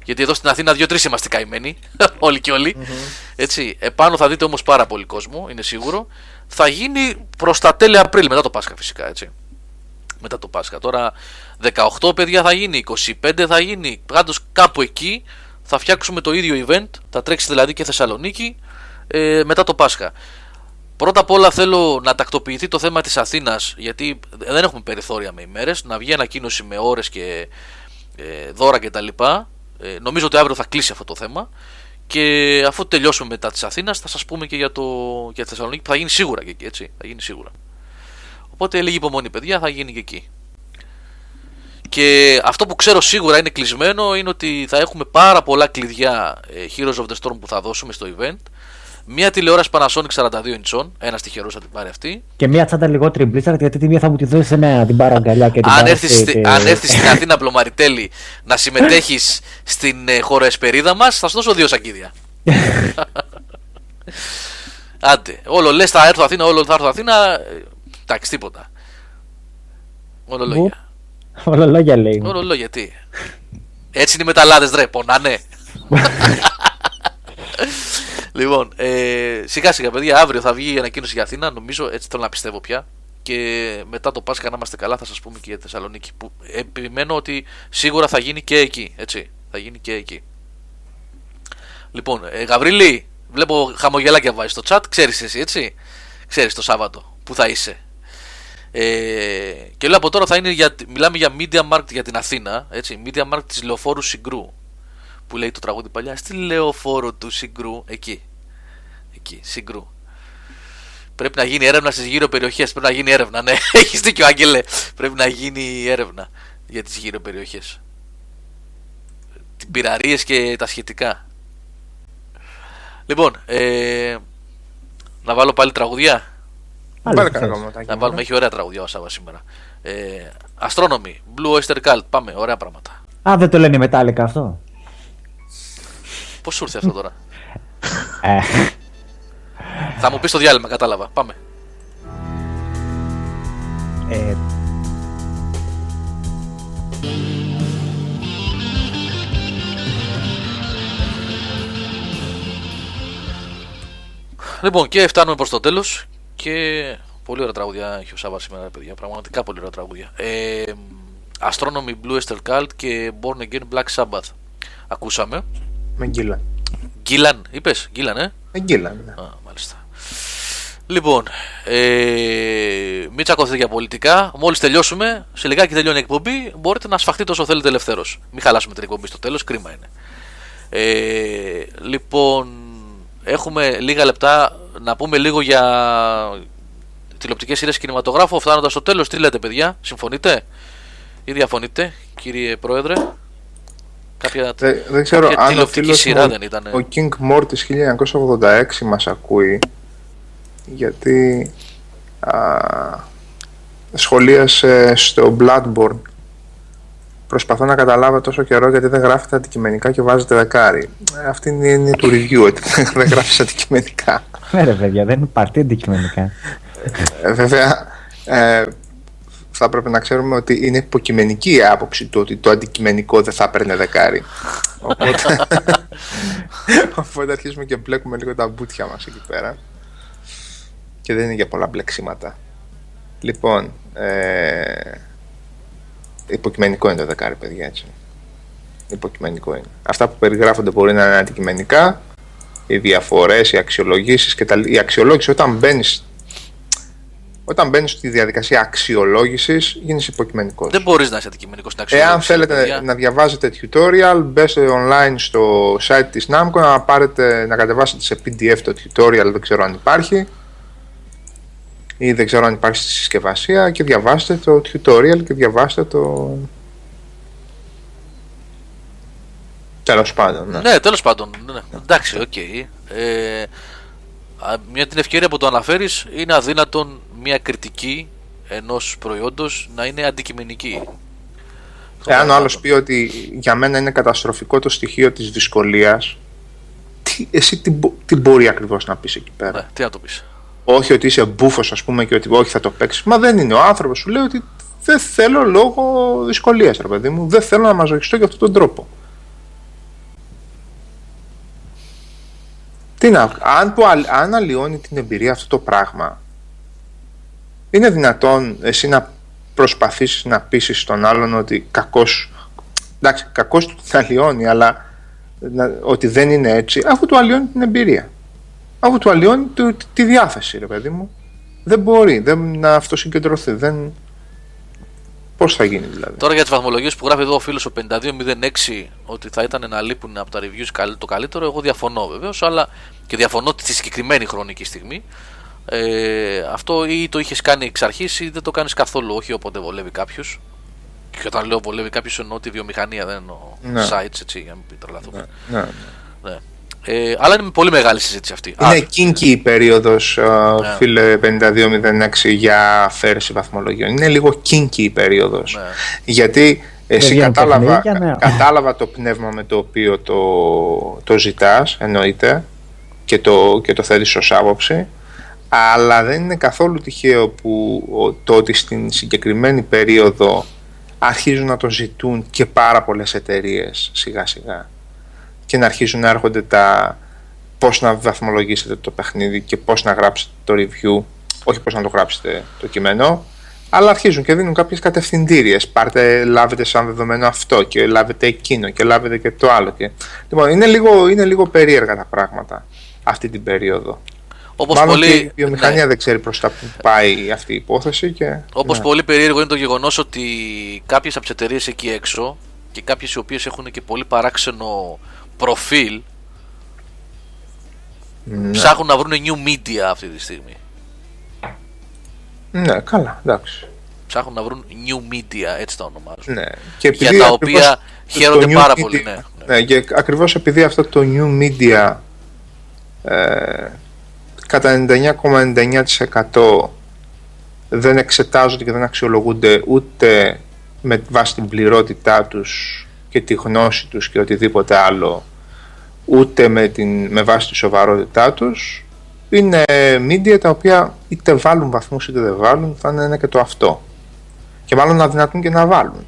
Γιατί εδώ στην Αθήνα 2-3 είμαστε καημένοι, όλοι και όλοι. Mm-hmm. Έτσι, επάνω θα δείτε όμως πάρα πολύ κόσμο, είναι σίγουρο. Θα γίνει προς τα τέλη Απρίλη, μετά το Πάσχα φυσικά, έτσι. Μετά το Πάσχα. Τώρα 18 παιδιά θα γίνει, 25 θα γίνει. Πάντως κάπου εκεί θα φτιάξουμε το ίδιο event, θα τρέξει δηλαδή και Θεσσαλονίκη μετά το Πάσχα. Πρώτα απ' όλα θέλω να τακτοποιηθεί το θέμα της Αθήνας, γιατί δεν έχουμε περιθώρια με ημέρες, να βγει ανακοίνωση με ώρες και δώρα κτλ. Νομίζω ότι αύριο θα κλείσει αυτό το θέμα. Και αφού τελειώσουμε μετά της Αθήνας, θα σας πούμε και για τη Θεσσαλονίκη, που θα γίνει σίγουρα και εκεί, έτσι. Θα γίνει σίγουρα. Οπότε λίγη υπομονή, παιδιά, θα γίνει και εκεί. Και αυτό που ξέρω σίγουρα είναι κλεισμένο είναι ότι θα έχουμε πάρα πολλά κλειδιά Heroes of the Storm που θα δώσουμε στο event. Μια τηλεόραση Panasonic 42 ιντσών, ένας τυχερός θα την πάρει αυτή. Και μια τσάντα λιγότερη Blizzard, γιατί τη μία θα μου τη δώσει εμένα, την πάρω αγκαλιά και την αν έρθεις στην Αθήνα, Πλωμαριτέλη, να συμμετέχεις στην χωροεσπερίδα μας, θα σου δώσω 2 σακίδια. Άντε, όλο λες θα έρθω Αθήνα, όλο θα έρθω Αθήνα, εντάξει, τίποτα. Όλο λόγια. Όλο λόγια λέει. Όλο λόγια, τι. Έτσι είναι οι μεταλλάδες, ρε, πονάνε. Λοιπόν, σιγά σιγά παιδιά, αύριο θα βγει η ανακοίνωση για Αθήνα, νομίζω, έτσι θέλω να πιστεύω πια. Και μετά το Πάσχα, να είμαστε καλά, θα σας πούμε και για τη Θεσσαλονίκη, που επιμένω ότι σίγουρα θα γίνει και εκεί, έτσι, θα γίνει και εκεί. Λοιπόν, Γαβρίλη, βλέπω χαμογελάκια βάζεις στο chat, ξέρεις εσύ, έτσι, ξέρεις το Σάββατο που θα είσαι. Και λέω από τώρα θα είναι, μιλάμε για Media Markt για την Αθήνα, έτσι, Media Markt της Λεωφόρου Συγκρού, που λέει το τραγούδι παλιά, στη Λεωφόρο του Συγκρού, εκεί, Συγκρού. Πρέπει να γίνει έρευνα στις γύρω περιοχές, πρέπει να γίνει έρευνα, ναι, έχεις δίκιο Άγγελε, πρέπει να γίνει έρευνα για τις γύρω περιοχές. Πειραρίες και τα σχετικά. Λοιπόν, να βάλω πάλι τραγουδιά. Να βάλουμε, έχει ωραία τραγουδιά ο Σάββας σήμερα. Αστρόνομοι, Blue Oyster Cult, πάμε, ωραία πράγματα. Α, δεν το λένε μετάλλικα αυτό. Πώς σου ήρθε αυτό τώρα? Θα μου πεις το διάλειμμα, κατάλαβα. Πάμε. Λοιπόν, και φτάνουμε προς το τέλος. Και πολύ ωραία τραγούδια έχει ο Σάββας σήμερα, παιδιά. Πραγματικά πολύ ωραία τραγούδια. Astronomy, Blue Oyster Cult και Born Again, Black Sabbath. Ακούσαμε. Με Γκίλαν. Γκίλαν, είπες, Γκίλαν, με Γκίλαν, ναι. Α, μάλιστα. Λοιπόν, μην τσακωθείτε για πολιτικά. Μόλις τελειώσουμε, σε λιγάκι τελειώνει η εκπομπή. Μπορείτε να σφαχτείτε όσο θέλετε ελευθέρως. Μην χαλάσουμε την εκπομπή στο τέλος, κρίμα είναι. Λοιπόν, έχουμε λίγα λεπτά να πούμε λίγο για τηλεοπτικές σειρές και κινηματογράφο. Φτάνοντας στο τέλος, τι λέτε, παιδιά, συμφωνείτε ή διαφωνείτε, κύριε Πρόεδρε? Δεν ξέρω αν ο φίλος μου, ο King More της 1986 μας ακούει, γιατί σχολίασε στο Bloodborne προσπαθώ να καταλάβω τόσο καιρό γιατί δεν γράφετε αντικειμενικά και βάζετε δεκάρι. Αυτή είναι η έννοια του review, ότι δεν γράφεις αντικειμενικά. Ναι ρε παιδιά, δεν υπάρχει αντικειμενικά. Βέβαια, θα πρέπει να ξέρουμε ότι είναι υποκειμενική η άποψη του ότι το αντικειμενικό δεν θα παίρνει δεκάρι. Οπότε αρχίζουμε και μπλέκουμε λίγο τα μπούτια μας εκεί πέρα. Και δεν είναι για πολλά μπλεξίματα. Λοιπόν, υποκειμενικό είναι το δεκάρι, παιδιά, έτσι. Υποκειμενικό είναι. Αυτά που περιγράφονται μπορεί να είναι αντικειμενικά, οι διαφορές, οι αξιολογήσεις και τα... Η αξιολόγηση όταν μπαίνεις στη διαδικασία αξιολόγησης, γίνεις υποκειμενικός. Δεν μπορείς να είσαι αντικειμενικός στην αξιολόγηση. Εάν θέλετε να διαβάζετε tutorial, μπέστε online στο site της Namco να κατεβάσετε σε PDF το tutorial, δεν ξέρω αν υπάρχει. Ή δεν ξέρω αν υπάρχει στη συσκευασία, και διαβάστε το tutorial και διαβάστε το... Τέλος πάντων, ναι. Ναι, τέλος πάντων, ναι. Εντάξει, οκ. Okay. Μια την ευκαιρία που το αναφέρεις, είναι αδύνατον μια κριτική ενός προϊόντος να είναι αντικειμενική. Εάν ο άλλος πει ότι για μένα είναι καταστροφικό το στοιχείο της δυσκολίας, εσύ τι μπορεί ακριβώς να πεις εκεί πέρα? Ναι, τι να το πεις? Όχι ότι είσαι μπούφος, ας πούμε, και ότι όχι θα το παίξεις. Μα δεν είναι. Ο άνθρωπος σου λέει ότι δεν θέλω λόγω δυσκολίας, ρε παιδί μου. Δεν θέλω να μαζοχιστώ για αυτόν τον τρόπο. Τι να, αν αλλοιώνει την εμπειρία αυτό το πράγμα, είναι δυνατόν εσύ να προσπαθήσεις να πείσεις τον άλλον ότι κακός, εντάξει, κακός του την αλλοιώνει, αλλά ότι δεν είναι έτσι, αφού του αλλοιώνει την εμπειρία. Αφού του αλλοιώνει τη διάθεση, ρε παιδί μου. Δεν μπορεί να αυτοσυγκεντρωθεί. Δεν... Πώς θα γίνει δηλαδή? Τώρα για τις βαθμολογίες που γράφει εδώ ο φίλος ο 5206, ότι θα ήταν να λείπουν από τα reviews το καλύτερο, εγώ διαφωνώ βεβαίως, αλλά και διαφωνώ τη συγκεκριμένη χρονική στιγμή. Αυτό ή το είχες κάνει εξ αρχής ή δεν το κάνεις καθόλου. Όχι όποτε βολεύει κάποιος. Και όταν λέω βολεύει κάποιος, εννοώ τη βιομηχανία, δεν εννοώ sites, έτσι, για να μην τρελαθούμε. Ναι. Αλλά είναι πολύ μεγάλη συζήτηση αυτή. Είναι kinky η περίοδος, φίλε 5206, για αφαίρεση βαθμολογιών. Είναι λίγο kinky η περίοδος. Γιατί εσύ κατάλαβα το πνεύμα με το οποίο το ζητάς, εννοείται, και το θέλεις ως άποψη. Αλλά δεν είναι καθόλου τυχαίο που το ότι στην συγκεκριμένη περίοδο αρχίζουν να το ζητούν και πάρα πολλές εταιρείες σιγά σιγά. Και να αρχίζουν να έρχονται τα πώς να βαθμολογήσετε το παιχνίδι και πώς να γράψετε το review, όχι πώς να το γράψετε το κείμενο, αλλά αρχίζουν και δίνουν κάποιες κατευθυντήριες. Πάρτε, λάβετε σαν δεδομένο αυτό και λάβετε εκείνο και λάβετε και το άλλο. Και... Λοιπόν, είναι λίγο περίεργα τα πράγματα αυτή την περίοδο. Όπως μάλλον πολύ... και η βιομηχανία δεν ξέρει προς τα που πάει αυτή η υπόθεση. Και... Όπως πολύ περίεργο είναι το γεγονός ότι κάποιες από τις εταιρείες εκεί έξω και κάποιες οι οποίες έχουν και πολύ παράξενο προφίλ, ναι, ψάχνουν να βρουν new media αυτή τη στιγμή. Ναι, καλά, εντάξει. Ψάχνουν να βρουν new media, έτσι τα ονομάζουν. Ναι. Και για τα οποία χαίρονται πάρα media, πολύ. Ναι, και ακριβώς επειδή αυτό το new media κατά 99,99% δεν εξετάζονται και δεν αξιολογούνται ούτε με βάση την πληρότητά τους και τη γνώση τους και οτιδήποτε άλλο, ούτε με βάση τη σοβαρότητά τους, είναι media τα οποία είτε βάλουν βαθμούς είτε δεν βάλουν, θα είναι ένα και το αυτό. Και μάλλον αδυνατούν και να βάλουν.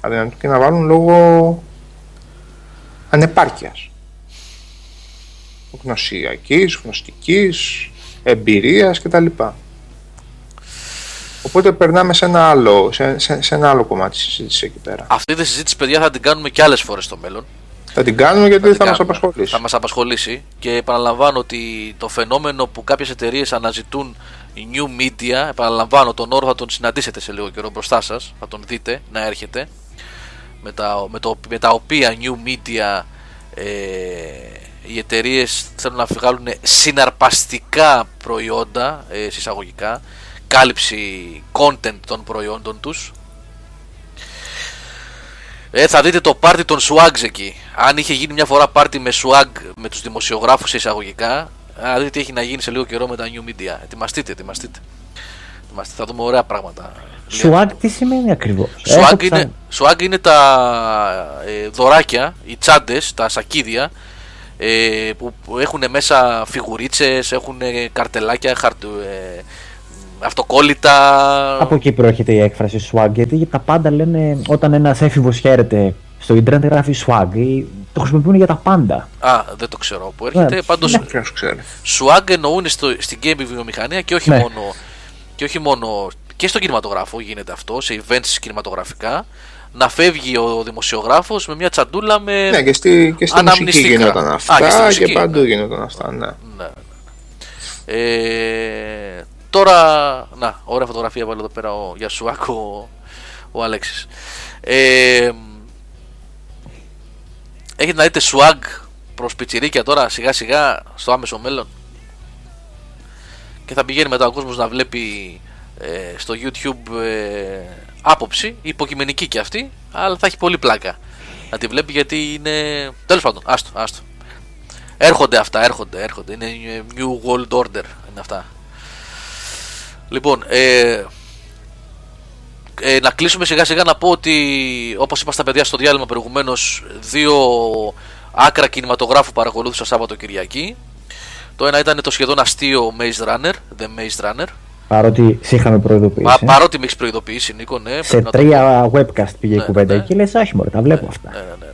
Αδυνατούν και να βάλουν λόγω ανεπάρκειας. Γνωσιακής, γνωστικής, εμπειρίας κτλ. Οπότε περνάμε σε ένα άλλο, σε ένα άλλο κομμάτι της συζήτησης εκεί πέρα. Αυτή τη συζήτηση, παιδιά, θα την κάνουμε και άλλες φορές στο μέλλον. Θα την κάνουμε, γιατί θα μας απασχολήσει. Θα μας απασχολήσει, και επαναλαμβάνω ότι το φαινόμενο που κάποιες εταιρείες αναζητούν new media, επαναλαμβάνω τον όρο θα τον συναντήσετε σε λίγο καιρό μπροστά σας, θα τον δείτε να έρχεται, με τα οποία new media οι εταιρείες θέλουν να βγάλουν συναρπαστικά προϊόντα, εισαγωγικά, κάλυψη content των προϊόντων τους. Θα δείτε το πάρτι των swags εκεί. Αν είχε γίνει μια φορά πάρτι με swag με τους δημοσιογράφους εισαγωγικά, να δείτε τι έχει να γίνει σε λίγο καιρό με τα new media. Ετοιμαστείτε. Είμαστε, θα δούμε ωραία πράγματα. Swag τι σημαίνει ακριβώς? Swag είναι τα δωράκια, οι τσάντες, τα σακίδια που έχουν μέσα φιγουρίτσες, έχουν καρτελάκια, αυτοκόλλητα. Από εκεί προέρχεται η έκφραση swag, γιατί τα πάντα λένε όταν ένας έφηβος χαίρεται στο ίντερνετ γράφει swag. Το χρησιμοποιούν για τα πάντα. Α, δεν το ξέρω που έρχεται. Ναι, πάντως, ναι. Swag εννοούν στην game βιομηχανία και όχι, ναι, μόνο. Και στον κινηματογράφο γίνεται αυτό, σε events κινηματογραφικά. Να φεύγει ο δημοσιογράφος με μια τσαντούλα με. Ναι, και στη μουσική γινόταν αυτά. Και παντού γινόταν αυτά. Ναι. Τώρα. Να, ωραία φωτογραφία βάλω εδώ πέρα για Swag ο Αλέξης. Έχετε να δείτε swag προς πιτσιρίκια τώρα σιγά σιγά στο άμεσο μέλλον. Και θα πηγαίνει μετά ο κόσμος να βλέπει στο YouTube άποψη, υποκειμενική και αυτή, αλλά θα έχει πολύ πλάκα να τη βλέπει, γιατί είναι... Τέλος πάντων, άστο. Έρχονται αυτά, έρχονται. Είναι New World Order, είναι αυτά. Λοιπόν, να κλείσουμε σιγά σιγά, να πω ότι όπως είπα στα παιδιά στο διάλειμμα προηγουμένως, δύο άκρα κινηματογράφου παρακολούθησα Σάββατο Κυριακή. Το ένα ήταν το σχεδόν αστείο Maze Runner, The Maze Runner. Παρότι σε είχαμε προειδοποιήσει. Παρότι με έχεις προειδοποιήσει, Νίκο, ναι. Σε τρία webcast πήγε η κουβέντα εκεί, λες όχι μωρέ, τα βλέπω αυτά. Ναι.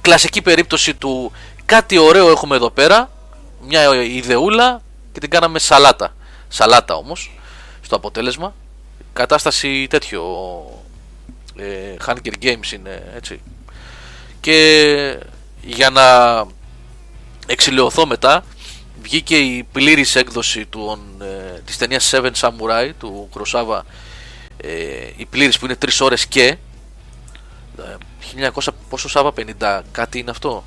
Κλασική περίπτωση του κάτι ωραίο έχουμε εδώ πέρα, μια ιδεούλα και την κάναμε σαλάτα. Σαλάτα όμως, στο αποτέλεσμα. Κατάσταση τέτοιο, Hunger Games είναι, έτσι. Και για να εξηλαιωθώ μετά, βγήκε η πλήρης έκδοση της ταινίας Seven Samurai του Kurosawa, η πλήρης που είναι 3 ώρες και 1900 πόσο Σάβα, 50 κάτι είναι αυτό,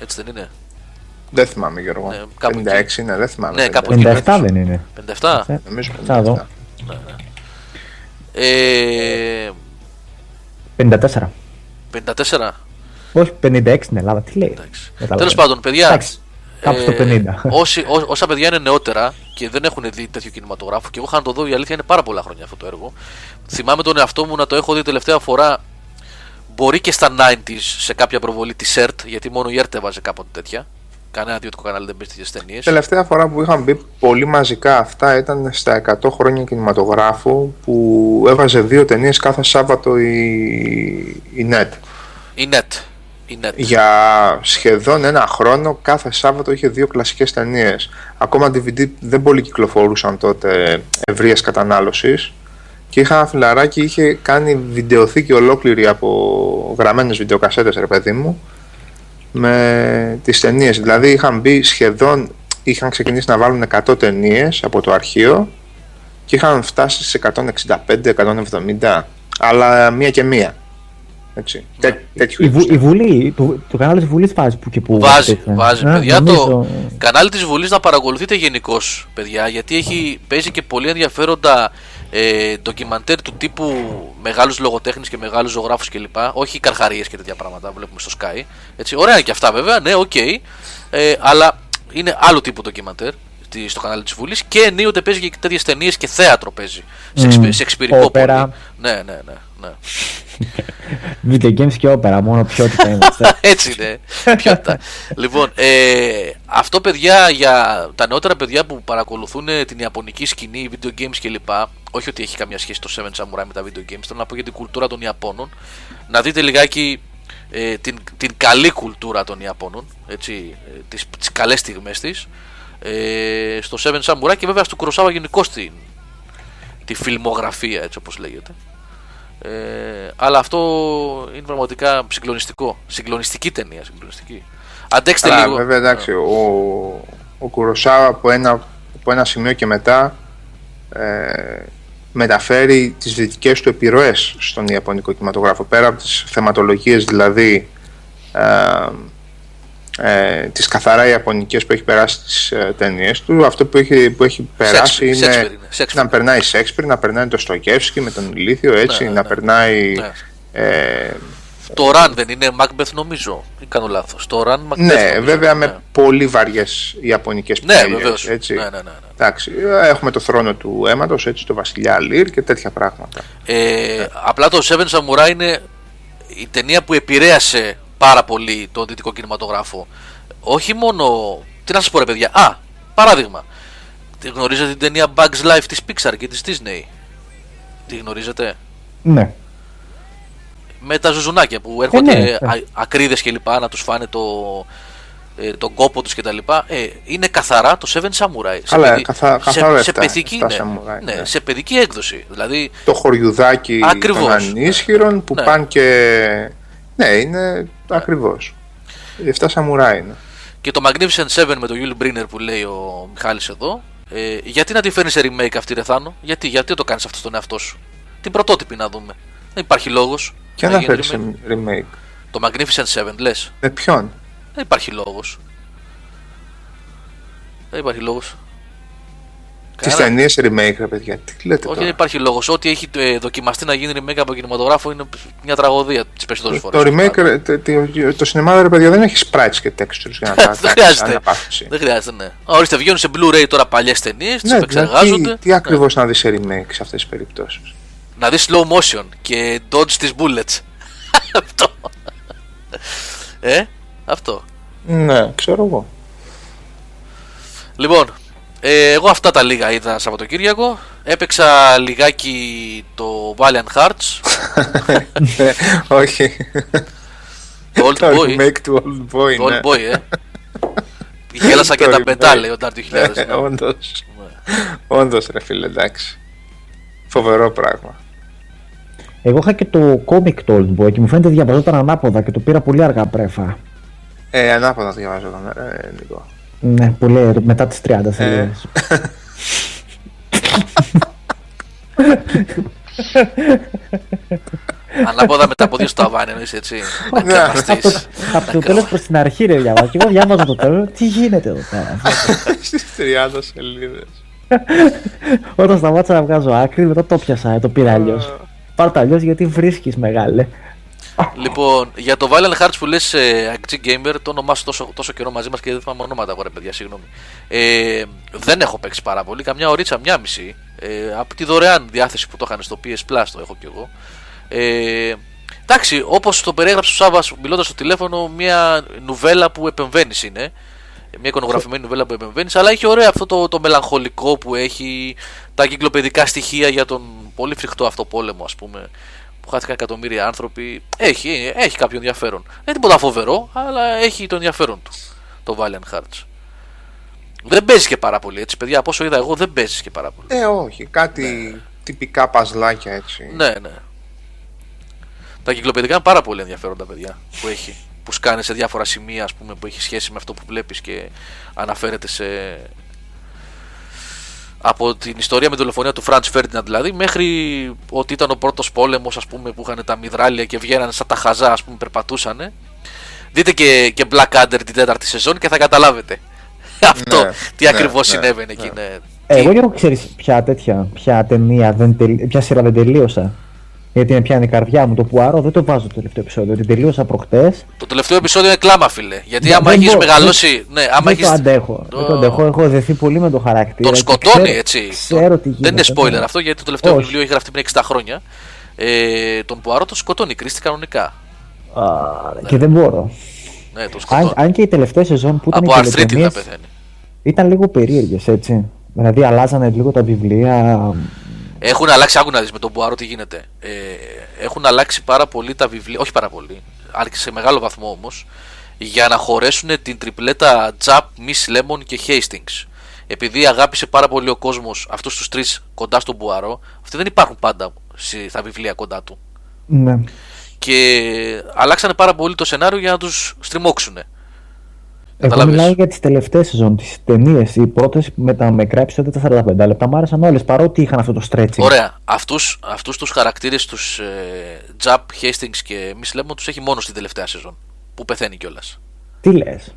έτσι δεν είναι? Δεν θυμάμαι, Γιώργο, 56 εκεί. Είναι, δεν θυμάμαι, 57 δεν είναι? 57, νομίζω 57. Ναι. 54. Όχι, 56 στην Ελλάδα, τι λέει? Τέλος πάντων, παιδιά, κάπου το 50. Όσα παιδιά είναι νεότερα και δεν έχουν δει τέτοιο κινηματογράφο, και εγώ είχα να το δω, η αλήθεια είναι πάρα πολλά χρόνια αυτό το έργο. Θυμάμαι τον εαυτό μου να το έχω δει τελευταία φορά, μπορεί και στα 90s, σε κάποια προβολή της ΕΡΤ, γιατί μόνο η ΕΡΤ έβαζε κάποτε τέτοια. Κανένα ιδιωτικό κανάλι δεν παίζει τέτοιες ταινίες. Τελευταία φορά που είχαν μπει πολύ μαζικά αυτά ήταν στα 100 χρόνια κινηματογράφου, που έβαζε δύο ταινίες κάθε Σάββατο η NET. Για σχεδόν ένα χρόνο κάθε Σάββατο είχε δύο κλασικές ταινίες. Ακόμα DVD δεν πολύ κυκλοφορούσαν τότε ευρείας κατανάλωσης, και είχα ένα φιλαράκι, είχε κάνει βιντεοθήκη ολόκληρη από γραμμένες βιντεοκασέτες, ρε παιδί μου, με τις ταινίες. Δηλαδή είχαν μπει σχεδόν, είχαν ξεκινήσει να βάλουν 100 ταινίες από το αρχείο και είχαν φτάσει στις 165-170, αλλά μία και μία. Έτσι. Η Βουλή, το κανάλι της Βουλής βάζει που και που. Βάζει. Παιδιά, το κανάλι της Βουλής να παρακολουθείτε γενικώς, παιδιά, γιατί παίζει και πολύ ενδιαφέροντα ντοκιμαντέρ του τύπου μεγάλους λογοτέχνες και μεγάλους ζωγράφους κλπ. Όχι καρχαρίες και τέτοια πράγματα βλέπουμε στο Sky. Έτσι, ωραία είναι και αυτά βέβαια, ναι, okay. Αλλά είναι άλλο τύπου ντοκιμαντέρ στο κανάλι της Βουλής, και ενίοτε παίζει και τέτοιες ταινίες και θέατρο παίζει. Σε εξυπηρικό πολύ. Ναι. Video games και όπερα, μόνο ποιότητα είμαστε. Έτσι είναι, ποιότητα. Λοιπόν, αυτό, παιδιά, για τα νεότερα παιδιά που παρακολουθούν την ιαπωνική σκηνή, video games κλπ. Όχι ότι έχει καμία σχέση το Seven Samurai με τα video games, θέλω να πω για την κουλτούρα των Ιαπώνων. Να δείτε λιγάκι την καλή κουλτούρα των Ιαπώνων, έτσι, τις καλές στιγμές της, στο Seven Samurai, και βέβαια στο Kurosawa γενικώς τη φιλμογραφία, έτσι όπως λέγεται. Αλλά αυτό είναι πραγματικά συγκλονιστικό. Συγκλονιστική ταινία. Αντέξτε λίγο. Βέβαια, εντάξει, ο Kurosawa από ένα σημείο και μετά μεταφέρει τις δυτικές του επιρροές στον ιαπωνικό κινηματογράφο. Πέρα από τις θεματολογίες, δηλαδή τις καθαρά ιαπωνικές που έχει περάσει τις ταινίες του, αυτό που έχει περάσει είναι να περνάει Σέξπιρ, να περνάει το Στοκεύσκι με τον Ηλίθιο, έτσι, να περνάει Το Run δεν είναι Macbeth, νομίζω, ή κάνω λάθος? Το Run Macbeth. Ναι, νομίζω, βέβαια, ναι, με πολύ βαριές ιαπωνικές πινέλιες. Ναι, ναι, ναι, ναι. Εντάξει, έχουμε το θρόνο του αίματος, έτσι, το βασιλιά Λύρ και τέτοια πράγματα. Ναι. Απλά το Seven Samurai είναι η ταινία που επηρέασε πάρα πολύ τον δυτικό κινηματογράφο. Όχι μόνο. Τι να σας πω, ρε παιδιά. Α, παράδειγμα. Γνωρίζετε την ταινία Bugs Life της Pixar και της Disney? Τη γνωρίζετε? Ναι. Με τα ζουζουνάκια που έρχονται, ναι, ακρίδες και λοιπά, να τους φάνε τον κόπο τους και τα λοιπά. Είναι καθαρά το Seven Samurai. Αλλά σε παιδική έκδοση. Δηλαδή, το χωριουδάκι των ανίσχυρων που πάνε και... Ναι, είναι ακριβώς. 7 Samurai είναι. Και το Magnificent 7 με τον Γιούλι Μπρίνερ που λέει ο Μιχάλης εδώ. Γιατί να τη φέρνεις σε remake αυτή, ρε Θάνο? Γιατί το κάνεις αυτό στον εαυτό σου? Την πρωτότυπη να δούμε. Δεν υπάρχει λόγος. Και να φέρεις σε remake το Magnificent 7, λες? Με ποιον? Δεν υπάρχει λόγος. Δεν υπάρχει λόγος. Τις ταινίες remake, ρε παιδιά, τι λέτε? Όχι, δεν υπάρχει λόγος. Ό,τι έχει δοκιμαστεί να γίνει remake από κινηματογράφο είναι μια τραγωδία τις περισσότερες φορές. Το remake, το σινεμά, ρε παιδιά, δεν έχει sprites και textures για να τα αναπαύσει. Δεν χρειάζεται, ναι. Ορίστε, βγαίνουν σε Blu-ray τώρα παλιές ταινίες, τις επεξεργάζονται. Τι ακριβώς να δεις σε remake σε αυτές τις περιπτώσεις? Να δεις slow motion και dodge τις bullets. Αυτό. Αυτό. Ναι, ξέρω εγώ. Λοιπόν, εγώ αυτά τα λίγα είδα Σαββατοκύριακο. Έπαιξα λιγάκι το Valiant Hearts. Ναι, όχι. Το Old Boy. Το Old Boy, Γέλασα και τα πετά, λέει ο Ντάρτιο Χιλιάδες. Όντως, ρε φίλε, εντάξει. Φοβερό πράγμα. Εγώ είχα και το comic το Old Boy και μου φαίνεται διαβαζόταν ανάποδα και το πήρα πολύ αργά πρέφα. Ανάποδα διαβαζόταν, Νικό. Ναι, που λέει μετά τις 30 σελίδες. Ανάποδα μετά από δύο σταβάνια, εννοείς, έτσι? Από το τέλος προς την αρχή, ρε, διάβαζα. Και εγώ διάβαζα το τέλος, τι γίνεται εδώ πέρα? Στις 30 σελίδες. Όταν σταμάτησα να βγάζω άκρη, μετά το πιάσα, το πήρα αλλιώς. Πάρ' το αλλιώς γιατί βρίσκεις, μεγάλε. Λοιπόν, για το Valiant Hearts που λες, IG Gamer, το όνομά σου τόσο καιρό μαζί μας και δεν θυμάμαι ονόματα, αγόρε παιδιά, συγγνώμη. Δεν έχω παίξει πάρα πολύ, καμιά ωρίτσα, μια μισή. Από τη δωρεάν διάθεση που το είχαν στο PS Plus το έχω κι εγώ. Εντάξει, όπως το περιέγραψε ο Σάββας μιλώντας στο τηλέφωνο, μια νουβέλα που επεμβαίνεις είναι. Μια εικονογραφημένη νουβέλα που επεμβαίνεις, αλλά έχει ωραίο αυτό το μελαγχολικό που έχει, τα κυκλοπαιδικά στοιχεία για τον πολύ φρικτό αυτό πόλεμο, ας πούμε, που χάθηκαν εκατομμύρια άνθρωποι. Έχει κάποιο ενδιαφέρον. Δεν είναι τίποτα φοβερό, αλλά έχει το ενδιαφέρον του το Valiant Hearts. Δεν παίζει και πάρα πολύ, έτσι, παιδιά. Από όσο είδα εγώ, δεν παίζει και πάρα πολύ. Όχι, κάτι, ναι, τυπικά παζλάκια, έτσι. Ναι, ναι. Τα κυκλοπαιδικά είναι πάρα πολύ ενδιαφέροντα, παιδιά, που έχει. Που σκάνε σε διάφορα σημεία, ας πούμε, που έχει σχέση με αυτό που βλέπεις και αναφέρεται σε... από την ιστορία με τη δολοφονία του Franz Ferdinand, δηλαδή, μέχρι ότι ήταν ο πρώτος πόλεμος, ας πούμε, που είχαν τα μυδράλια και βγαίνανε σαν τα χαζά, ας πούμε, περπατούσανε. Δείτε και Black Adder την τέταρτη σεζόν και θα καταλάβετε αυτό, ναι, τι ακριβώς, ναι, συνέβαινε, ναι, εκεί. Ναι. Εγώ δεν ξέρω ποια σειρά δεν τελείωσα. Γιατί με πιάνει η καρδιά μου, το Πουαρό δεν το βάζω το τελευταίο επεισόδιο. Την τελείωσα προχτές. Το τελευταίο επεισόδιο είναι κλάμα, φίλε. Γιατί άμα έχει μεγαλώσει. Ναι, άμα έχεις... Δεν το αντέχω. Έχω δεθεί πολύ με το χαρακτήρα. Τον σκοτώνει, ξέρω, έτσι. Ξέρω τι γίνεται. Δεν είναι spoiler, ναι, αυτό, γιατί το τελευταίο βιβλίο έχει γραφτεί πριν 60 χρόνια. Τον Πουαρό τον σκοτώνει, κρίστη κανονικά. Ναι. Και δεν μπορώ. Ναι, τον σκοτώνει. Αν και η τελευταία σεζόν που ήταν. Από αρθρίτη να πεθαίνει. Ήταν λίγο περίεργες, έτσι. Δηλαδή αλλάζανε λίγο τα βιβλία. Έχουν αλλάξει, άκου να δεις με τον Μπουάρο τι γίνεται. Έχουν αλλάξει πάρα πολύ τα βιβλία, όχι πάρα πολύ, άρχισε σε μεγάλο βαθμό όμως, για να χωρέσουν την τριπλέτα Τζαπ, Μις Λέμον και Hastings. Επειδή αγάπησε πάρα πολύ ο κόσμος αυτούς τους τρεις κοντά στον Μπουάρο, αυτοί δεν υπάρχουν πάντα στα βιβλία κοντά του. Ναι. Και αλλάξανε πάρα πολύ το σενάριο για να τους στριμώξουν. Εγώ μιλάω για τις τελευταίες σεζόν, τις ταινίες. Οι πρώτες με τα μικρά επεισόδια, τα 45 λεπτά, μου άρεσαν όλες παρότι είχαν αυτό το stretching. Ωραία. Αυτούς τους χαρακτήρες, τους Τζαπ, Hastings και Miss Lemon, τους έχει μόνο στην τελευταία σεζόν. Που πεθαίνει κιόλας. Τι λες?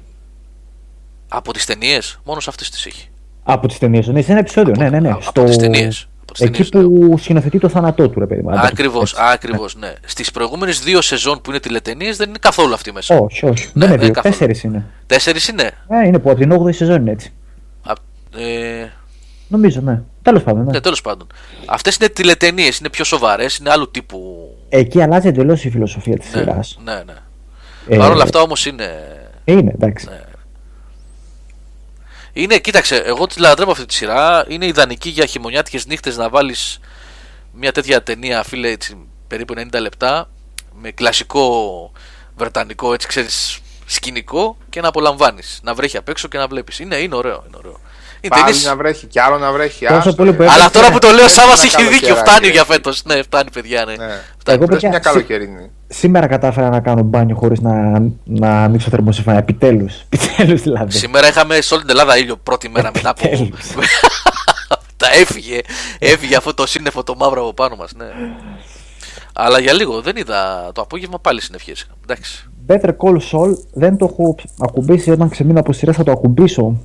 Από τις ταινίες, μόνος αυτές τις έχει. Από τις ταινίες, σε ένα επεισόδιο. Ναι, ναι, ναι. Από τις ταινίες. Εκεί που σκηνοθετεί το θάνατό του, ρε παιδί μου. Ακριβώς, ναι. Στις προηγούμενες δύο σεζόν που είναι τηλεταινίες δεν είναι καθόλου αυτή μέσα. Όχι, όχι. Ναι, δεν είναι δύο. Τέσσερις είναι. Τέσσερις είναι. Ναι, είναι που από την 8η σεζόν είναι έτσι. Νομίζω, ναι. Τέλος πάντων. Ναι. Ναι, τέλος πάντων. Αυτές είναι τηλεταινίες, είναι πιο σοβαρές, είναι άλλου τύπου. Εκεί αλλάζει εντελώς η φιλοσοφία της σειράς. Ναι, ναι. Παρ' όλα αυτά όμως είναι. Είναι, εντάξει. Ναι. Είναι, κοίταξε, εγώ τη λατρεύω αυτή τη σειρά. Είναι ιδανική για χειμωνιάτικες νύχτες να βάλεις μια τέτοια ταινία, φίλε, έτσι, περίπου 90 λεπτά, με κλασικό βρετανικό, έτσι ξέρεις, σκηνικό και να απολαμβάνεις. Να βρέχει απ' έξω και να βλέπεις. Είναι ωραίο, είναι ωραίο. Πάλι ταινίες... να βρέχει κι άλλο να βρέχει. Αλλά τώρα που το λέω, Σάββας έχει δίκιο. Φτάνει για φέτος. Ναι, φτάνει, παιδιά. Ναι. Ναι. Φτάνει. Εγώ μια καλοκαιρινή. Σήμερα κατάφερα να κάνω μπάνιο χωρίς να ανοίξω θερμοσύφωνα. Επιτέλους δηλαδή. Σήμερα είχαμε σε όλη την Ελλάδα ήλιο πρώτη μέρα μετά από. Τα έφυγε αυτό το σύννεφο το μαύρο από πάνω μας. Ναι. Αλλά για λίγο δεν είδα το απόγευμα πάλι συννεφιές. Εντάξει. Better Call Saul δεν το έχω ακουμπήσει. Όταν ξεμείνω από σειρά θα το ακουμπήσω.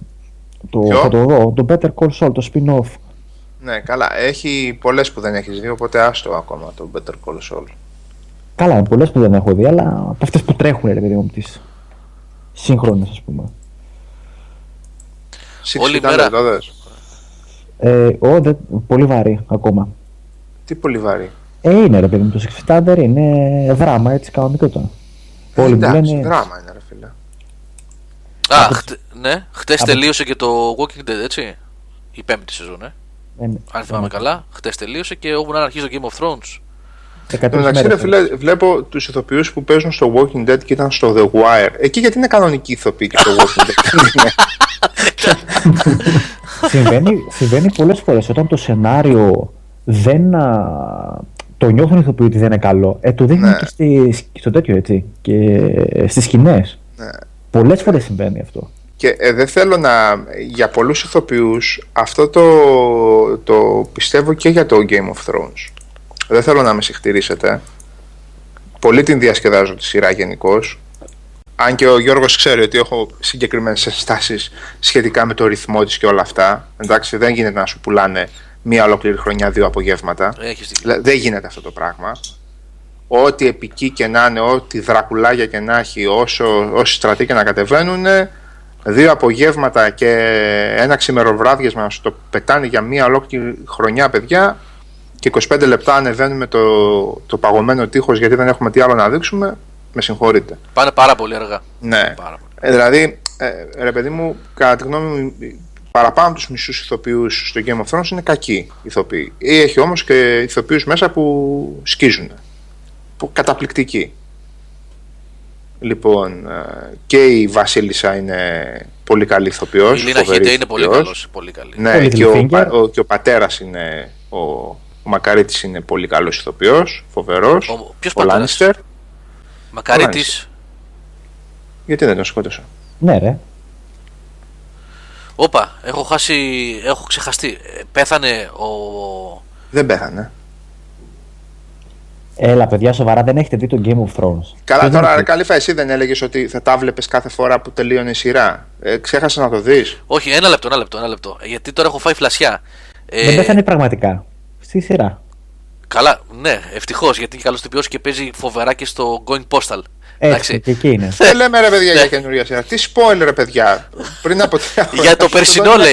Θα το δω, το Better Call Saul, το spin-off. Ναι, καλά, έχει πολλές που δεν έχεις δει, οπότε άστο ακόμα το Better Call Saul. Καλά, είναι πολλές που δεν έχω δει, αλλά από αυτές που τρέχουν, ρε παιδί μου, τις σύγχρονες, ας πούμε. Όλη μέρα. Πολύ βαρύ ακόμα. Τι πολύ βαρύ? Είναι, ρε παιδί μου, το 6-5 είναι δράμα, έτσι, κανονικό τώρα. Εντάξει, δράμα είναι, ρε φίλε. Ναι, χτες τελείωσε και το Walking Dead, έτσι. Η πέμπτη σεζόν, αν θυμάμαι καλά. Χτες τελείωσε και όπου να αρχίσει το Game of Thrones. Εντάξει, φίλε, βλέπω τους ηθοποιούς που παίζουν στο Walking Dead και ήταν στο The Wire. Εκεί γιατί είναι κανονική ηθοποιή και στο Walking Dead. Συμβαίνει πολλές φορές όταν το σενάριο δεν. Το νιώθουν ηθοποιοί ότι δεν είναι καλό. Το δείχνουν και στο τέτοιο, έτσι. Και στις σκηνές. Πολλές φορές συμβαίνει αυτό. Και δεν θέλω να... Για πολλούς ηθοποιούς αυτό το πιστεύω και για το Game of Thrones. Δεν θέλω να με συχτηρίσετε. Πολύ την διασκεδάζω τη σειρά γενικώς. Αν και ο Γιώργος ξέρει ότι έχω συγκεκριμένες ενστάσεις σχετικά με το ρυθμό της και όλα αυτά. Εντάξει, δεν γίνεται να σου πουλάνε μία ολόκληρη χρονιά δύο απογεύματα. Δεν γίνεται αυτό το πράγμα. Ό,τι επική και να είναι, ό,τι δρακουλάγια και να έχει, όσοι στρατοί και να κατεβαίνουν, δύο απογεύματα και ένα ξημεροβράδιασμα να σου το πετάνε για μία ολόκληρη χρονιά, παιδιά, και 25 λεπτά ανεβαίνουμε το παγωμένο τείχος γιατί δεν έχουμε τι άλλο να δείξουμε, με συγχωρείτε. Πάνε πάρα πολύ αργά. Ναι. Δηλαδή, ρε παιδί μου, κατά τη γνώμη μου, παραπάνω τους μισούς ηθοποιούς στο Game of Thrones είναι κακοί ηθοποιοί. Ή έχει όμως και ηθοποιούς μέσα που σκίζουν. Καταπληκτική. Λοιπόν, και η Βασίλισσα είναι πολύ καλή ηθοποιός. Η Λίνα Χίντε είναι πολύ καλός, πολύ καλή. Ναι, και ο πατέρας είναι, ο Μακαρίτης είναι πολύ καλός ηθοποιός, φοβερός. Ποιος πατέρας? Ο Λάνιστερ. Μακαρίτης. Γιατί δεν τον σκότωσα? Ναι, ρε. Όπα, έχω ξεχαστεί. Πέθανε ο... Δεν πέθανε. Έλα, παιδιά, σοβαρά, δεν έχετε δει το Game of Thrones. Καλά, τώρα, Καλήφα, εσύ δεν έλεγες ότι θα τα βλέπεις κάθε φορά που τελείωνε η σειρά? Ξέχασες να το δεις? Όχι, ένα λεπτό. Γιατί τώρα έχω φάει φλασιά. Δεν πέθανε πραγματικά. Στη σειρά. Καλά, ναι, ευτυχώς, γιατί καλός τυπιός και παίζει φοβερά και στο Going Postal. Έτσι, και εκεί είναι. Δεν λέμε, ρε παιδιά, για καινούργια σειρά. Τι spoiler, παιδιά. Πριν από για το περσινό λέει.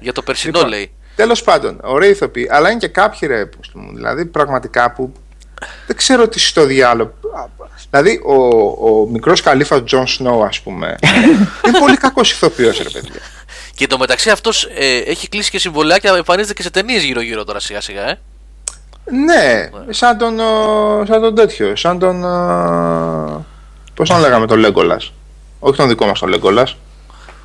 Για το περσινό λέει. Τέλος πάντων, ωραίοι ηθοποιοί, αλλά είναι και κάποιοι, ρε, δηλαδή πραγματικά που. Δεν ξέρω τι στο διάλογο. Δηλαδή ο μικρός Καλήφας Τζον Σνόου, ας πούμε, είναι πολύ κακός ηθοποιός, ρε παιδιά. Και το μεταξύ αυτός έχει κλείσει και συμβολιά και εμφανίζεται και σε ταινίες γύρω-γύρω τώρα σιγά σιγά. Ναι, σαν τον τέτοιο. Σαν τον πώς να λέγαμε, τον Λέγκολας. Όχι τον δικό μας τον Λέγκολας.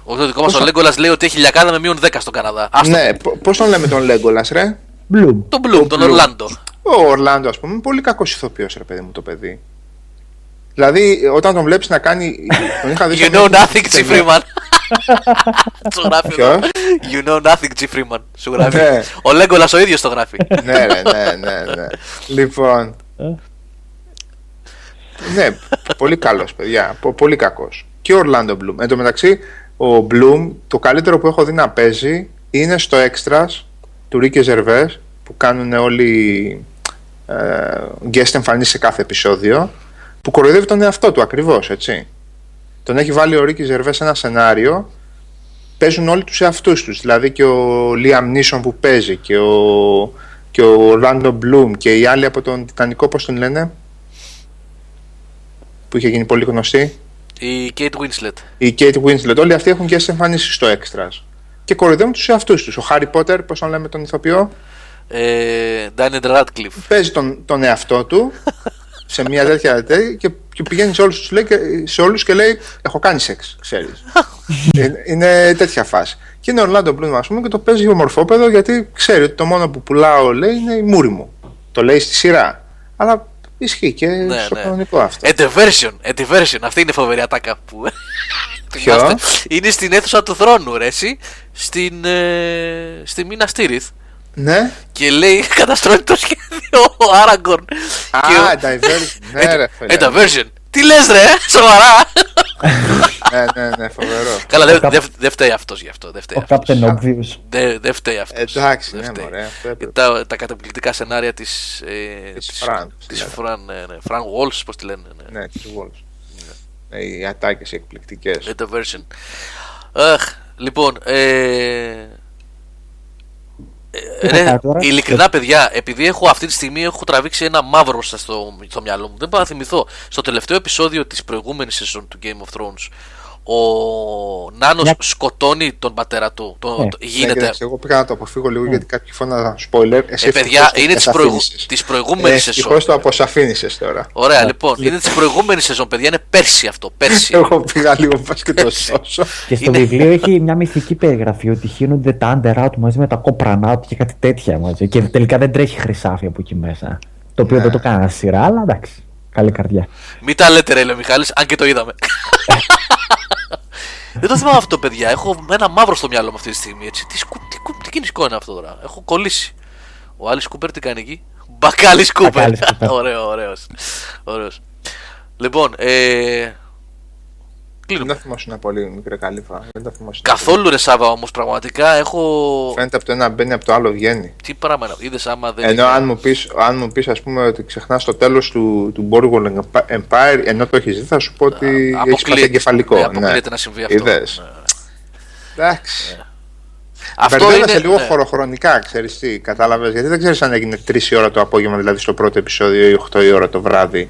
Όχι τον δικό μας τον Λέγκολας, λέει ότι έχει λιακάδα με μείον 10 στον Καναδά. Ναι, πώς τον λέμε τον Λέγκολας, ρε? Τον Bloom, τον Ορλάντο. Ο Ορλάντο, ας πούμε, πολύ κακός ηθοποιός, ρε παιδί μου, το παιδί. Δηλαδή, όταν τον βλέπεις να κάνει. You know nothing, G. Freeman. Σου γράφει. You know nothing, G. Freeman. Σου γράφει. Ο Λέγκολας ο ίδιος το γράφει. Ναι. Λοιπόν. Ναι, πολύ καλός, παιδιά. Πολύ κακός. Και ο Orlando Bloom. Εν τω μεταξύ, ο Bloom, το καλύτερο που έχω δει να παίζει είναι στο Extras του Ricky Gervais. που κάνουν όλοι guest εμφανίσεις σε κάθε επεισόδιο, που κοροϊδεύει τον εαυτό του ακριβώς, έτσι. Τον έχει βάλει ο Ρίκι Ζερβέ σε ένα σενάριο, παίζουν όλοι τους εαυτούς τους, δηλαδή και ο Λίαμ Νίσον που παίζει και ο Orlando Bloom και οι άλλοι από τον Τιτανικό, πώς τον λένε, που είχε γίνει πολύ γνωστή, η Kate Winslet, όλοι αυτοί έχουν guest εμφανίσεις στο Extras και κοροϊδεύουν τους εαυτούς τους. Ο Harry Potter, πώς τον λέμε τον ηθοποιό, Daniel Radcliffe, παίζει τον εαυτό του σε μια τέτοια και πηγαίνει σε όλους, τους λέει, σε όλους και λέει έχω κάνει σεξ, ξέρεις. Είναι τέτοια φάση. Και είναι ο Orlando Bloom, ας πούμε, και το παίζει ομορφόπεδο, γιατί ξέρει ότι το μόνο που πουλάω, λέει, είναι η μούρη μου. Το λέει στη σειρά, αλλά ισχύει και ναι, στο κανονικό αυτό. A diversion, αυτή είναι η φοβερή ατάκα που είναι στην αίθουσα του θρόνου, ρε, εσύ, στη Μίνα Στήριθ. Ναι. Και λέει καταστρώνει το σχέδιο ο Άραγκορν. Diversion. Τι λες, ρε, σοβαρά. Ναι, φοβερό. Καλά, δεν φταίει αυτός γι' αυτό. Ο Captain Obvious. Δεν φταίει αυτός. Εντάξει, ναι, μωρέ. Τα καταπληκτικά σενάρια της Φραν Walls, πώς τη λένε. Ναι, της Walls. Οι ατάκες εκπληκτικές. Diversion. Λοιπόν, ειλικρινά, παιδιά, επειδή αυτή τη στιγμή έχω τραβήξει ένα μαύρο στο μυαλό μου, δεν μπορώ να θυμηθώ. Στο τελευταίο επεισόδιο της προηγούμενης σεζόν του Game of Thrones, ο Νάνος σκοτώνει τον πατέρα του. Γίνεται. Εγώ πήγα να το αποφύγω λίγο γιατί κάποιοι φώναζαν spoiler. Παιδιά, είναι της προηγούμενης σεζόν. Ευτυχώς το αποσαφήνισες τώρα. Ωραία, λοιπόν, είναι της προηγούμενης σεζόν, παιδιά, είναι πέρσι αυτό. Εγώ πήγα λίγο πας και το σώσω. Και στο βιβλίο έχει μια μυθική περιγραφή ότι χύνονται τα άντερά του μαζί με τα κόπρανά του και κάτι τέτοια μαζί. Και τελικά δεν τρέχει χρυσάφι από εκεί μέσα. Το οποίο δεν το κάνα σειρά, αλλά εντάξει. Καλή καρδιά. Μην τα λέτε, ρε, λέει ο Μιχάλης, αν και το είδαμε. Δεν το θυμάμαι αυτό, παιδιά. Έχω ένα μαύρο στο μυαλό μου αυτή τη στιγμή. Έτσι. Τι κινησικό είναι αυτό τώρα. Έχω κολλήσει. Ο Άλις Κούπερ τι κάνει εκεί. Μπακάλι Κούπερ. Ωραίος. Λοιπόν, δεν τα θυμόσουνα πολύ, μικρέ Καλήφα. Καθόλου, ρε Σάβα, όμως πραγματικά έχω. Φαίνεται από το ένα μπαίνει, από το άλλο βγαίνει. Τι πράγμα είδες, άμα δεν. Ενώ αν μου πεις, ας πούμε, ότι ξεχνάς το τέλος του Borgol Empire, ενώ το έχεις δει, θα σου πω ότι έχεις πάθει εγκεφαλικό. Αποκλείεται να συμβεί αυτό. Εντάξει. Μπερδεύεσαι λίγο χωροχρονικά, ξέρεις τι, κατάλαβες. Γιατί δεν ξέρεις αν έγινε 3 η ώρα το απόγευμα, δηλαδή στο πρώτο επεισόδιο, ή 8 η ώρα το βράδυ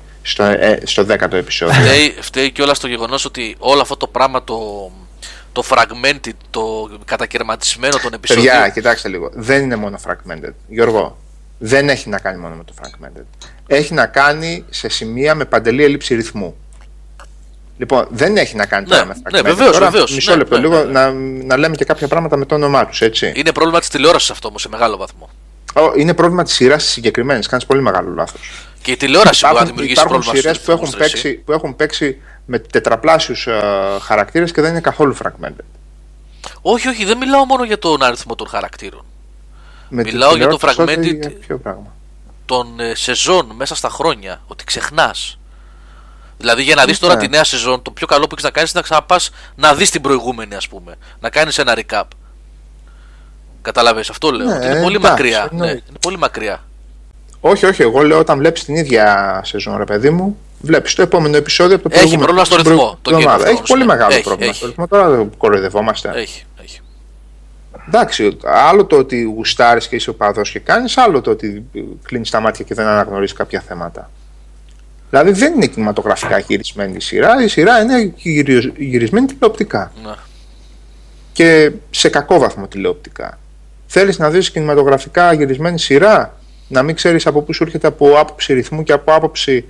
στο 10ο επεισόδιο. Φταίει κιόλας το γεγονός ότι όλο αυτό το πράγμα το fragmented, το κατακαιρματισμένο των επεισόδιων. Παιδιά, κοιτάξτε λίγο. Δεν είναι μόνο fragmented. Γιώργο, δεν έχει να κάνει μόνο με το fragmented. Έχει να κάνει σε σημεία με παντελή έλλειψη ρυθμού. Λοιπόν, δεν έχει να κάνει τώρα με fragmented. Βεβαίως. Μισό λεπτό λίγο. Να λέμε και κάποια πράγματα με το όνομά τους, έτσι. Είναι πρόβλημα της τηλεόρασης αυτό όμως σε μεγάλο βαθμό. Είναι πρόβλημα της σειράς της συγκεκριμένης. Κάνεις πολύ μεγάλο λάθος. Και η τηλεόραση που θα δημιουργήσει πρόβλημα. Υπάρχουν σειρές που έχουν παίξει με τετραπλάσιους χαρακτήρες και δεν είναι καθόλου fragmented. Όχι, δεν μιλάω μόνο για τον αριθμό των χαρακτήρων. Μιλάω για το fragmented των σεζόν μέσα στα χρόνια. Ότι ξεχνάς. Δηλαδή, για να δεις τώρα τη νέα σεζόν, το πιο καλό που έχεις να κάνεις είναι να ξαναπάς να δεις την προηγούμενη, ας πούμε. Να κάνεις ένα recap. Καταλαβαίνεις, αυτό λέω. Είναι πολύ μακριά. Είναι πολύ μακριά. Όχι, εγώ λέω όταν βλέπεις την ίδια σεζόν, ρε παιδί μου, βλέπεις το επόμενο επεισόδιο από το προηγούμενο. Έχει πρόβλημα στο ρυθμό. Έχει πολύ μεγάλο πρόβλημα στο ρυθμό. Τώρα δεν κοροϊδευόμαστε. Έχει. Εντάξει, άλλο το ότι γουστάρεις και είσαι οπαδός και κάνεις, άλλο το ότι κλείνεις τα μάτια και δεν αναγνωρίζεις κάποια θέματα. Δηλαδή δεν είναι κινηματογραφικά γυρισμένη η σειρά, η σειρά είναι γυρισμένη τηλεοπτικά. Να. Και σε κακό βαθμό τηλεοπτικά. Θέλεις να δεις κινηματογραφικά γυρισμένη σειρά, να μην ξέρεις από πού σου έρχεται από άποψη ρυθμού και από άποψη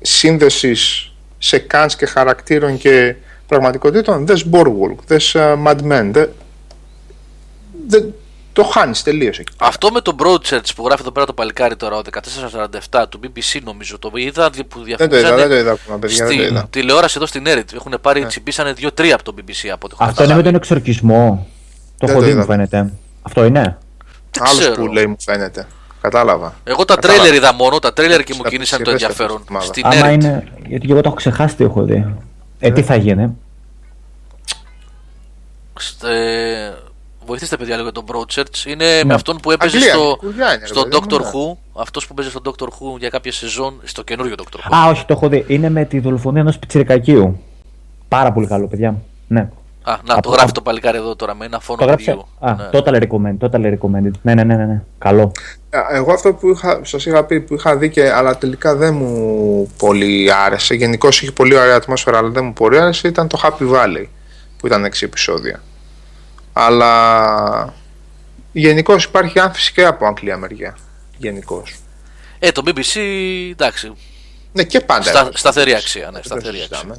σύνδεσης σε καντς και χαρακτήρων και πραγματικότητων, δες Boardwalk, δες Mad Men, το χάνεις τελείως εκεί. Αυτό με τον Broadchurch που γράφει εδώ πέρα το παλικάρι τώρα, ο 1447 του BBC, νομίζω το είδα, που διαφημίζανε. Δεν το είδα ακόμα, παιδιά, τηλεόραση εδώ στην Έριτ. Έχουν πάρει, τσιμπήσανε 2-3 από τον BBC από ό,τι έχω καταλάβει. Αυτό είναι με τον εξορκισμό. Το έχω δει, μου φαίνεται. Αυτό είναι. Άλλο που λέει, μου φαίνεται. Κατάλαβα. Εγώ τα τρέιλερ είδα μόνο, τα τρέιλερ και μου κινήσαν το ενδιαφέρον. Στην Έριτ. Γιατί και εγώ το έχω ξεχάσει τι έχω δει. Τι θα γίνει. βοηθήστε παιδιά λίγο τον Broadchurch. Είναι με αυτόν που έπαιζε στο Doctor Who. Αυτός που παίζει στο Doctor Who για κάποια σεζόν, στο καινούριο Doctor Who. Α, όχι, το έχω δει. Είναι με τη δολοφονία ενός πιτσιρικακίου. Πάρα πολύ καλό, παιδιά. Ναι. Α, να το γράφει το παλικάρι εδώ τώρα με ένα φόνο παιδιού. Α, ναι. Totally recommended. Totally recommended. Ναι, ναι, ναι, ναι. Καλό. Εγώ αυτό που σας είχα πει που είχα δει και, αλλά τελικά δεν μου πολύ άρεσε. Γενικώς είχε πολύ ωραία ατμόσφαιρα, αλλά δεν μου πολύ άρεσε. Ήταν το Happy Valley που ήταν 6 επεισόδια. Αλλά γενικώς υπάρχει άνθηση και από Αγγλία μεριά. Γενικώς. Το BBC εντάξει. Ναι, και πάντα. Σταθερή αξία. Ναι, σταθερή αξία.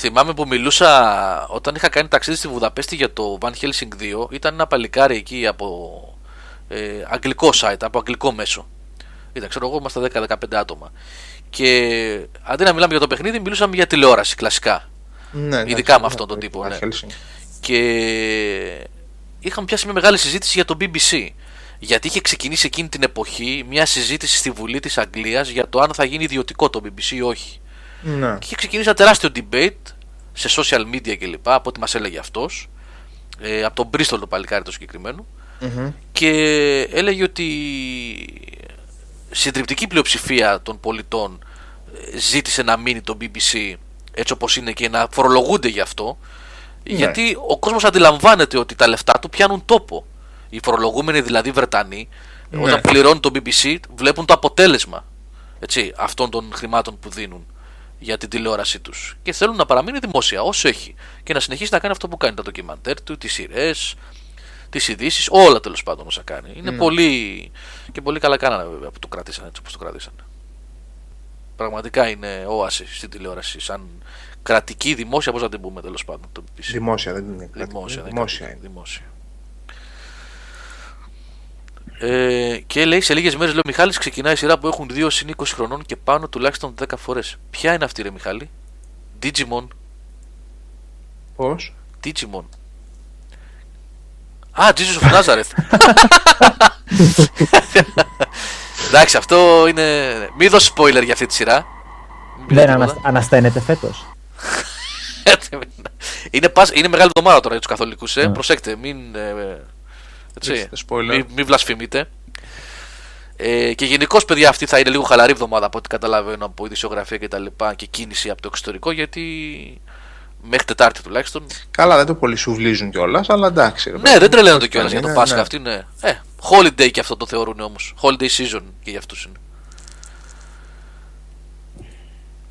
Θυμάμαι που μιλούσα όταν είχα κάνει ταξίδι στη Βουδαπέστη για το Van Helsing 2. Ήταν ένα παλικάρι εκεί από αγγλικό site, από αγγλικό μέσο. Ήταν, ξέρω εγώ, είμαστε 10-15 άτομα. Και αντί να μιλάμε για το παιχνίδι, μιλούσαμε για τηλεόραση κλασικά. Ναι, ειδικά ναι, με αυτόν τον τύπο. Ναι. Και είχαμε πιάσει μια μεγάλη συζήτηση για το BBC. Γιατί είχε ξεκινήσει εκείνη την εποχή μια συζήτηση στη Βουλή της Αγγλίας για το αν θα γίνει ιδιωτικό το BBC ή όχι. Ναι. Και είχε ξεκινήσει ένα τεράστιο debate σε social media κλπ. Από ό,τι μας έλεγε αυτός, από τον Bristol το παλικάρι το συγκεκριμένο. Mm-hmm. Και έλεγε ότι συντριπτική πλειοψηφία των πολιτών ζήτησε να μείνει το BBC έτσι όπως είναι και να φορολογούνται γι' αυτό. Ναι. Γιατί ο κόσμος αντιλαμβάνεται ότι τα λεφτά του πιάνουν τόπο. Οι φορολογούμενοι δηλαδή Βρετανοί, ναι, όταν πληρώνουν το BBC βλέπουν το αποτέλεσμα, έτσι, αυτών των χρημάτων που δίνουν για την τηλεόρασή τους. Και θέλουν να παραμείνει δημόσια όσο έχει και να συνεχίσει να κάνει αυτό που κάνει, τα ντοκιμαντέρ του, τις σειρές, τις ειδήσεις, όλα τέλος πάντων όσα κάνει. Είναι πολύ, και πολύ καλά κάνανε βέβαια που το κρατήσαν έτσι όπως το κρατήσαν. Πραγματικά είναι όαση στην τηλεόραση, σαν κρατική δημόσια, πώς να την πούμε τέλος πάντων. Δημόσια δεν είναι κρατική. Δημόσια. Και λέει σε λίγες μέρες, λέει ο Μιχάλης, ξεκινάει η σειρά που έχουν 2 συν 20 χρονών και πάνω τουλάχιστον 10 φορές. Ποια είναι αυτή, ρε Μιχάλη? Digimon. Πώς? Digimon. Α, Jesus of Nazareth. Εντάξει, αυτό είναι... Μη δώσεις spoiler για αυτή τη σειρά. Δεν ανασταίνεται φέτος. Είναι μεγάλη εβδομάδα τώρα για τους καθολικούς, προσέξτε, μην βλασφημείτε. Και γενικώς, παιδιά, αυτή θα είναι λίγο χαλαρή εβδομάδα από ό,τι καταλαβαίνω από ειδησιογραφία και τα λοιπά και κίνηση από το εξωτερικό, γιατί μέχρι Τετάρτη τουλάχιστον. Καλά, δεν το πολύ σουβλίζουν κιόλας, αλλά εντάξει. Ναι, δεν τρελαίνονται κιόλας για το Πάσχα αυτή. Ναι. Holiday και αυτό το θεωρούν όμως. Holiday season και για αυτούς είναι.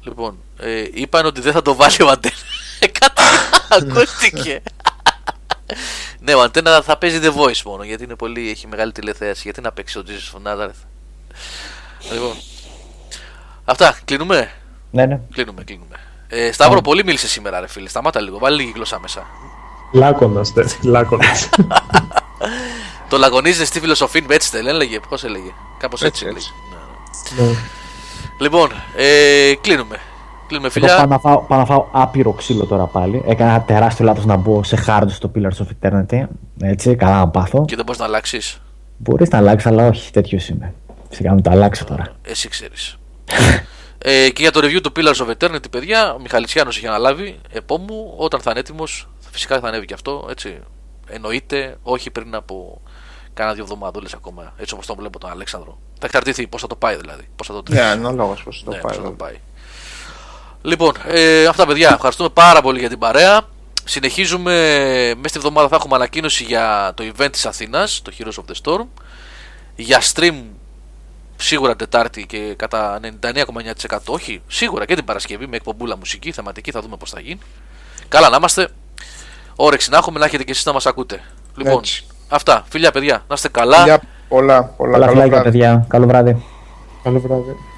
Λοιπόν, είπαν ότι δεν θα το βάλει ο Αντένα. Κάτι ακούστηκε. Ναι, ο Αντένα θα παίζει The Voice μόνο γιατί είναι πολύ, έχει μεγάλη τηλεθέαση. Γιατί να παίξει ο Jesus of Nazareth. Λοιπόν, αυτά, κλείνουμε. Ναι, ναι. Κλείνουμε. Σταύρο, πολύ μίλησε σήμερα, ρε φίλε. Σταμάτα λίγο, βάλει λίγη γλώσσα μέσα. Λάκωνας. Το λαγωνίζεται στη φιλοσοφία, έτσι δεν έλεγε. Πώς έλεγε, κάπως έτσι. Ναι. Λοιπόν, κλείνουμε. Φιλιά. Πάω να φάω άπειρο ξύλο τώρα πάλι. Έκανα ένα τεράστιο λάθος να μπω σε hard στο Pillars of Eternity. Έτσι, καλά να πάθω. Και δεν μπορείς να αλλάξεις. Μπορείς να αλλάξεις, αλλά όχι, τέτοιος είμαι. Φυσικά να το αλλάξω τώρα. Εσύ ξέρεις. Και για το review του Pillars of Eternity, παιδιά, ο Μιχαλησιάνος είχε αναλάβει. Επόμου, όταν θα είναι έτοιμος, φυσικά θα ανέβει και αυτό, έτσι. Εννοείται, όχι πριν από κάνα 2 εβδομάδες ακόμα. Έτσι όπως τον βλέπω τον Αλέξανδρο. Θα εξαρτηθεί πώς θα το πάει δηλαδή. Πώς θα το τρέξει. Ναι, είναι ο λόγος πώς θα το πάει. Λοιπόν, αυτά παιδιά, ευχαριστούμε πάρα πολύ για την παρέα. Συνεχίζουμε, μέσα στη εβδομάδα θα έχουμε ανακοίνωση για το event της Αθήνας, το Heroes of the Storm. Για stream σίγουρα Τετάρτη και κατά 99,9%, όχι, σίγουρα και την Παρασκευή με εκπομπούλα μουσική, θεματική, θα δούμε πώς θα γίνει. Καλά να είμαστε, όρεξη να έχουμε, να έχετε και εσείς να μας ακούτε. Λοιπόν, έτσι. Αυτά, φιλιά παιδιά, να είστε καλά. Φιλιά, πολλά, καλό βράδυ.